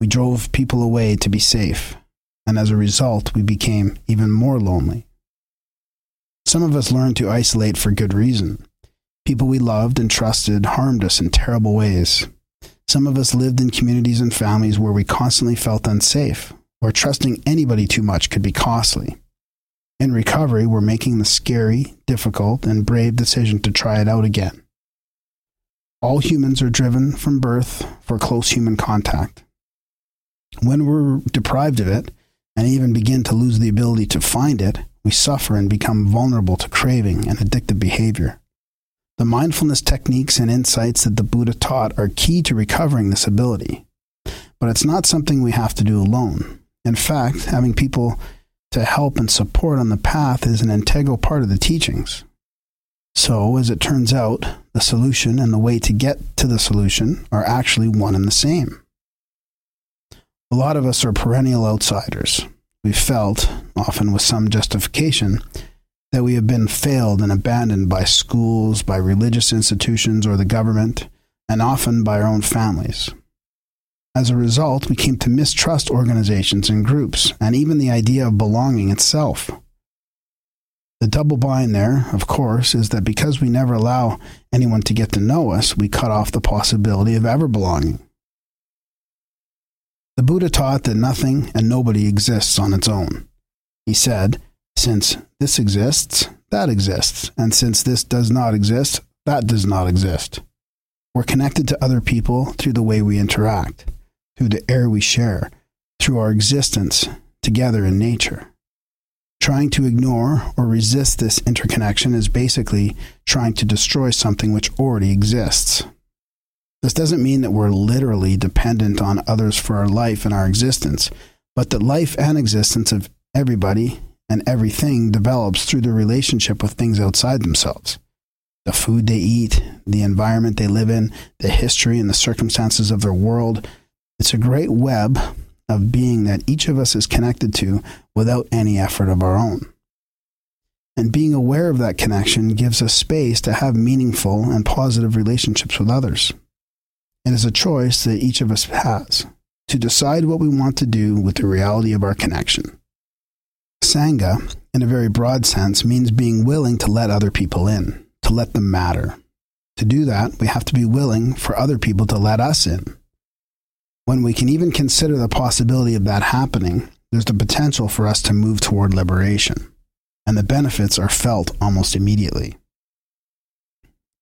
We drove people away to be safe, and as a result, we became even more lonely. Some of us learned to isolate for good reason. People we loved and trusted harmed us in terrible ways. Some of us lived in communities and families where we constantly felt unsafe, where trusting anybody too much could be costly. In recovery, we're making the scary, difficult, and brave decision to try it out again. All humans are driven from birth for close human contact. When we're deprived of it, and even begin to lose the ability to find it, we suffer and become vulnerable to craving and addictive behavior. The mindfulness techniques and insights that the Buddha taught are key to recovering this ability. But it's not something we have to do alone. In fact, having people to help and support on the path is an integral part of the teachings. So, as it turns out, the solution and the way to get to the solution are actually one and the same. A lot of us are perennial outsiders. We've felt, often with some justification, that we have been failed and abandoned by schools, by religious institutions or the government, and often by our own families. As a result, we came to mistrust organizations and groups, and even the idea of belonging itself. The double bind there, of course, is that because we never allow anyone to get to know us, we cut off the possibility of ever belonging. The Buddha taught that nothing and nobody exists on its own. He said, since this exists, that exists, and since this does not exist, that does not exist. We're connected to other people through the way we interact, through the air we share, through our existence together in nature. Trying to ignore or resist this interconnection is basically trying to destroy something which already exists. This doesn't mean that we're literally dependent on others for our life and our existence, but that life and existence of everybody and everything develops through their relationship with things outside themselves. The food they eat, the environment they live in, the history and the circumstances of their world. It's a great web of being that each of us is connected to without any effort of our own. And being aware of that connection gives us space to have meaningful and positive relationships with others. It is a choice that each of us has to decide what we want to do with the reality of our connection. Sangha, in a very broad sense, means being willing to let other people in, to let them matter. To do that, we have to be willing for other people to let us in. When we can even consider the possibility of that happening, there's the potential for us to move toward liberation, and the benefits are felt almost immediately.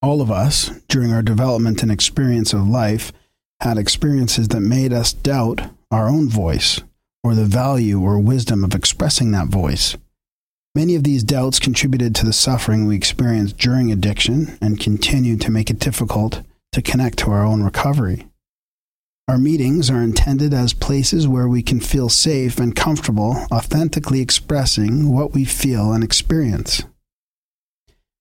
All of us, during our development and experience of life, had experiences that made us doubt our own voice, or the value or wisdom of expressing that voice. Many of these doubts contributed to the suffering we experienced during addiction and continued to make it difficult to connect to our own recovery. Our meetings are intended as places where we can feel safe and comfortable authentically expressing what we feel and experience.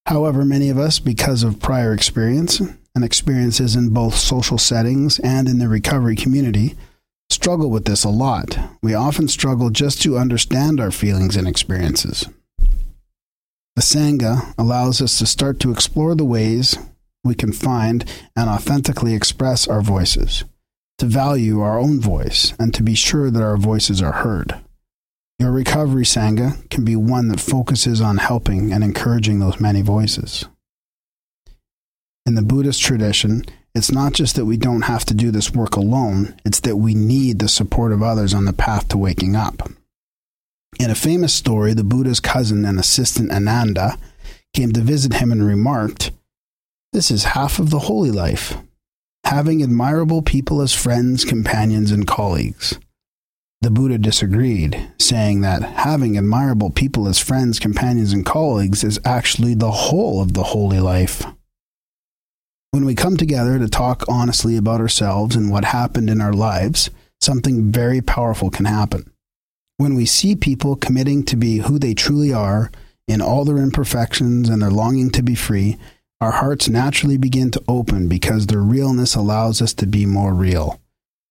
However, many of us, because of prior experience and experiences in both social settings and in the recovery community, struggle with this a lot. We often struggle just to understand our feelings and experiences. The Sangha allows us to start to explore the ways we can find and authentically express our voices, to value our own voice, and to be sure that our voices are heard. Your recovery Sangha can be one that focuses on helping and encouraging those many voices. In the Buddhist tradition, it's not just that we don't have to do this work alone, it's that we need the support of others on the path to waking up. In a famous story, the Buddha's cousin and assistant Ananda came to visit him and remarked, "This is half of the holy life, having admirable people as friends, companions, and colleagues." The Buddha disagreed, saying that having admirable people as friends, companions, and colleagues is actually the whole of the holy life. When we come together to talk honestly about ourselves and what happened in our lives, something very powerful can happen. When we see people committing to be who they truly are, in all their imperfections and their longing to be free, our hearts naturally begin to open because their realness allows us to be more real.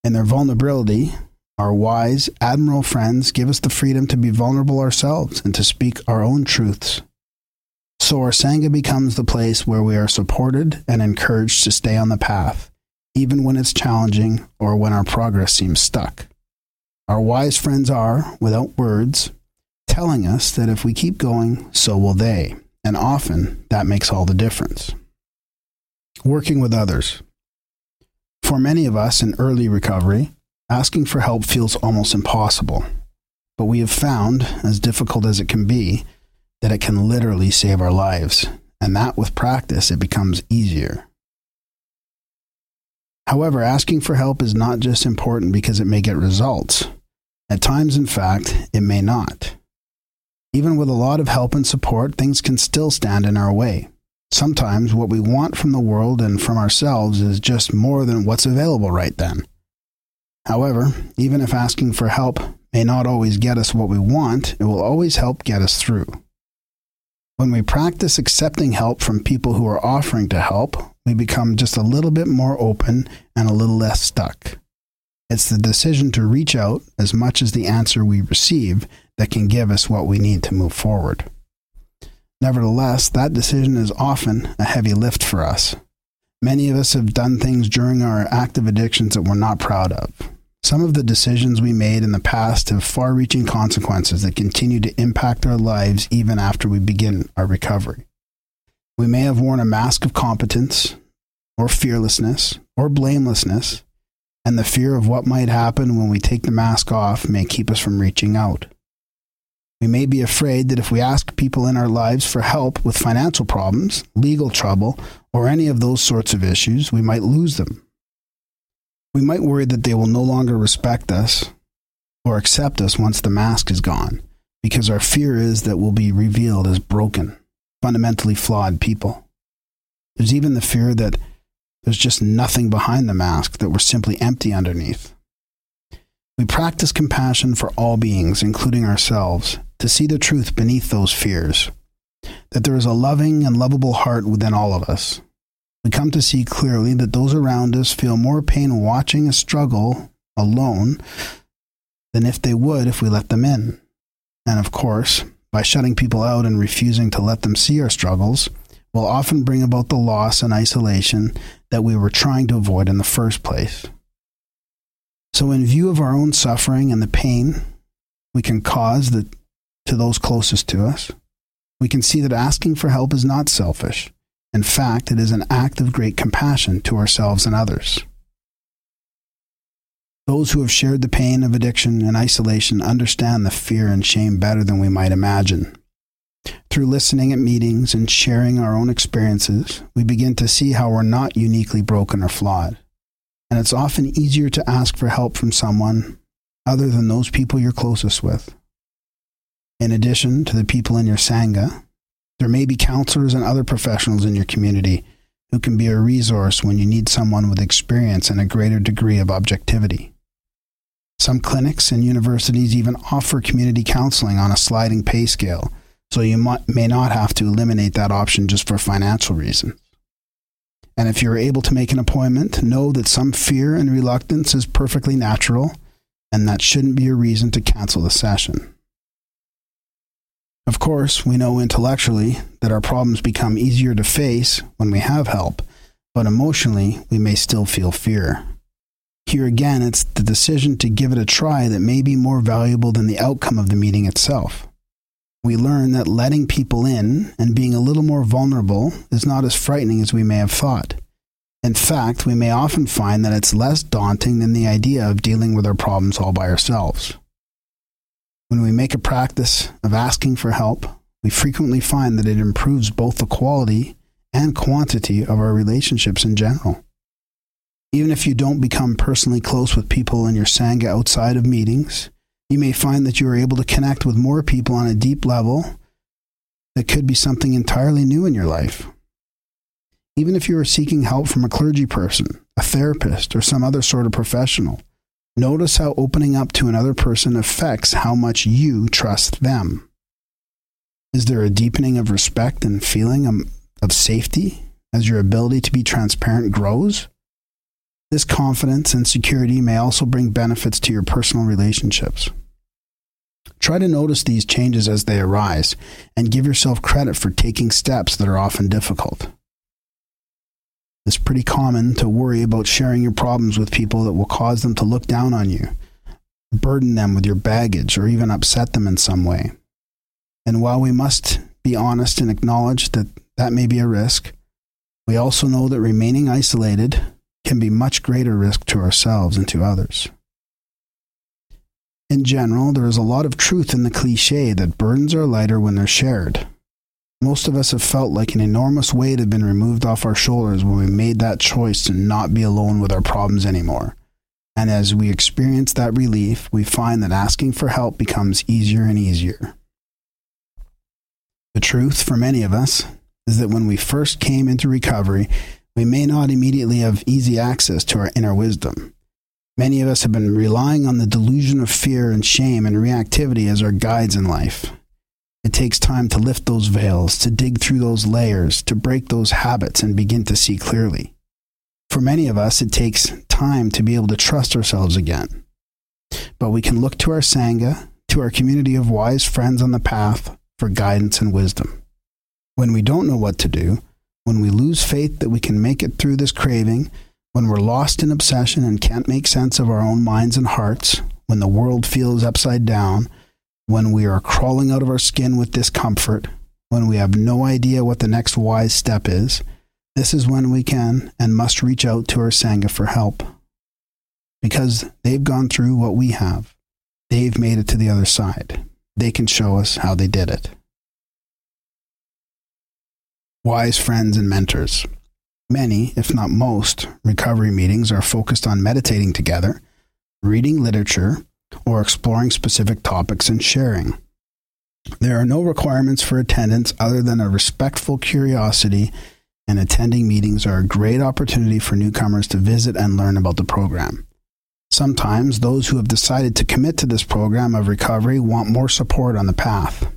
In their vulnerability, our wise, admirable friends give us the freedom to be vulnerable ourselves and to speak our own truths. So our Sangha becomes the place where we are supported and encouraged to stay on the path, even when it's challenging or when our progress seems stuck. Our wise friends are, without words, telling us that if we keep going, so will they. And often, that makes all the difference. Working with others. For many of us in early recovery, asking for help feels almost impossible. But we have found, as difficult as it can be, that it can literally save our lives. And that with practice, it becomes easier. However, asking for help is not just important because it may get results. At times, in fact, it may not. Even with a lot of help and support, things can still stand in our way. Sometimes what we want from the world and from ourselves is just more than what's available right then. However, even if asking for help may not always get us what we want, it will always help get us through. When we practice accepting help from people who are offering to help, we become just a little bit more open and a little less stuck. It's the decision to reach out as much as the answer we receive that can give us what we need to move forward. Nevertheless, that decision is often a heavy lift for us. Many of us have done things during our active addictions that we're not proud of. Some of the decisions we made in the past have far-reaching consequences that continue to impact our lives even after we begin our recovery. We may have worn a mask of competence, or fearlessness, or blamelessness, and the fear of what might happen when we take the mask off may keep us from reaching out. We may be afraid that if we ask people in our lives for help with financial problems, legal trouble, or any of those sorts of issues, we might lose them. We might worry that they will no longer respect us or accept us once the mask is gone, because our fear is that we'll be revealed as broken, fundamentally flawed people. There's even the fear that there's just nothing behind the mask, that we're simply empty underneath. We practice compassion for all beings, including ourselves, to see the truth beneath those fears, that there is a loving and lovable heart within all of us. We come to see clearly that those around us feel more pain watching a struggle alone than if they would if we let them in. And of course, by shutting people out and refusing to let them see our struggles, we'll often bring about the loss and isolation that we were trying to avoid in the first place. So in view of our own suffering and the pain we can cause to those closest to us, we can see that asking for help is not selfish. In fact, it is an act of great compassion to ourselves and others. Those who have shared the pain of addiction and isolation understand the fear and shame better than we might imagine. Through listening at meetings and sharing our own experiences, we begin to see how we're not uniquely broken or flawed. And it's often easier to ask for help from someone other than those people you're closest with. In addition to the people in your Sangha, there may be counselors and other professionals in your community who can be a resource when you need someone with experience and a greater degree of objectivity. Some clinics and universities even offer community counseling on a sliding pay scale, so you may not have to eliminate that option just for financial reasons. And if you're able to make an appointment, know that some fear and reluctance is perfectly natural, and that shouldn't be a reason to cancel the session. Of course, we know intellectually that our problems become easier to face when we have help, but emotionally, we may still feel fear. Here again, it's the decision to give it a try that may be more valuable than the outcome of the meeting itself. We learn that letting people in and being a little more vulnerable is not as frightening as we may have thought. In fact, we may often find that it's less daunting than the idea of dealing with our problems all by ourselves. When we make a practice of asking for help, we frequently find that it improves both the quality and quantity of our relationships in general. Even if you don't become personally close with people in your Sangha outside of meetings, you may find that you are able to connect with more people on a deep level that could be something entirely new in your life. Even if you are seeking help from a clergy person, a therapist, or some other sort of professional, notice how opening up to another person affects how much you trust them. Is there a deepening of respect and feeling of safety as your ability to be transparent grows? This confidence and security may also bring benefits to your personal relationships. Try to notice these changes as they arise and give yourself credit for taking steps that are often difficult. It's pretty common to worry about sharing your problems with people that will cause them to look down on you, burden them with your baggage, or even upset them in some way. And while we must be honest and acknowledge that may be a risk, we also know that remaining isolated can be much greater risk to ourselves and to others. In general, there is a lot of truth in the cliche that burdens are lighter when they're shared. Most of us have felt like an enormous weight had been removed off our shoulders when we made that choice to not be alone with our problems anymore. And as we experience that relief, we find that asking for help becomes easier and easier. The truth for many of us is that when we first came into recovery, we may not immediately have easy access to our inner wisdom. Many of us have been relying on the delusion of fear and shame and reactivity as our guides in life. It takes time to lift those veils, to dig through those layers, to break those habits and begin to see clearly. For many of us, it takes time to be able to trust ourselves again. But we can look to our Sangha, to our community of wise friends on the path, for guidance and wisdom. When we don't know what to do, when we lose faith that we can make it through this craving, when we're lost in obsession and can't make sense of our own minds and hearts, when the world feels upside down, when we are crawling out of our skin with discomfort, when we have no idea what the next wise step is, this is when we can and must reach out to our Sangha for help. Because they've gone through what we have. They've made it to the other side. They can show us how they did it. Wise friends and mentors. Many, if not most, recovery meetings are focused on meditating together, reading literature, or exploring specific topics and sharing. There are no requirements for attendance other than a respectful curiosity, and attending meetings are a great opportunity for newcomers to visit and learn about the program. Sometimes those who have decided to commit to this program of recovery want more support on the path.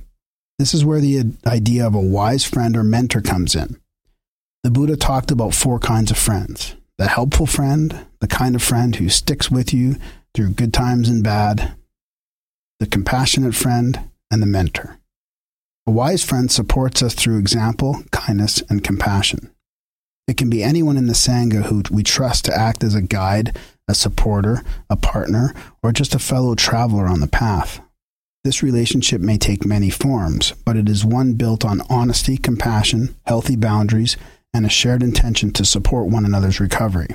This is where the idea of a wise friend or mentor comes in. The Buddha talked about four kinds of friends: the helpful friend, the kind of friend who sticks with you through good times and bad, the compassionate friend, and the mentor. A wise friend supports us through example, kindness, and compassion. It can be anyone in the Sangha who we trust to act as a guide, a supporter, a partner, or just a fellow traveler on the path. This relationship may take many forms, but it is one built on honesty, compassion, healthy boundaries, and a shared intention to support one another's recovery.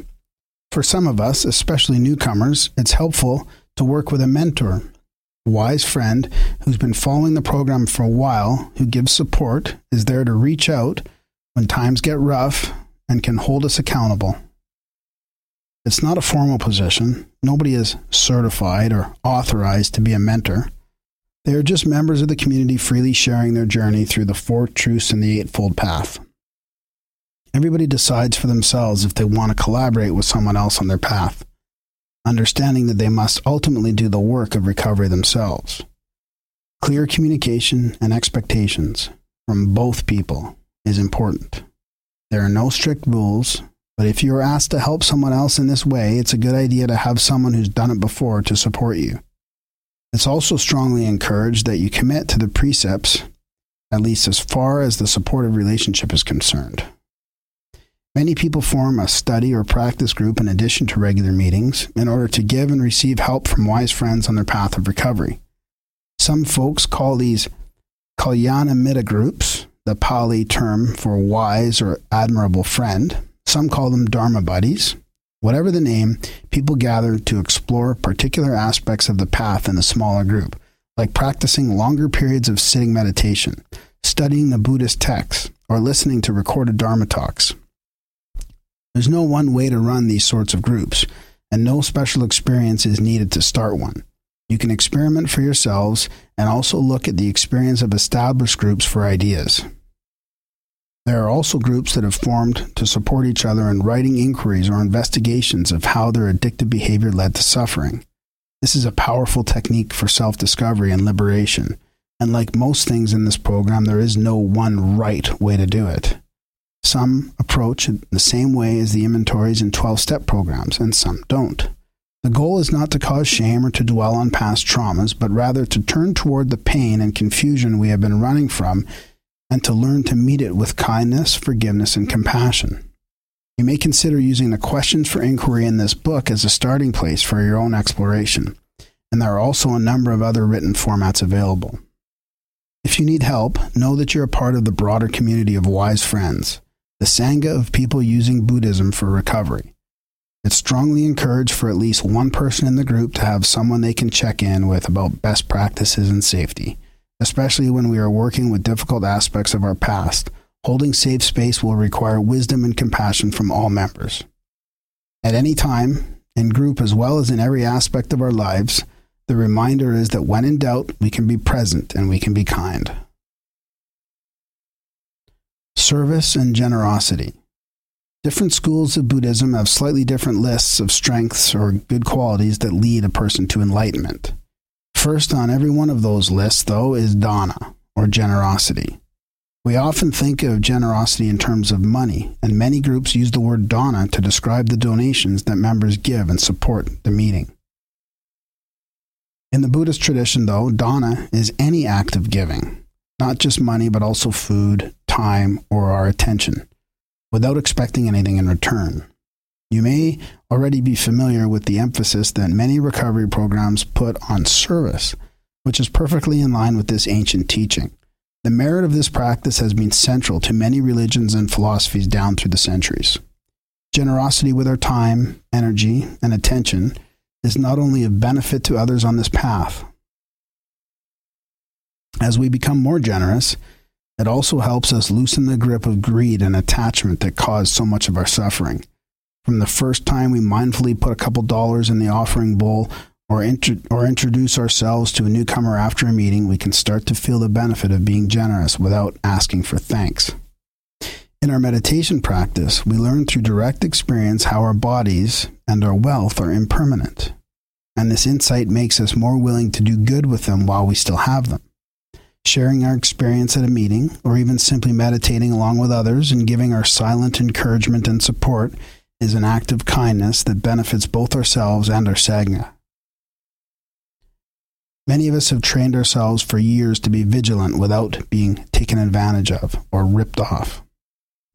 For some of us, especially newcomers, it's helpful to work with a mentor, wise friend who's been following the program for a while, who gives support, is there to reach out when times get rough, and can hold us accountable. It's not a formal position. Nobody is certified or authorized to be a mentor. They are just members of the community freely sharing their journey through the Four Truths and the Eightfold Path. Everybody decides for themselves if they want to collaborate with someone else on their path, understanding that they must ultimately do the work of recovery themselves. Clear communication and expectations from both people is important. There are no strict rules, but if you are asked to help someone else in this way, it's a good idea to have someone who's done it before to support you. It's also strongly encouraged that you commit to the precepts, at least as far as the supportive relationship is concerned. Many people form a study or practice group in addition to regular meetings in order to give and receive help from wise friends on their path of recovery. Some folks call these Kalyanamitta groups, the Pali term for wise or admirable friend. Some call them Dharma buddies. Whatever the name, people gather to explore particular aspects of the path in a smaller group, like practicing longer periods of sitting meditation, studying the Buddhist texts, or listening to recorded Dharma talks. There's no one way to run these sorts of groups, and no special experience is needed to start one. You can experiment for yourselves and also look at the experience of established groups for ideas. There are also groups that have formed to support each other in writing inquiries or investigations of how their addictive behavior led to suffering. This is a powerful technique for self-discovery and liberation, and like most things in this program, there is no one right way to do it. Some approach it the same way as the inventories in 12-step programs, and some don't. The goal is not to cause shame or to dwell on past traumas, but rather to turn toward the pain and confusion we have been running from and to learn to meet it with kindness, forgiveness, and compassion. You may consider using the questions for inquiry in this book as a starting place for your own exploration, and there are also a number of other written formats available. If you need help, know that you're a part of the broader community of wise friends, the Sangha of people using Buddhism for recovery. It's strongly encouraged for at least one person in the group to have someone they can check in with about best practices and safety, especially when we are working with difficult aspects of our past. Holding safe space will require wisdom and compassion from all members. At any time, in group as well as in every aspect of our lives, the reminder is that when in doubt, we can be present and we can be kind. Service and generosity. Different schools of Buddhism have slightly different lists of strengths or good qualities that lead a person to enlightenment. First on every one of those lists, though, is dāna, or generosity. We often think of generosity in terms of money, and many groups use the word dāna to describe the donations that members give and support the meeting. In the Buddhist tradition, though, dāna is any act of giving, not just money, but also food, time, or our attention, without expecting anything in return. You may already be familiar with the emphasis that many recovery programs put on service, which is perfectly in line with this ancient teaching. The merit of this practice has been central to many religions and philosophies down through the centuries. Generosity with our time, energy, and attention is not only of benefit to others on this path. As we become more generous, it also helps us loosen the grip of greed and attachment that cause so much of our suffering. From the first time we mindfully put a couple dollars in the offering bowl or introduce ourselves to a newcomer after a meeting, we can start to feel the benefit of being generous without asking for thanks. In our meditation practice, we learn through direct experience how our bodies and our wealth are impermanent, and this insight makes us more willing to do good with them while we still have them. Sharing our experience at a meeting, or even simply meditating along with others and giving our silent encouragement and support, is an act of kindness that benefits both ourselves and our sangha. Many of us have trained ourselves for years to be vigilant without being taken advantage of or ripped off.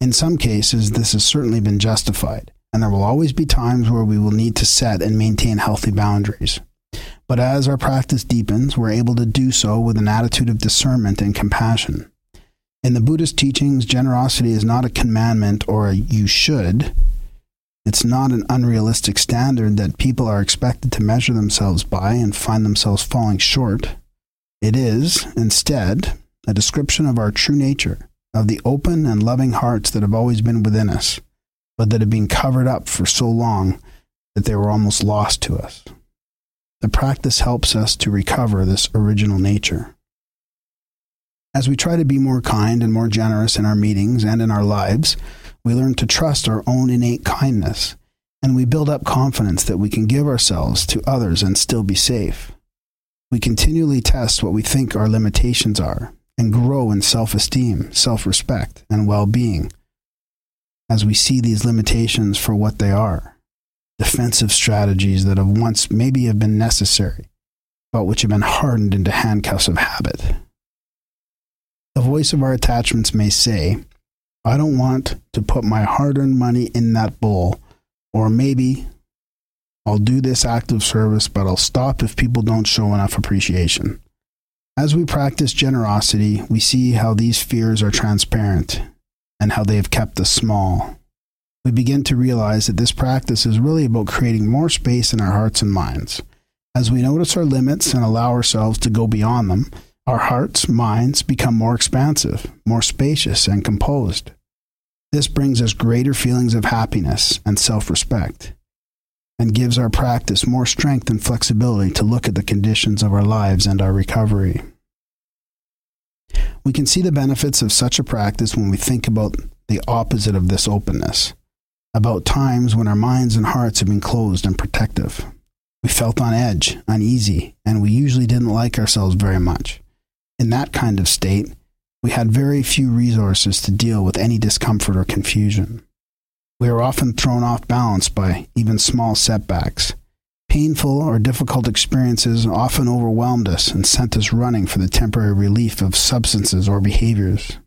In some cases, this has certainly been justified, and there will always be times where we will need to set and maintain healthy boundaries. But as our practice deepens, we're able to do so with an attitude of discernment and compassion. In the Buddhist teachings, generosity is not a commandment or a you should. It's not an unrealistic standard that people are expected to measure themselves by and find themselves falling short. It is, instead, a description of our true nature, of the open and loving hearts that have always been within us, but that have been covered up for so long that they were almost lost to us. The practice helps us to recover this original nature. As we try to be more kind and more generous in our meetings and in our lives, we learn to trust our own innate kindness, and we build up confidence that we can give ourselves to others and still be safe. We continually test what we think our limitations are, and grow in self-esteem, self-respect, and well-being as we see these limitations for what they are, defensive strategies that have once maybe have been necessary, but which have been hardened into handcuffs of habit. The voice of our attachments may say, I don't want to put my hard-earned money in that bowl, or maybe I'll do this act of service, but I'll stop if people don't show enough appreciation. As we practice generosity, we see how these fears are transparent and how they have kept us small. We begin to realize that this practice is really about creating more space in our hearts and minds. As we notice our limits and allow ourselves to go beyond them, our hearts, minds become more expansive, more spacious, and composed. This brings us greater feelings of happiness and self-respect, and gives our practice more strength and flexibility to look at the conditions of our lives and our recovery. We can see the benefits of such a practice when we think about the opposite of this openness, about times when our minds and hearts have been closed and protective. We felt on edge, uneasy, and we usually didn't like ourselves very much. In that kind of state, we had very few resources to deal with any discomfort or confusion. We are often thrown off balance by even small setbacks. Painful or difficult experiences often overwhelmed us and sent us running for the temporary relief of substances or behaviors.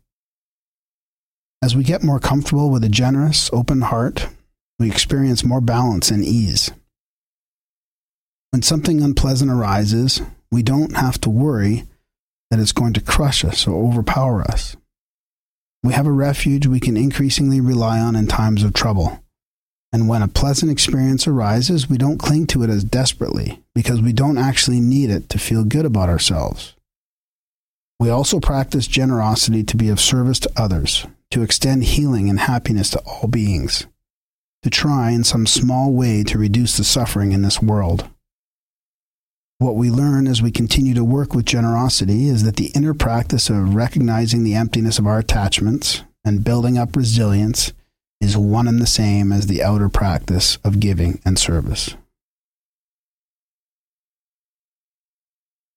As we get more comfortable with a generous, open heart, we experience more balance and ease. When something unpleasant arises, we don't have to worry that it's going to crush us or overpower us. We have a refuge we can increasingly rely on in times of trouble. And when a pleasant experience arises, we don't cling to it as desperately, because we don't actually need it to feel good about ourselves. We also practice generosity to be of service to others, to extend healing and happiness to all beings, to try in some small way to reduce the suffering in this world. What we learn as we continue to work with generosity is that the inner practice of recognizing the emptiness of our attachments and building up resilience is one and the same as the outer practice of giving and service.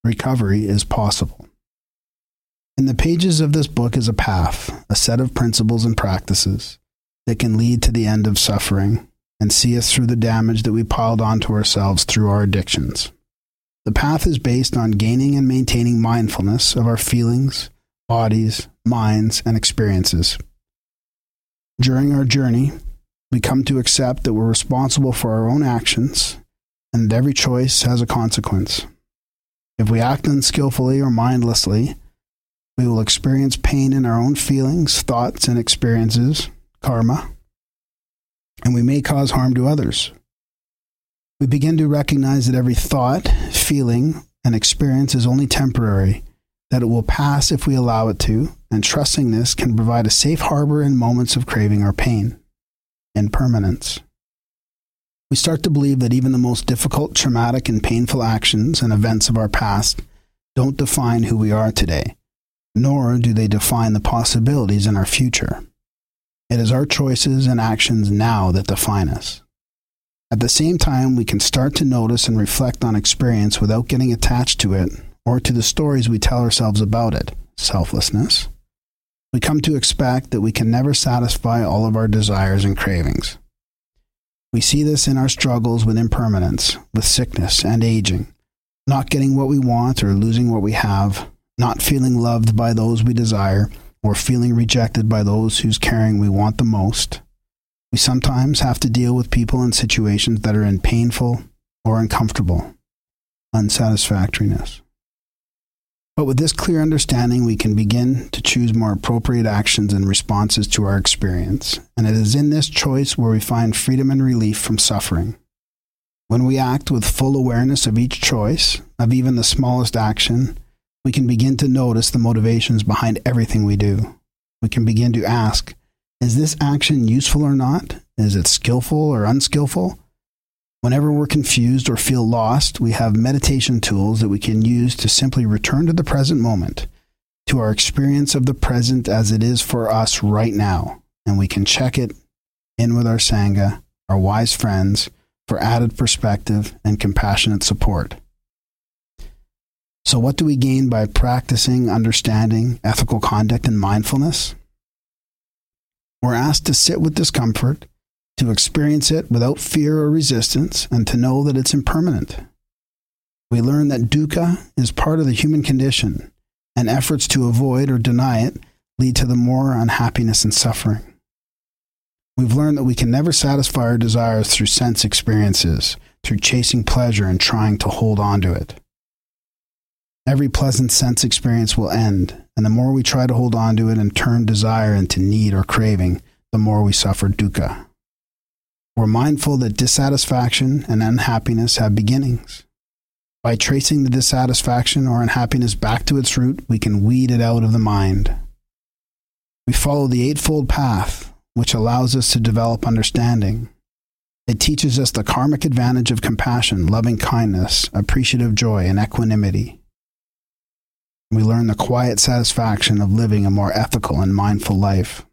Recovery is possible. In the pages of this book is a path, a set of principles and practices that can lead to the end of suffering and see us through the damage that we piled onto ourselves through our addictions. The path is based on gaining and maintaining mindfulness of our feelings, bodies, minds, and experiences. During our journey, we come to accept that we're responsible for our own actions and that every choice has a consequence. If we act unskillfully or mindlessly, we will experience pain in our own feelings, thoughts, and experiences, karma, and we may cause harm to others. We begin to recognize that every thought, feeling, and experience is only temporary, that it will pass if we allow it to, and trusting this can provide a safe harbor in moments of craving or pain, impermanence. we start to believe that even the most difficult, traumatic, and painful actions and events of our past don't define who we are today, nor do they define the possibilities in our future. It is our choices and actions now that define us. At the same time, we can start to notice and reflect on experience without getting attached to it or to the stories we tell ourselves about it, selflessness. We come to expect that we can never satisfy all of our desires and cravings. We see this in our struggles with impermanence, with sickness and aging, not getting what we want or losing what we have, not feeling loved by those we desire, or feeling rejected by those whose caring we want the most. We sometimes have to deal with people and situations that are in painful or uncomfortable unsatisfactoriness. But with this clear understanding, we can begin to choose more appropriate actions and responses to our experience, and it is in this choice where we find freedom and relief from suffering. When we act with full awareness of each choice, of even the smallest action, we can begin to notice the motivations behind everything we do. We can begin to ask, is this action useful or not? Is it skillful or unskillful? Whenever we're confused or feel lost, we have meditation tools that we can use to simply return to the present moment, to our experience of the present as it is for us right now. And we can check it in with our Sangha, our wise friends, for added perspective and compassionate support. So what do we gain by practicing, understanding, ethical conduct, and mindfulness? We're asked to sit with discomfort, to experience it without fear or resistance, and to know that it's impermanent. We learn that dukkha is part of the human condition, and efforts to avoid or deny it lead to the more unhappiness and suffering. We've learned that we can never satisfy our desires through sense experiences, through chasing pleasure and trying to hold on to it. Every pleasant sense experience will end, and the more we try to hold on to it and turn desire into need or craving, the more we suffer dukkha. We're mindful that dissatisfaction and unhappiness have beginnings. By tracing the dissatisfaction or unhappiness back to its root, we can weed it out of the mind. We follow the Eightfold Path, which allows us to develop understanding. It teaches us the karmic advantage of compassion, loving kindness, appreciative joy, and equanimity. We learn the quiet satisfaction of living a more ethical and mindful life.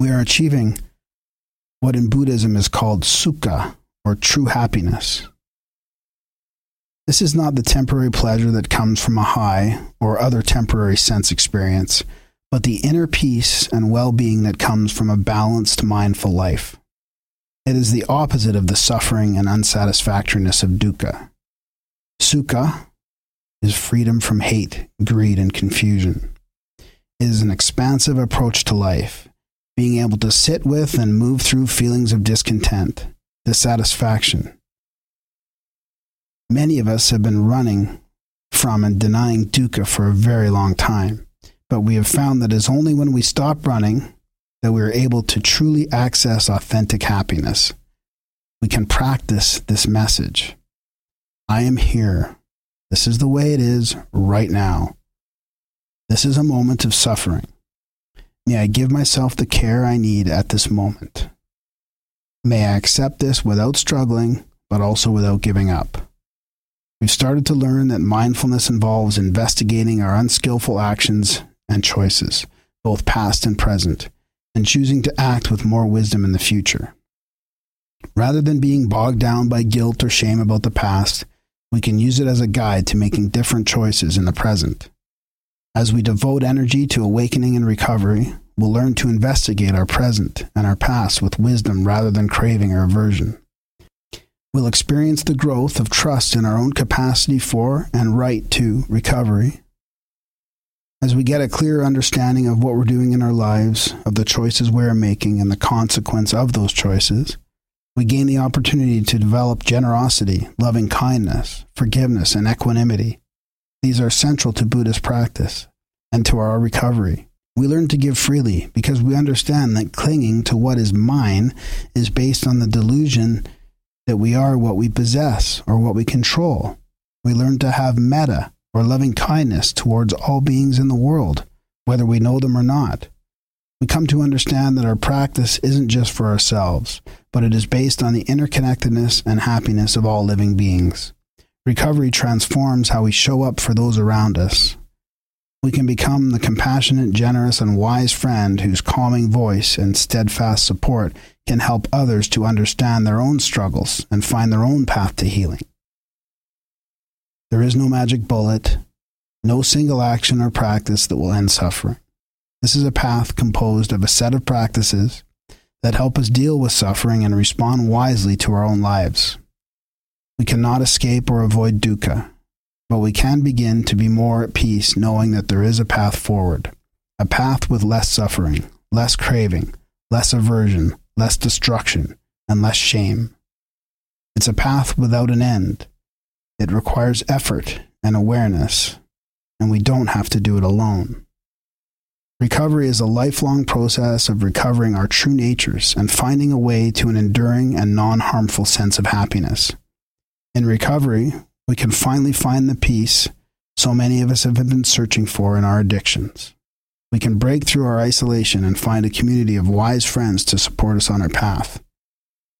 We are achieving what in Buddhism is called sukha, or true happiness. This is not the temporary pleasure that comes from a high or other temporary sense experience, but the inner peace and well-being that comes from a balanced, mindful life. It is the opposite of the suffering and unsatisfactoriness of dukkha. Sukha is freedom from hate, greed, and confusion. It is an expansive approach to life, being able to sit with and move through feelings of discontent, dissatisfaction. Many of us have been running from and denying dukkha for a very long time, but we have found that it's only when we stop running that we are able to truly access authentic happiness. We can practice this message. I am here. This is the way it is right now. This is a moment of suffering. May I give myself the care I need at this moment. May I accept this without struggling, but also without giving up. We've started to learn that mindfulness involves investigating our unskillful actions and choices, both past and present, and choosing to act with more wisdom in the future. Rather than being bogged down by guilt or shame about the past, we can use it as a guide to making different choices in the present. As we devote energy to awakening and recovery, we'll learn to investigate our present and our past with wisdom rather than craving or aversion. We'll experience the growth of trust in our own capacity for and right to recovery. As we get a clearer understanding of what we're doing in our lives, of the choices we're making and the consequence of those choices, we gain the opportunity to develop generosity, loving kindness, forgiveness, and equanimity. These are central to Buddhist practice and to our recovery. We learn to give freely because we understand that clinging to what is mine is based on the delusion that we are what we possess or what we control. We learn to have metta, or loving kindness, towards all beings in the world, whether we know them or not. We come to understand that our practice isn't just for ourselves, but it is based on the interconnectedness and happiness of all living beings. Recovery transforms how we show up for those around us. We can become the compassionate, generous, and wise friend whose calming voice and steadfast support can help others to understand their own struggles and find their own path to healing. There is no magic bullet, no single action or practice that will end suffering. This is a path composed of a set of practices that help us deal with suffering and respond wisely to our own lives. We cannot escape or avoid dukkha, but we can begin to be more at peace knowing that there is a path forward, a path with less suffering, less craving, less aversion, less destruction, and less shame. It's a path without an end. It requires effort and awareness, and we don't have to do it alone. Recovery is a lifelong process of recovering our true natures and finding a way to an enduring and non-harmful sense of happiness. In recovery, we can finally find the peace so many of us have been searching for in our addictions. We can break through our isolation and find a community of wise friends to support us on our path.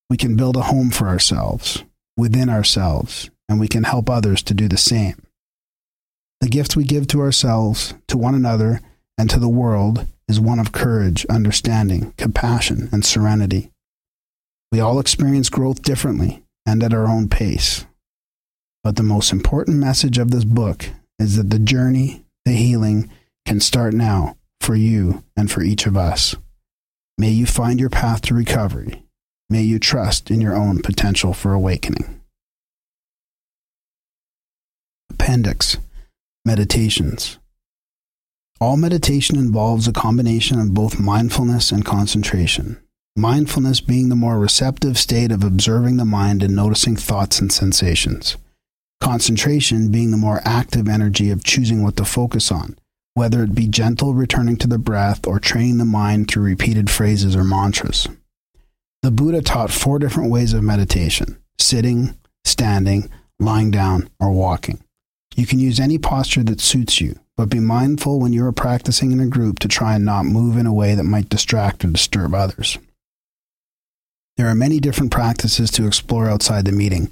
We can build a home for ourselves, within ourselves, and we can help others to do the same. The gift we give to ourselves, to one another, and to the world is one of courage, understanding, compassion, and serenity. We all experience growth differently and at our own pace. But the most important message of this book is that the journey, the healing, can start now for you and for each of us. May you find your path to recovery. May you trust in your own potential for awakening. Appendix Meditations. All meditation involves a combination of both mindfulness and concentration. Mindfulness being the more receptive state of observing the mind and noticing thoughts and sensations. Concentration being the more active energy of choosing what to focus on, whether it be gentle returning to the breath or training the mind through repeated phrases or mantras. The Buddha taught 4 different ways of meditation: sitting, standing, lying down, or walking. You can use any posture that suits you, but be mindful when you are practicing in a group to try and not move in a way that might distract or disturb others. There are many different practices to explore outside the meeting,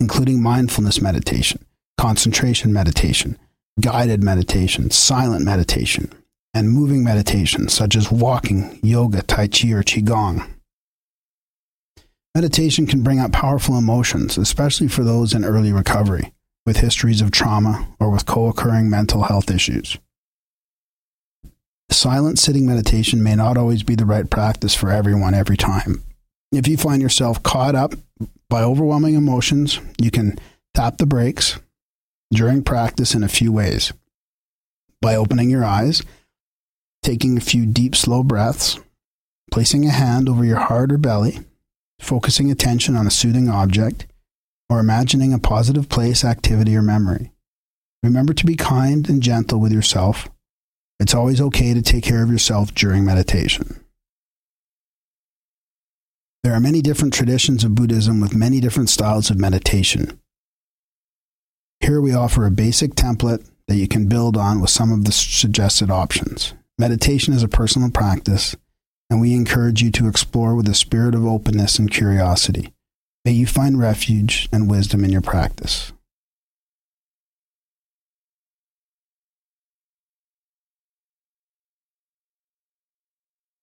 including mindfulness meditation, concentration meditation, guided meditation, silent meditation, and moving meditation such as walking, yoga, Tai Chi, or Qigong. Meditation can bring up powerful emotions, especially for those in early recovery, with histories of trauma, or with co-occurring mental health issues. Silent sitting meditation may not always be the right practice for everyone every time. If you find yourself caught up by overwhelming emotions, you can tap the brakes during practice in a few ways. By opening your eyes, taking a few deep, slow breaths, placing a hand over your heart or belly, focusing attention on a soothing object, or imagining a positive place, activity, or memory. Remember to be kind and gentle with yourself. It's always okay to take care of yourself during meditation. There are many different traditions of Buddhism with many different styles of meditation. Here we offer a basic template that you can build on with some of the suggested options. Meditation is a personal practice, and we encourage you to explore with a spirit of openness and curiosity. May you find refuge and wisdom in your practice.